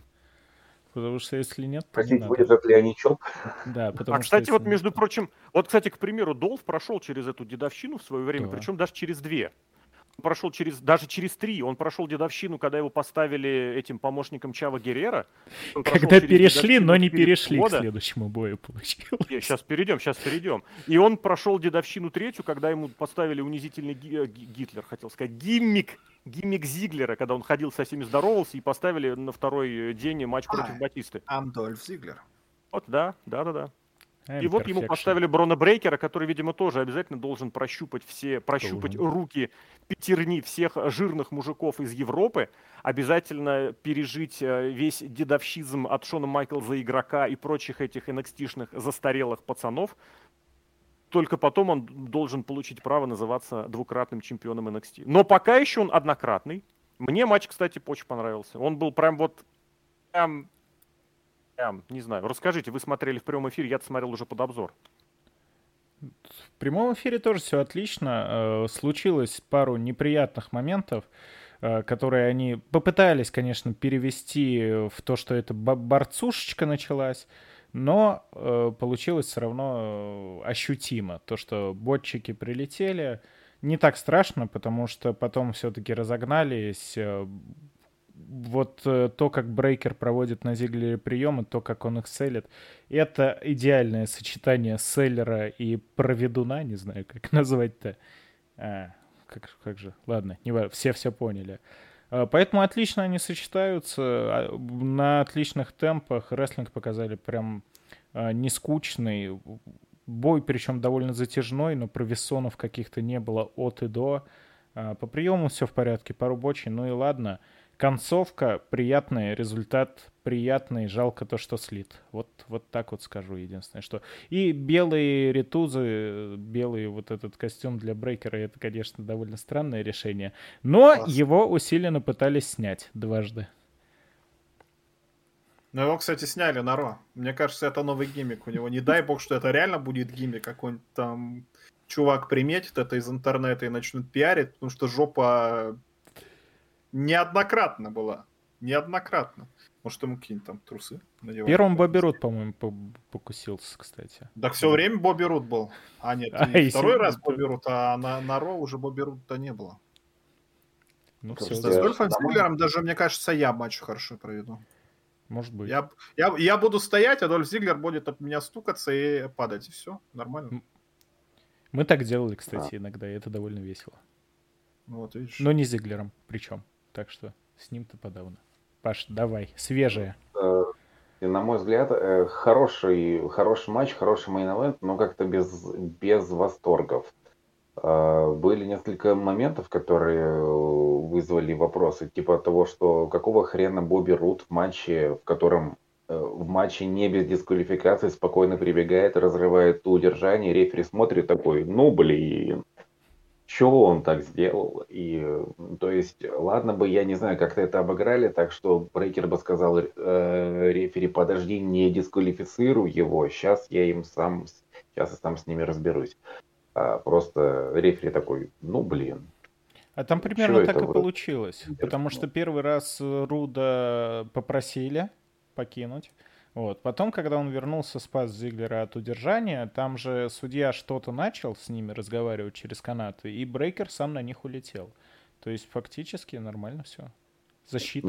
Потому что если нет, то не надо. Выдержат ли они чоп? Да, потому что... кстати, вот, между прочим, вот, кстати, к примеру, Долф прошел через эту дедовщину в свое время, да. Причем даже через две. Прошел через три. Он прошел дедовщину, когда его поставили этим помощником Чаво Геррера. Когда перешли, но не перешли к следующему бою, получилось. Сейчас перейдем. И он прошел дедовщину третью, когда ему поставили унизительный Гитлер, хотел сказать, гиммик Зиглера, когда он ходил со всеми, здоровался, и поставили на второй день матч против Батисты. Амдольф Зиглер. Вот, да. И вот ему поставили Брона Брейкера, который, видимо, тоже обязательно должен прощупать руки, пятерни всех жирных мужиков из Европы, обязательно пережить весь дедовщизм от Шона Майклза, игрока и прочих этих NXT-шных застарелых пацанов. Только потом он должен получить право называться двукратным чемпионом NXT. Но пока еще он однократный. Мне матч, кстати, очень понравился. Он был не знаю. Расскажите, вы смотрели в прямом эфире, я-то смотрел уже под обзор. В прямом эфире тоже все отлично. Случилось пару неприятных моментов, которые они попытались, конечно, перевести в то, что это борцушечка началась, но получилось все равно ощутимо. То, что ботчики прилетели, не так страшно, потому что потом все-таки разогнались. Вот то, как Брейкер проводит на Зиглере приемы, то, как он их селит, это идеальное сочетание селлера и проведуна, не знаю, как назвать-то. Ладно, все поняли. Поэтому отлично они сочетаются, на отличных темпах. Рестлинг показали прям нескучный. Бой, причем довольно затяжной, но провисонов каких-то не было от и до. По приему все в порядке, по рабочей, ну и ладно. Концовка приятная, результат приятный, жалко то, что слит. Вот так вот скажу единственное, что... И белые ретузы, белый вот этот костюм для Брейкера, это, конечно, довольно странное решение. Но его усиленно пытались снять дважды. Ну, его, кстати, сняли на Ро. Мне кажется, это новый гиммик у него. Не дай бог, что это реально будет гиммик, какой-нибудь там чувак приметит это из интернета и начнут пиарить, потому что жопа... Неоднократно была. Может, ему какие-нибудь там трусы надевали. Первым Бобби Рут, по-моему, покусился, кстати. Так все время Бобби Рут был. А нет, второй раз Бобби Рут, а на Ро уже Бобби Рута не было. Ну, все, с Дольфом Зиглером даже, мне кажется, я матч хорошо проведу. Может быть. Я буду стоять, а Дольф Зиглер будет от меня стукаться и падать. И все, нормально. Мы так делали, кстати, иногда, и это довольно весело. Вот, видишь. Но не Зиглером причем. Так что с ним-то подавно. Паш, давай, свежее. На мой взгляд, хороший матч, хороший мейн-эвент, но как-то без восторгов. Были несколько моментов, которые вызвали вопросы, типа того, что какого хрена Бобби Рут в матче, в котором не без дисквалификации спокойно прибегает, разрывает удержание, рефери смотрит такой, ну блин. Чего он так сделал? И, то есть, ладно бы, я не знаю, как-то это обыграли, так что Брейкер бы сказал рефери, подожди, не дисквалифицируй его, сейчас я сам с ними разберусь. Просто рефери такой, ну блин. А там примерно так и получилось, потому что первый раз Руда попросили покинуть. Вот. Потом, когда он вернулся, спас Зиглера от удержания, там же судья что-то начал с ними разговаривать через канаты, и Брейкер сам на них улетел. То есть фактически нормально все. Защита.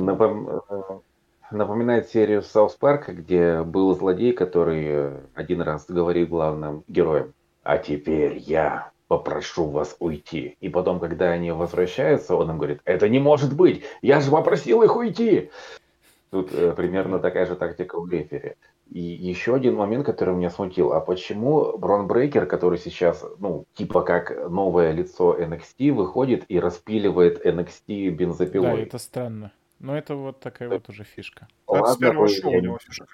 Напоминает серию Саус Парка, где был злодей, который один раз говорил главным героям: «А теперь я попрошу вас уйти». И потом, когда они возвращаются, он им говорит: «Это не может быть! Я же попросил их уйти!» Тут примерно такая же тактика у рефери. И еще один момент, который меня смутил. А почему Брон Брейкер, который сейчас, ну, типа как новое лицо NXT, выходит и распиливает NXT бензопилой? Да, это странно. Но это вот такая вот уже фишка. Ладно, это с первого шоу у него фишка.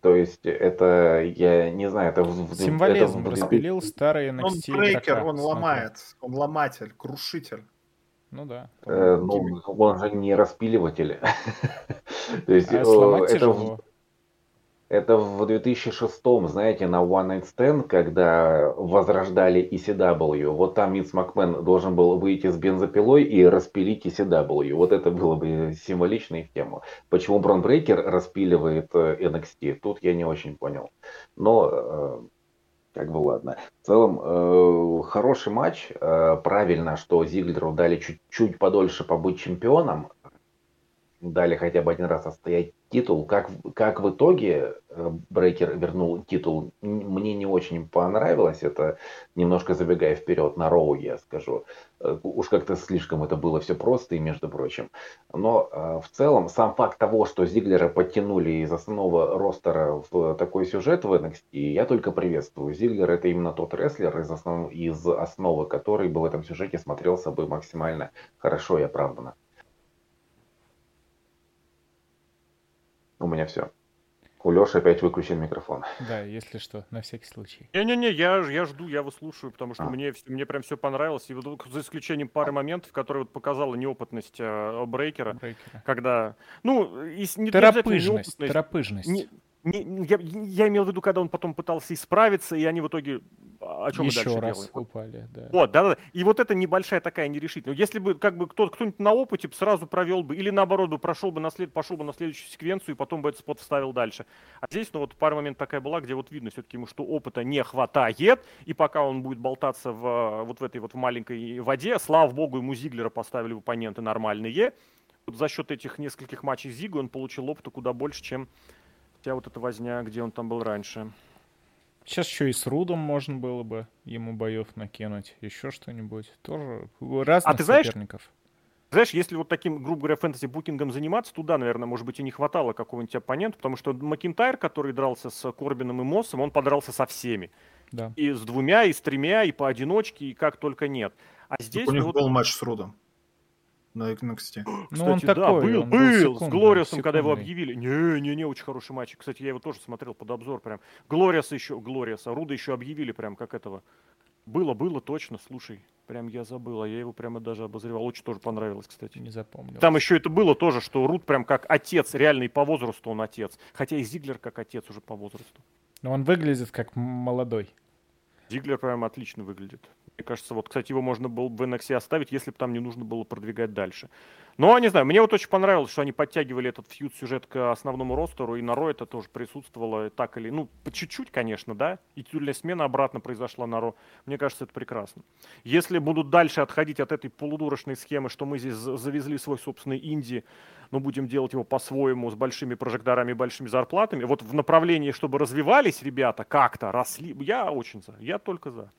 То есть это, я не знаю, это... Символизм. Это... Распилил старый NXT. Он брейкер, он ломает. Он ломатель, крушитель. Ну да. Ну, он же не распиливатель. То есть это в 2006-м, знаете, на One Night Stand, когда возрождали ECW. Вот там Винс МакМэн должен был выйти с бензопилой и распилить ECW. Вот это было бы символично и в тему. Почему Брон Брейкер распиливает NXT? Тут я не очень понял. Но... Как бы ладно. В целом, хороший матч. Правильно, что Зиглеру дали чуть-чуть подольше побыть чемпионом. Дали хотя бы один раз отстоять титул. Как в итоге Брейкер вернул титул, мне не очень понравилось. Это немножко забегая вперед на Роу, я скажу. Уж как-то слишком это было все просто и между прочим. Но в целом сам факт того, что Зиглера подтянули из основного ростера в такой сюжет в NXT, я только приветствую. Зиглер — это именно тот рестлер, из основы который бы в этом сюжете смотрелся бы максимально хорошо и оправданно. У меня все. У Лёши опять выключен микрофон. Да, если что, на всякий случай. Не-не-не, я жду, я его слушаю, потому что мне прям все понравилось. И вот за исключением пары моментов, которые вот показала неопытность Брейкера. Когда... Ну, не торопыжность. Я имел в виду, когда он потом пытался исправиться, и они в итоге... О чем еще мы дальше раз делаем? Упали, да. Вот, да. И вот это небольшая такая нерешительность. Если бы, как бы, кто-нибудь на опыте сразу провел бы, или наоборот, бы пошел бы на следующую секвенцию, и потом бы этот спот вставил дальше. А здесь, ну, вот пара моментов такая была, где вот видно все-таки ему, что опыта не хватает, и пока он будет болтаться вот в этой вот маленькой воде, слава богу, ему Зиглера поставили в оппоненты нормальные. Вот за счет этих нескольких матчей Зига он получил опыта куда больше, чем... вот эта возня, где он там был раньше. Сейчас еще и с Рудом можно было бы ему боев накинуть, еще что-нибудь. Тоже разных соперников. Знаешь, если вот таким, грубо говоря, фэнтези-букингом заниматься, туда, наверное, может быть, и не хватало какого-нибудь оппонента, потому что Макинтайр, который дрался с Корбином и Моссом, он подрался со всеми. Да. И с двумя, и с тремя, и поодиночке, и как только нет. А здесь... Так у них был матч с Рудом. На NXT. Ну, кстати, он такой, был с Глориусом, когда его объявили. Не, очень хороший матч. Кстати, я его тоже смотрел под обзор прям. Глориуса, Руда еще объявили прям как этого. Было, точно, слушай. Прям я забыл, а я его прямо даже обозревал. Очень тоже понравилось, кстати. Не запомнил. Там еще это было тоже, что Руд прям как отец, реально и по возрасту он отец. Хотя и Зиглер как отец уже по возрасту. Но он выглядит как молодой. Зиглер прям отлично выглядит. Мне кажется, вот, кстати, его можно было бы в NXT оставить, если бы там не нужно было продвигать дальше. Но, не знаю, мне вот очень понравилось, что они подтягивали этот фьюд-сюжет к основному ростеру, и на Ро это тоже присутствовало так или... Ну, по чуть-чуть, конечно, да, и титульная смена обратно произошла на Ро. Мне кажется, это прекрасно. Если будут дальше отходить от этой полудурочной схемы, что мы здесь завезли свой собственный инди, но будем делать его по-своему, с большими прожекторами и большими зарплатами, вот в направлении, чтобы развивались ребята как-то, росли, я очень за, я только за.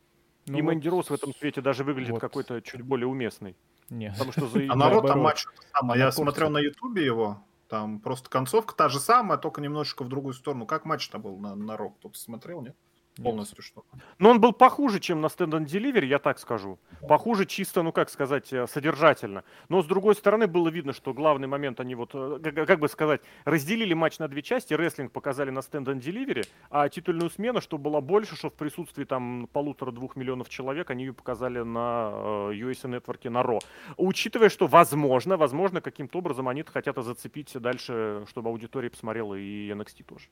Ну, и Мэнди Роуз в этом свете даже выглядит какой-то чуть более уместный. Нет. Потому что за... А народ там матч самое. Я смотрел на Ютубе его, там просто концовка та же самая, только немножечко в другую сторону. Как матч-то был на Рок? Кто-то смотрел, нет? Полностью что? Но он был похуже, чем на Stand and Deliver, я так скажу. Похуже чисто, ну как сказать, содержательно. Но с другой стороны было видно, что главный момент они вот, как бы сказать, разделили матч на две части, рестлинг показали на Stand and Deliver, а титульную смену, что было больше, что в присутствии там 1,5-2 миллиона человек, они ее показали на USA Network, на Raw. Учитывая, что возможно, каким-то образом они хотят зацепить дальше, чтобы аудитория посмотрела и NXT тоже.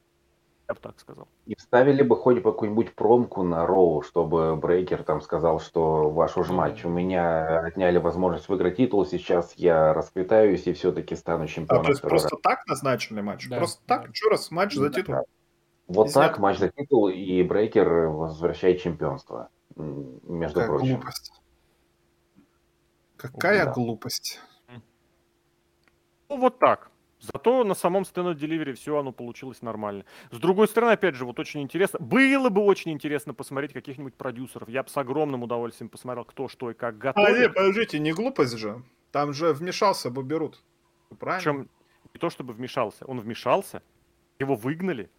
Я бы так сказал. И вставили бы хоть по какую-нибудь промку на Роу, чтобы Брейкер там сказал, что ваш уж матч, у меня отняли возможность выиграть титул, сейчас я расквитаюсь и все-таки стану чемпионом. То есть просто так назначенный матч? Да. Просто так? Еще раз матч за титул? Да. Вот так матч за титул, и Брейкер возвращает чемпионство. Между прочим. Глупость. Какая глупость. Ну вот так. Зато на самом Stand and Deliver все оно получилось нормально. С другой стороны, опять же, вот очень интересно. Было бы очень интересно посмотреть каких-нибудь продюсеров. Я бы с огромным удовольствием посмотрел, кто, что и как готовит. А нет, подождите, не глупость же. Там же вмешался Бобби Руд. Правильно? Причем Не то чтобы вмешался. Он вмешался, его выгнали,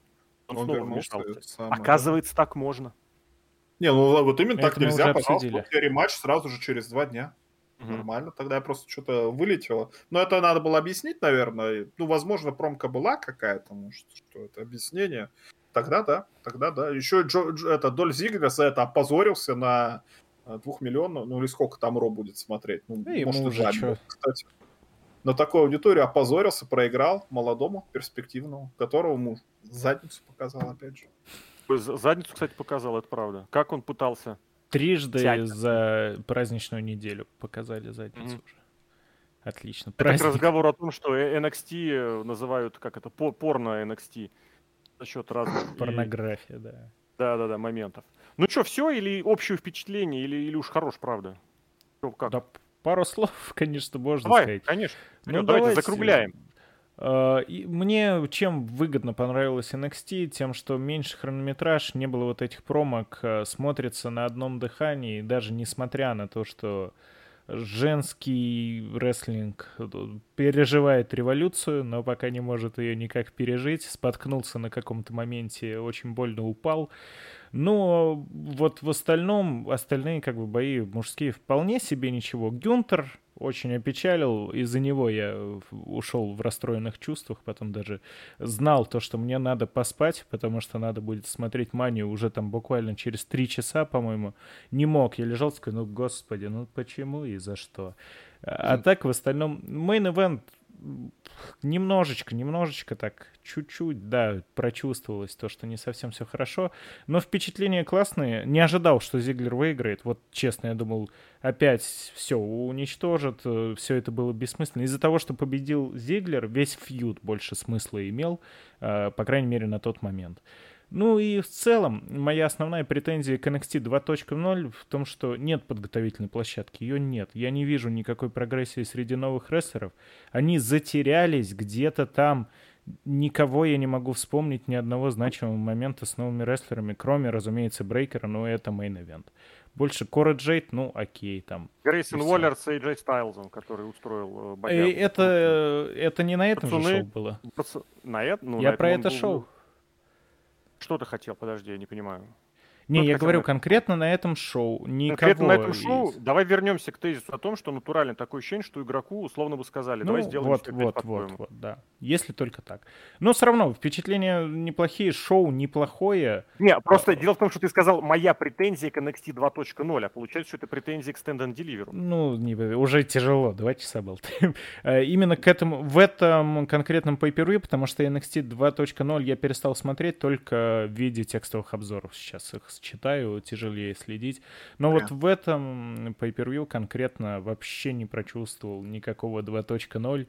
он снова вмешался. Оказывается, так можно. Не, ну вот именно так нельзя, пожалуйста. Рематч сразу же через 2 дня. Угу. Нормально, тогда я просто что-то вылетело. Но это надо было объяснить, наверное. Ну, возможно, промка была какая-то, может, что это объяснение. Тогда да. Еще Доль Зиглер за это опозорился на 2 миллиона. Ну, или сколько там Ро будет смотреть. Ну, да, может, и жаль, кстати. На такую аудиторию опозорился, проиграл молодому, перспективному, которому ему задницу показал, опять же. Задницу, кстати, показал, это правда. Как он пытался... Трижды за праздничную неделю показали задницу уже. Отлично. Это праздник. Как разговор о том, что NXT называют, как это, порно NXT. За счет разных... Порнография, да. Да, моментов. Ну что, все? Или общее впечатление? Или уж хорош, правда? Что, как? Да, пару слов, конечно, можно сказать. Конечно. Ну, давайте закругляем. И мне чем выгодно понравилось NXT, тем, что меньше хронометраж, не было вот этих промок, смотрится на одном дыхании, даже несмотря на то, что женский рестлинг переживает революцию, но пока не может ее никак пережить, споткнулся на каком-то моменте, очень больно упал. Но вот в остальном, остальные как бы бои мужские вполне себе ничего. Гюнтер очень опечалил, из-за него я ушел в расстроенных чувствах, потом даже знал то, что мне надо поспать, потому что надо будет смотреть «Манию» уже там буквально через 3 часа, по-моему, не мог. Я лежал, такой, ну, господи, ну почему и за что? А так в остальном мейн-эвент немножечко так, чуть-чуть, да, прочувствовалось то, что не совсем все хорошо, но впечатления классные. Не ожидал, что Зиглер выиграет, вот честно, я думал, опять все уничтожит, все это было бессмысленно. Из-за того, что победил Зиглер, весь фьюд больше смысла имел, по крайней мере, на тот момент. Ну и в целом, моя основная претензия к NXT 2.0 в том, что нет подготовительной площадки, ее нет. Я не вижу никакой прогрессии среди новых рестлеров. Они затерялись где-то там. Никого я не могу вспомнить, ни одного значимого момента с новыми рестлерами, кроме, разумеется, Брейкера, но это мейн-эвент. Больше Кора Джейд, ну окей, там. Грейсон Уоллер с AJ Стайлзом, который устроил бояк. Это не на этом же шоу было. Я про это шоу. Что ты хотел? Подожди, я не понимаю. Не, я говорю конкретно на этом шоу. Конкретно на этом шоу. Давай вернемся к тезису о том, что натурально такое ощущение, что игроку условно бы сказали. Ну, давай сделаем вот, да. Если только так. Но все равно впечатления неплохие, шоу неплохое. Не, просто дело в том, что ты сказал, моя претензия к NXT 2.0, а получается, что это претензия к Stand and Deliver. Ну, уже тяжело, 2 часа болтаем. Именно к этому, в этом конкретном pay-per-view, потому что NXT 2.0 я перестал смотреть только в виде текстовых обзоров сейчас их читаю, тяжелее следить. Но вот в этом pay-per-view конкретно вообще не прочувствовал никакого 2.0.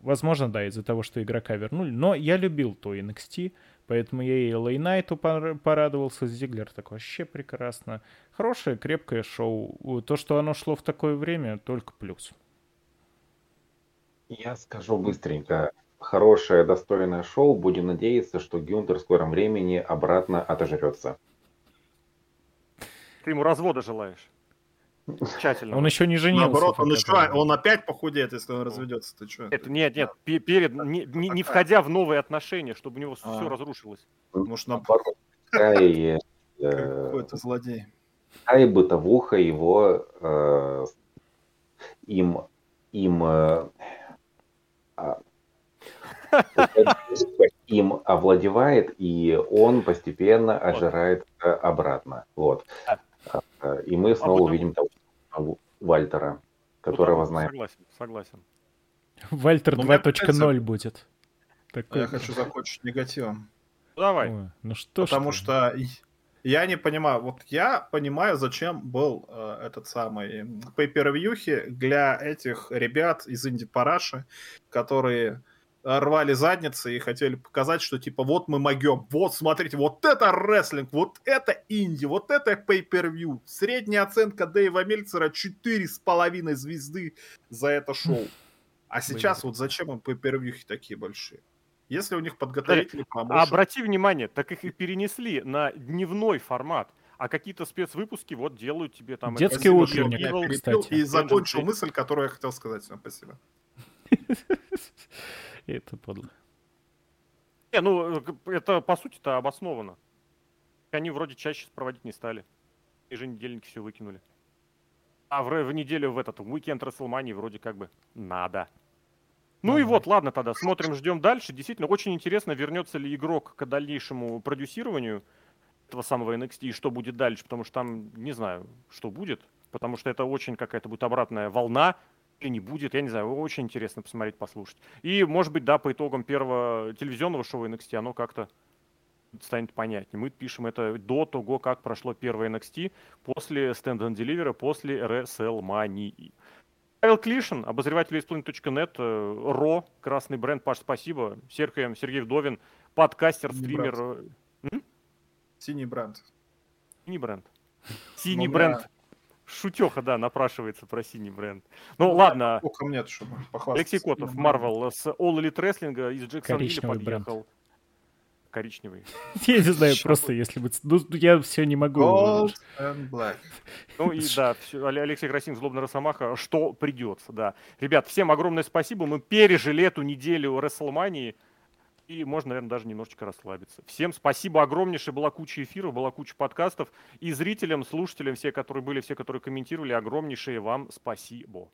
Возможно, да, из-за того, что игрока вернули. Но я любил то NXT, поэтому я и LA Knight'у порадовался. Зиглер такой, вообще прекрасно. Хорошее, крепкое шоу. То, что оно шло в такое время, только плюс. Я скажу быстренько. Хорошее, достойное шоу. Будем надеяться, что Гюнтер в скором времени обратно отожрется. Ты ему развода желаешь. Тщательно. Он еще не женился. Наоборот, он опять похудеет, если он разведется. Ты что? Это, нет, не входя в новые отношения, чтобы у него все разрушилось. Может, наоборот. Какой-то злодей. Какая бытовуха его им овладевает, и он постепенно ожирает обратно. Вот. И мы снова увидим того Вальтера, которого знаем. Согласен. Вальтер 2.0 будет. Я хочу закончить негативом. Давай. Ой, ну что потому что я не понимаю. Вот я понимаю, зачем был этот самый пейпервьюхи для этих ребят из инди-параши, которые рвали задницы и хотели показать, что типа вот мы могем, вот смотрите, вот это рестлинг, вот это инди, вот это pay-per-view. Средняя оценка Дэйва Мельцера 4,5 звезды за это шоу. А сейчас вот зачем им pay-per-view такие большие? Если у них подготовительный промоушен... Обрати внимание, так их и перенесли на дневной формат. А какие-то спецвыпуски вот делают тебе там... Детский утренник, кстати. И закончил мысль, которую я хотел сказать. Спасибо. И это подло. Не, ну, это по сути-то обосновано. Они вроде чаще проводить не стали. Еженедельники все выкинули. А в неделю, в этот уикенд Расселмании вроде как бы надо. Ну и вот, ладно тогда, смотрим, ждем дальше. Действительно, очень интересно, вернется ли игрок к дальнейшему продюсированию этого самого NXT и что будет дальше, потому что там, не знаю, что будет, потому что это очень какая-то будет обратная волна или не будет, я не знаю, очень интересно посмотреть, послушать. И, может быть, да, по итогам первого телевизионного шоу NXT оно как-то станет понятнее. Мы пишем это до того, как прошло первое NXT, после Stand and Deliver, после WrestleMania. Павел Клишин, обозреватель из Planet.net, РО, красный бренд, Паш, спасибо. Сергей Вдовин, подкастер, стример. Синий бренд. Синий бренд. Синий бренд. Шутеха, да, напрашивается про синий бренд. Ну ладно. Нет, чтобы Алексей Котов, Marvel, с All Elite Wrestling из Джексонвилля подъехал. Коричневый. Я не знаю, просто если бы... Я все не могу. Gold and black. Ну и да, Алексей Красин, злобный Росомаха, что придется, да. Ребят, всем огромное спасибо. Мы пережили эту неделю WrestleMania. И можно, наверное, даже немножечко расслабиться. Всем спасибо огромнейшее. Была куча эфиров, была куча подкастов. И зрителям, слушателям, все, которые были, все, которые комментировали, огромнейшее вам спасибо.